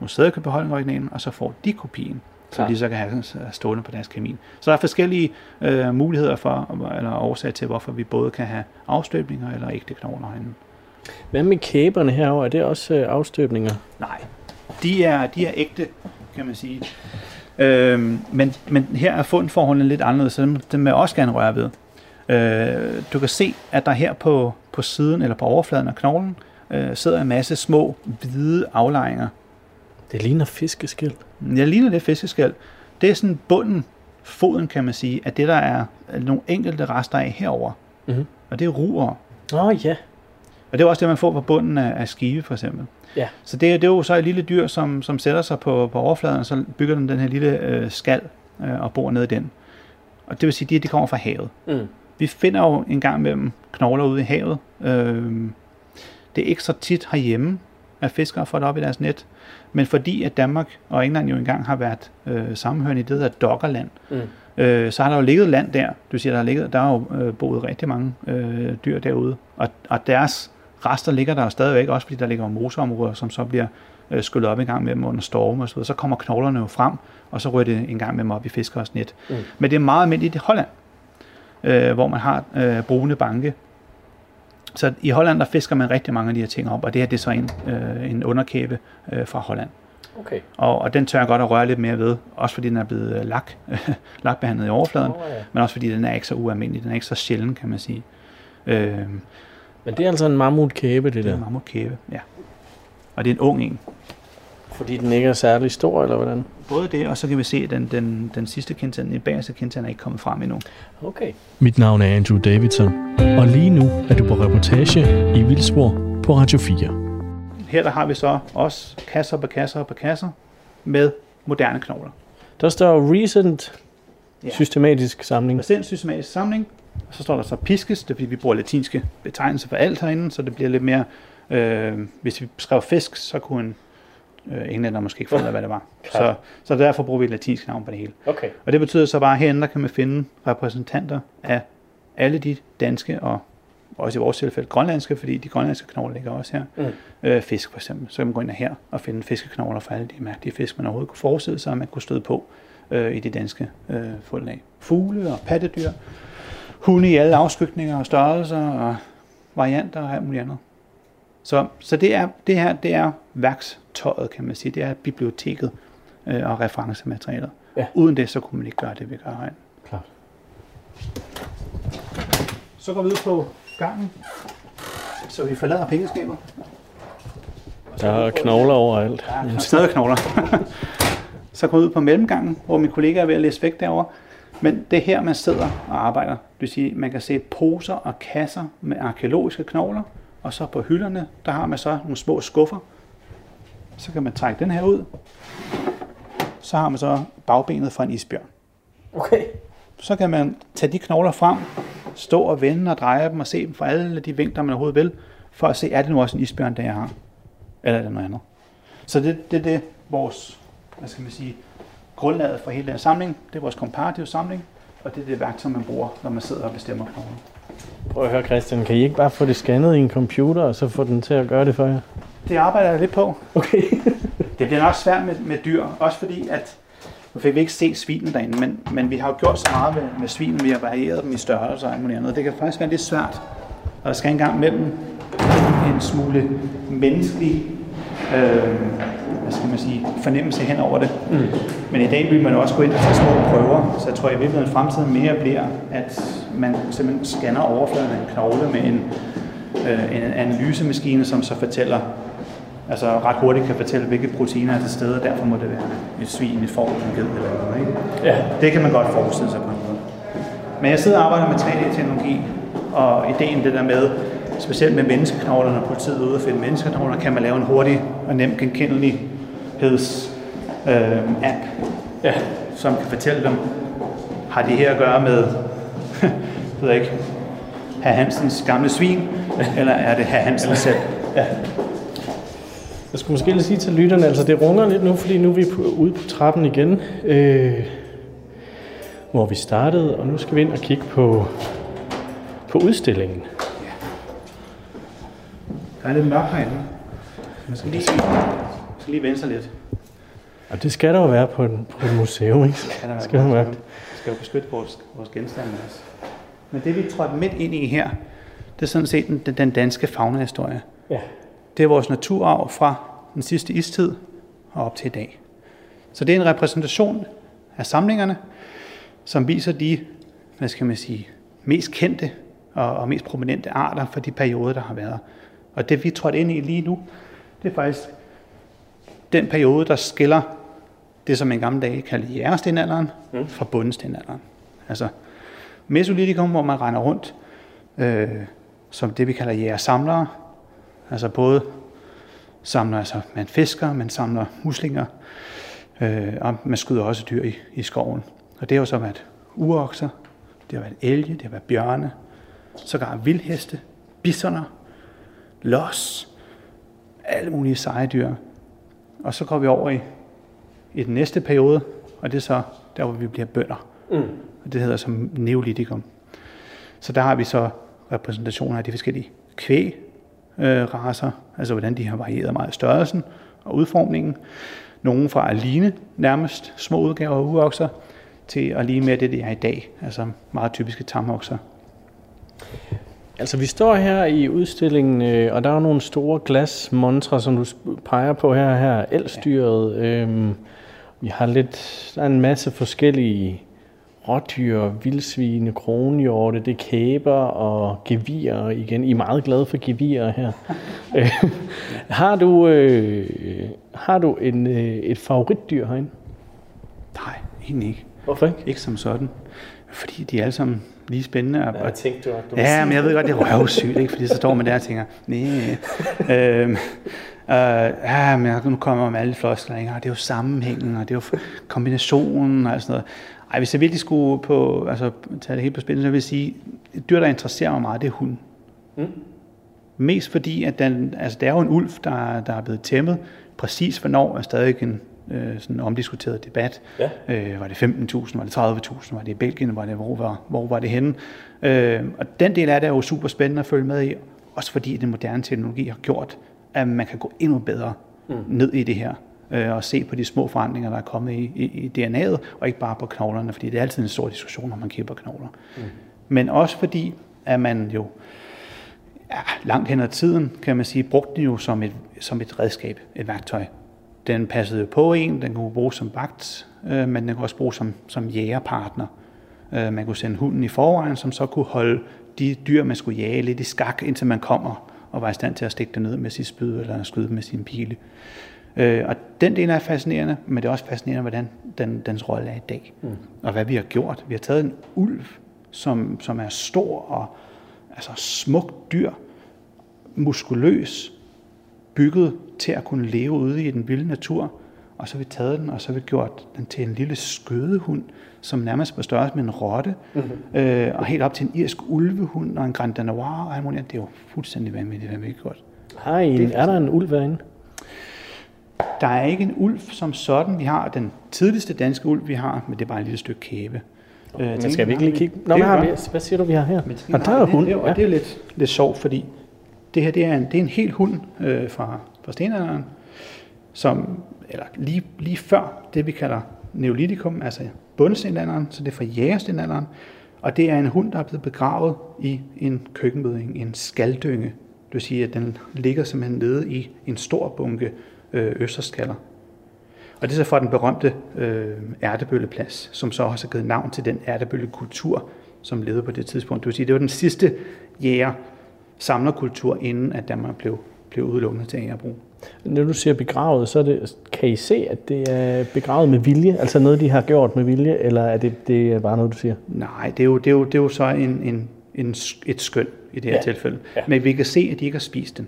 Museet kan beholde originalen, og så får de kopien. Så de så kan have stående på deres kamin. Så der er forskellige øh, muligheder for, eller årsager til, hvorfor vi både kan have afstøbninger eller ægte knogler herinde. Hvad med kæberne herovre? Er det også øh, afstøbninger? Nej, de er, de er ægte, kan man sige. Øhm, men, men her er fundforholdene lidt anderledes, så dem, dem vil jeg også gerne røre ved. Øh, du kan se, at der her på, på siden eller på overfladen af knoglen øh, sidder en masse små, hvide aflejringer. Det ligner fiskeskæl. Ja, ligner det fiskeskæl. Det er sådan bunden, foden kan man sige, at det der er nogle enkelte rester af herover. Mm-hmm. Og det er ruer. Åh oh, ja. Yeah. Og det er også det, man får på bunden af, af skive for eksempel. Ja. Yeah. Så det, det er jo så et lille dyr, som, som sætter sig på, på overfladen, og så bygger den den her lille øh, skal øh, og bor ned i den. Og det vil sige, at de, de kommer fra havet. Mm. Vi finder jo en gang imellem knogler ude i havet. Øh, det er ikke så tit herhjemme, at fiskere får det op i deres net. Men fordi at Danmark og England jo engang har været øh, sammenhørende i det der dokkerland, mm. øh, så har der jo ligget land der. Du siger, der har ligget, der har jo øh, boet rigtig mange øh, dyr derude, og, og deres Rester ligger der stadigvæk, også fordi der ligger moseområder, som så bliver skyllet op en gang med dem under storme og så videre. Så kommer knoglerne jo frem, og så rører det en gang med dem op i fiskeres net. Mm. Men det er meget almindeligt i Holland, øh, hvor man har øh, brune banke. Så i Holland, der fisker man rigtig mange af de her ting op, og det her det er så en, øh, en underkæbe øh, fra Holland. Okay. Og, og den tør jeg godt at røre lidt mere ved, også fordi den er blevet lak, lakbehandlet i overfladen, oh, ja. Men også fordi den er ikke så ualmindelig, den er ikke så sjælden, kan man sige. Øh, Men det er altså en mammutkæbe, det der? Det er en mammutkæbe, ja. Og det er en ung en. Fordi den ikke er særlig stor, eller hvordan? Både det, og så kan vi se, at den, den, den sidste kindtand, den bagerste kindtand, er ikke kommet frem endnu. Okay. Mit navn er Andrew Davidson, og lige nu er du på reportage i Vildspor på Radio fire. Her der har vi så også kasser på kasser på kasser med moderne knogler. Der står recent ja. systematisk samling. Recent systematisk samling. Og så står der så piskes, det er fordi vi bruger latinske betegnelser for alt herinde, så det bliver lidt mere... Øh, hvis vi skrev fisk, så kunne en øh, englænder måske ikke finde ud af, hvad det var. Så, så derfor bruger vi et latinsk navn på det hele. Okay. Og det betyder så bare, at herinde kan man finde repræsentanter af alle de danske og også i vores tilfælde grønlandske, fordi de grønlandske knogler ligger også her. Mm. Øh, fisk for eksempel. Så kan man gå ind her og finde fiskeknogler fra alle de mærkelige fisk, man overhovedet kunne forestille sig, at man kunne støde på øh, i de danske øh, fundlag. Fugle og pattedyr, hunde i alle afskygninger og størrelser og varianter og alt muligt andet. Så, så det, er, det her, det er værkstøjet, kan man sige. Det er biblioteket øh, og referencematerialet. Ja. Uden det, så kunne man ikke gøre det, vi gør herinde. Klart. Så går vi ud på gangen, så vi forlader pengeskabet. Der er knogler overalt. Der er stadig knogler. Så går vi ud på mellemgangen, hvor min kollega er ved at læse væk derovre. Men det er her, man sidder og arbejder. Det vil sige, man kan se poser og kasser med arkæologiske knogler. Og så på hylderne, der har man så nogle små skuffer. Så kan man trække den her ud. Så har man så bagbenet fra en isbjørn. Okay. Så kan man tage de knogler frem, stå og vende og dreje dem og se dem fra alle de vinkler, man overhovedet vil, for at se, er det nu også en isbjørn, der jeg har? Eller er det noget andet? Så det er det, det, vores, hvad skal man sige, grundlaget for hele den samling. Det er vores komparative samling, og det er det værktøj, man bruger, når man sidder og bestemmer knoglerne. Prøv at høre, Christian, kan I ikke bare få det scannet i en computer, og så få den til at gøre det for jer? Det arbejder jeg lidt på. Okay. Det bliver nok svært med, med dyr, også fordi, at nu fik vi ikke set svinen derinde, men, men vi har jo gjort så meget med, med svinen, vi har varieret dem i størrelse og alt muligt andet. Det kan faktisk være lidt svært, og der skal engang mellem en smule menneskelig øh, hvad skal man sige, fornemmelse hen over det. Mm. Men i dag vil man også gå ind og tage små prøver, så jeg tror i virkeligheden fremtiden mere bliver, at man simpelthen scanner overfladen af en knogle med en, øh, en analysemaskine, som så fortæller, altså ret hurtigt kan fortælle, hvilke proteiner er til stede, og derfor må det være et svin, et får, en ged eller noget, ikke? Ja. Det kan man godt forestille sig på en måde. Men jeg sidder og arbejder med tre D-teknologi, og ideen det der med, specielt med menneskeknoglerne, når politiet er ude og finde menneskeknogler, kan man lave en hurtig og nem genkendeligheds-app, øh, ja. som kan fortælle dem, har de her at gøre med ved ikke, herr Hansens gamle svin, eller er det herr Hansen selv? Ja. Jeg skulle måske lige sige til lytterne, altså det runger lidt nu, fordi nu er vi ude på trappen igen, øh, hvor vi startede, og nu skal vi ind og kigge på, på udstillingen. Der er lidt mørkt herinde. Man skal lige, lige vende sig lidt. Og det skal der jo være på, en, på et museum, ikke? Det skal der være. Skal der være. Man skal jo beskytte vores, vores genstande også. Men det vi trådte midt ind i her, det er sådan set den, den danske faunahistorie. Ja. Det er vores naturarv fra den sidste istid og op til i dag. Så det er en repræsentation af samlingerne, som viser de, hvad skal man sige, mest kendte og, og mest prominente arter for de perioder, der har været. Og det vi trådte ind i lige nu, det er faktisk den periode, der skiller det, som en gammel dag kaldte jærestenalderen, mm. fra bundestenalderen. Altså mesolitikum, hvor man render rundt øh, som det, vi kalder jægersamlere. Altså både samler, altså man fisker, man samler muslinger, øh, og man skyder også dyr i, i skoven. Og det har jo så været urokser, det har været elge, det har været bjørne, sågar vildheste, bisoner, los, alle mulige seje dyr. Og så går vi over i, i den næste periode, og det er så der, hvor vi bliver bønder. Mm. Og det hedder som neolitikum. Så der har vi så repræsentationer af de forskellige kvæg, racer, altså hvordan de har varieret meget størrelsen og udformningen. Nogle fra at ligne nærmest små udgaver af urokser, til at ligne mere det, det er i dag, altså meget typiske tamokser. Altså vi står her i udstillingen, og der er nogle store glasmontre, som du peger på her, her elstyret. Ja. Øhm, vi har lidt, der er en masse forskellige rådyr, vildsvine, kronhjorte, det kæber og gevier igen. I er meget glade for gevier her. har du, øh, har du en, øh, et favoritdyr herinde? Nej, egentlig ikke. Hvorfor ikke? Ikke som sådan. Fordi de er alle sammen lige spændende. Og, ja, jeg tænkte, du, at du ja, men jeg ved godt, det er røvsygt, ikke? Fordi så står man der og tænker, nej. øhm, øh, ja, men nu kommer man med alle floskler, ikke? Og det er jo sammenhængen, og det er jo kombinationen og sådan noget. Ej, hvis jeg virkelig skulle på, altså, tage det helt på spil, så vil jeg sige, et dyr, der interesserer mig meget, det er hunden. Mm. Mest fordi, at den, altså, det er jo en ulv, der, der er blevet tæmmet. Præcis hvornår er stadig en øh, sådan omdiskuteret debat. Ja. Øh, var det femten tusind? Var det tredive tusind? Var det i Belgien? Var det, hvor, var, hvor var det henne? Øh, og den del af det er jo super spændende at følge med i. Også fordi den moderne teknologi har gjort, at man kan gå endnu bedre mm. ned i det her. Og se på de små forandringer, der er kommet i, i, i D N A'et, og ikke bare på knoglerne, fordi det er altid en stor diskussion, når man kigger på knogler. Mm. Men også fordi, at man jo ja, langt hen ad tiden, kan man sige, brugte den jo som et, som et redskab, et værktøj. Den passede på en, den kunne bruges som vagt, øh, men den kunne også bruges som, som jægerpartner. Øh, man kunne sende hunden i forvejen, som så kunne holde de dyr, man skulle jage, lidt i skak, indtil man kommer og var i stand til at stikke det ned med sit spyd, eller skyde med sin pile. Og den del er fascinerende, men det er også fascinerende, hvordan den, dens rolle er i dag. Mm. Og hvad vi har gjort. Vi har taget en ulv, som, som er stor og altså smukt dyr, muskuløs, bygget til at kunne leve ude i den vilde natur. Og så har vi taget den, og så har vi gjort den til en lille skødehund, som nærmest var størrelse med en rotte. Mm-hmm. øh, og helt op til en irsk ulvehund og en Grand Danois og harmonier. Det er jo fuldstændig vanvittigt, hvad vi har gjort. Hej, er, er der en ulv herinde? Der er ikke en ulv som sådan. Vi har den tidligste danske ulv, vi har, men det er bare et lille stykke kæbe. Øh, men skal vi ikke lige kigge? Nå, hvad, har vi, hvad siger du, vi har her? Og der er hunden. Og det er jo lidt, lidt sjovt, fordi det her det er, en, det er en hel hund øh, fra, fra stenalderen, som eller lige, lige før det, vi kalder neolitikum, altså bundstenalderen, så det er fra jægerstenalderen. Og det er en hund, der er blevet begravet i en køkkenmødding, en skaldynge. Det vil sige, at den ligger simpelthen nede i en stor bunke østersskaller. Og det er så fra den berømte øh, Ærtebølleplads, som så også har givet navn til den ærtebøllekultur, som levede på det tidspunkt. Det vil sige, det var den sidste jæger-samlerkultur, inden at Danmark blev, blev udelukket til jægerbrug. Når du siger begravet, så er det, kan I se, at det er begravet med vilje? Altså noget, de har gjort med vilje, eller er det, det er bare noget, du siger? Nej, det er jo, det er jo, det er jo så en, en, en, et skøn i det her ja. tilfælde. Ja. Men vi kan se, at de ikke har spist den.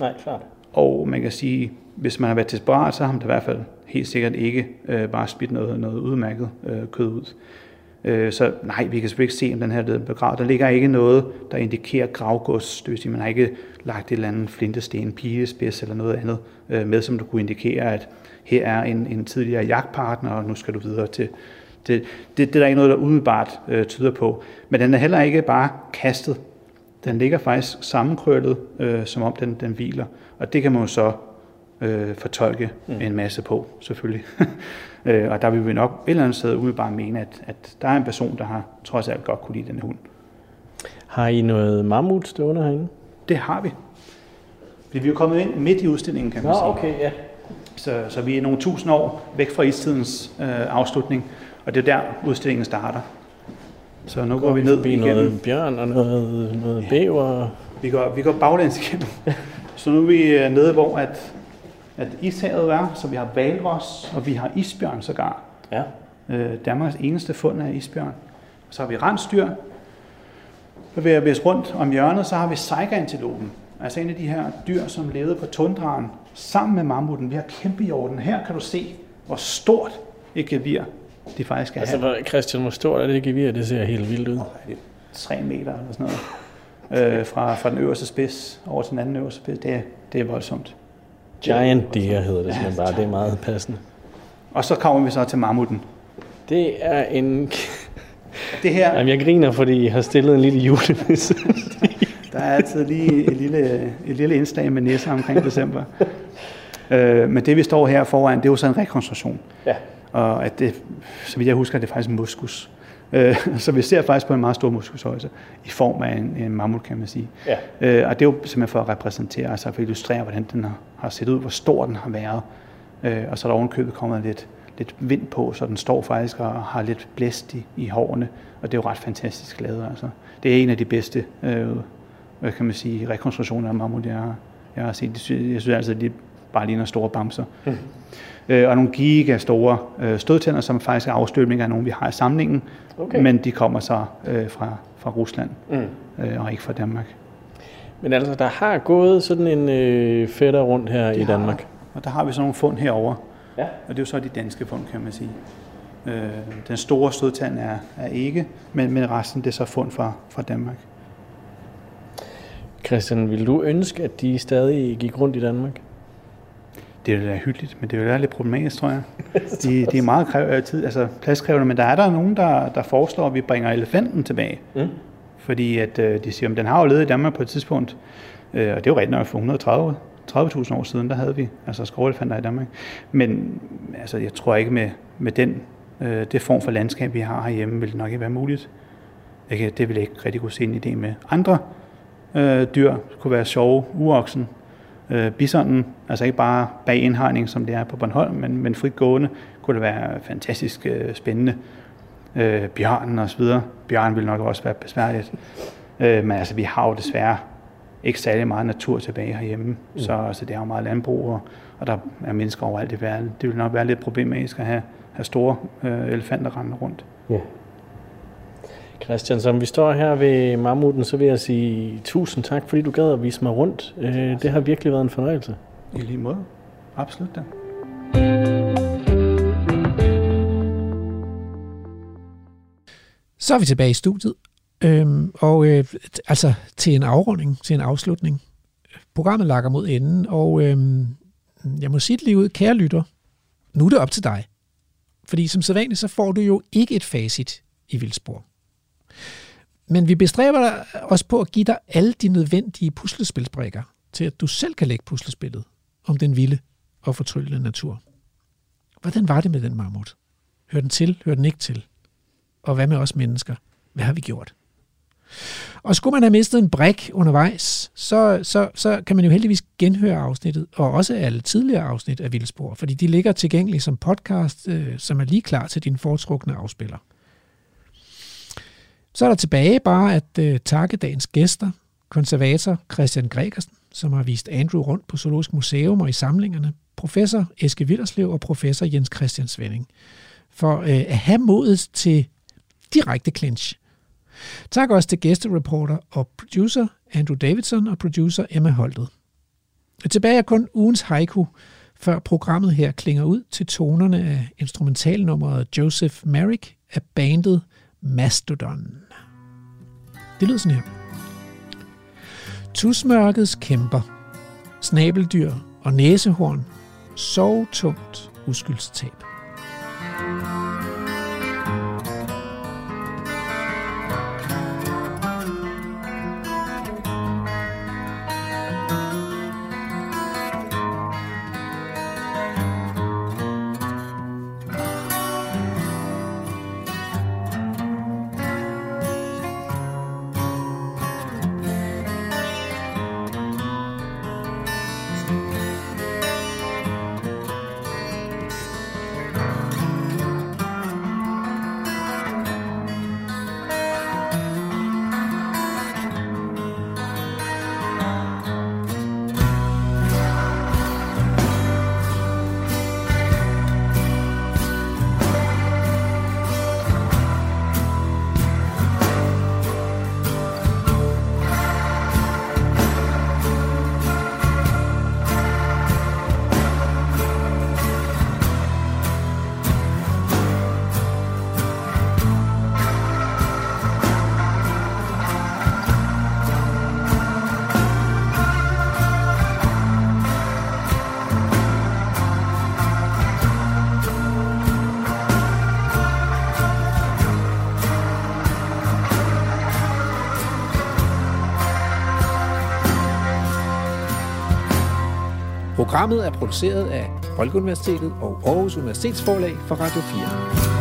Nej, klart. Og man kan sige, hvis man har været til sparet, så har man i hvert fald helt sikkert ikke øh, bare spidt noget, noget udmærket øh, kød ud. Øh, så nej, vi kan selvfølgelig ikke se, om den her er begravet. Der ligger ikke noget, der indikerer gravgods. Det vil sige, man har ikke lagt et eller andet flintesten, pilespids eller noget andet øh, med, som du kunne indikere, at her er en, en tidligere jagtpartner, og nu skal du videre til... Det, det, det er der ikke noget, der udebart øh, tyder på. Men den er heller ikke bare kastet. Den ligger faktisk sammenkrøllet, øh, som om den, den hviler. Og det kan man jo så øh, fortolke mm. en masse på, selvfølgelig. øh, og der vil vi nok et eller andet sted umiddelbart mene, at, at der er en person, der har trods alt godt kunne lide den hund. Har I noget mammut stående herinde? Det har vi. Vi er jo kommet ind midt i udstillingen, kan man Nå, sige. Okay, ja. så, så vi er nogle tusind år væk fra istidens øh, afslutning, og det er der udstillingen starter. Så nu går, går vi ned igennem. Noget bjørn og noget, noget ja. bæver. Vi går, vi går baglæns igennem. Så nu er vi nede, hvor at, at ishavet er, så vi har hvalros, og vi har isbjørn sågar. Ja. Øh, Danmarks eneste fund af isbjørn. Så har vi rensdyr. Så vil jeg vise rundt om hjørnet, så har vi saiga-antilopen. Altså en af de her dyr, som levede på tundraen sammen med mammuten. Vi har kæmpehjorten. Her kan du se, hvor stort et gevir de faktisk er. Altså, Christian, hvor stort er det gevir? Det ser helt vildt ud. Tre meter eller sådan noget. Øh, fra, fra den øverste spids over til den anden øverste spids, det, det er voldsomt. Giant deer hedder det simpelthen bare, det er meget passende. Og så kommer vi så til mammuten. Det er en... Det her... Jamen, jeg griner, fordi I har stillet en lille julevisse. Der er altid lige et lille, et lille indslag med næser omkring december. øh, men det, vi står her foran, det er jo så en rekonstruktion. Ja. Og at det, så vidt jeg husker, det er faktisk en muskus. Øh, så vi ser faktisk på en meget stor muskushøjse i form af en, en mammut, kan man sige. Ja. Øh, og det er jo simpelthen for at repræsentere, altså for at illustrere, hvordan den har, har set ud, hvor stor den har været. Øh, og så er der ovenkøbet kommet lidt, lidt vind på, så den står faktisk og har lidt blæst i, i hårene. Og det er jo ret fantastisk lavet. Altså. Det er en af de bedste øh, hvad kan man sige, rekonstruktioner af mammut, jeg har, jeg har set. Jeg synes altså, at de bare ligner store bamser. Mm. Og nogle gigastore stødtænder, som faktisk er afstøbninger af nogle, vi har i samlingen. Okay. Men de kommer så fra, fra Rusland, mm. og ikke fra Danmark. Men altså, der har gået sådan en øh, fætter rundt her de i Danmark. Har, og der har vi så nogle fund herovre. Ja. Og det er jo så de danske fund, kan man sige. Øh, den store stødtand er, er ikke, men, men resten det er så fund fra, fra Danmark. Christian, ville du ønske, at de stadig gik rundt i Danmark? Det er jo da hyggeligt, men det er jo lidt problematisk, tror jeg. De, de er meget kræv, tid, altså pladskrævende, men der er der nogen, der, der foreslår, at vi bringer elefanten tilbage. Mm. Fordi at, de siger, at den har jo levet i Danmark på et tidspunkt, og det er jo rigtig nok for et hundrede og tredive tusind år siden, der havde vi altså skovelefanter i Danmark. Men altså, jeg tror ikke, med, med den det form for landskab, vi har herhjemme, vil det nok ikke være muligt. Det ville jeg ikke rigtig kunne se en idé med. Andre øh, dyr kunne være sjove, uroksen. Bisonen, altså ikke bare bag indhegning, som det er på Bornholm, men, men fritgående, kunne det være fantastisk øh, spændende. Øh, bjørnen og så videre. Bjørnen ville nok også være besværligt. Øh, men altså, vi har jo desværre ikke særlig meget natur tilbage herhjemme, mm. så altså, det er jo meget landbrug, og, og der er mennesker overalt i verden. Det ville nok være lidt problematisk at have, have store øh, elefanter rende rundt. Yeah. Christian, som vi står her ved mammuten, så vil jeg sige tusind tak, fordi du gad at vise mig rundt. Det har virkelig været en fornøjelse. I lige måde. Absolut da. Så er vi tilbage i studiet, øhm, og øh, altså til en afrunding, til en afslutning. Programmet lakker mod enden, og øh, jeg må sige det lige ud, kære lytter, nu er det op til dig. Fordi som sædvanligt, så får du jo ikke et facit i Vildspor. Men vi bestræber os på at give dig alle de nødvendige puslespilsbrikker, til at du selv kan lægge puslespillet om den vilde og fortryllende natur. Hvordan var det med den mammut? Hør den til? Hør den ikke til? Og hvad med os mennesker? Hvad har vi gjort? Og skulle man have mistet en brik undervejs, så, så, så kan man jo heldigvis genhøre afsnittet, og også alle tidligere afsnit af Vildspor, fordi de ligger tilgængelige som podcast, øh, som er lige klar til dine foretrukne afspillere. Så er der tilbage bare at øh, takke dagens gæster, konservator Christian Gregersen, som har vist Andrew rundt på Zoologisk Museum og i samlingerne, professor Eske Willerslev og professor Jens Christian Svenning, for øh, at have modet til direkte clinch. Tak også til gæstereporter og producer Andrew Davidson og producer Emma Holtet. Tilbage er kun ugens haiku, før programmet her klinger ud til tonerne af instrumentalnummeret Joseph Merrick af bandet Mastodon. Det lyder sådan her. Tusmørkets kæmper, snabeldyr og næsehorn, sovtungt uskyldstab. Programmet er produceret af Folkeuniversitetet og Aarhus Universitetsforlag for Radio fire.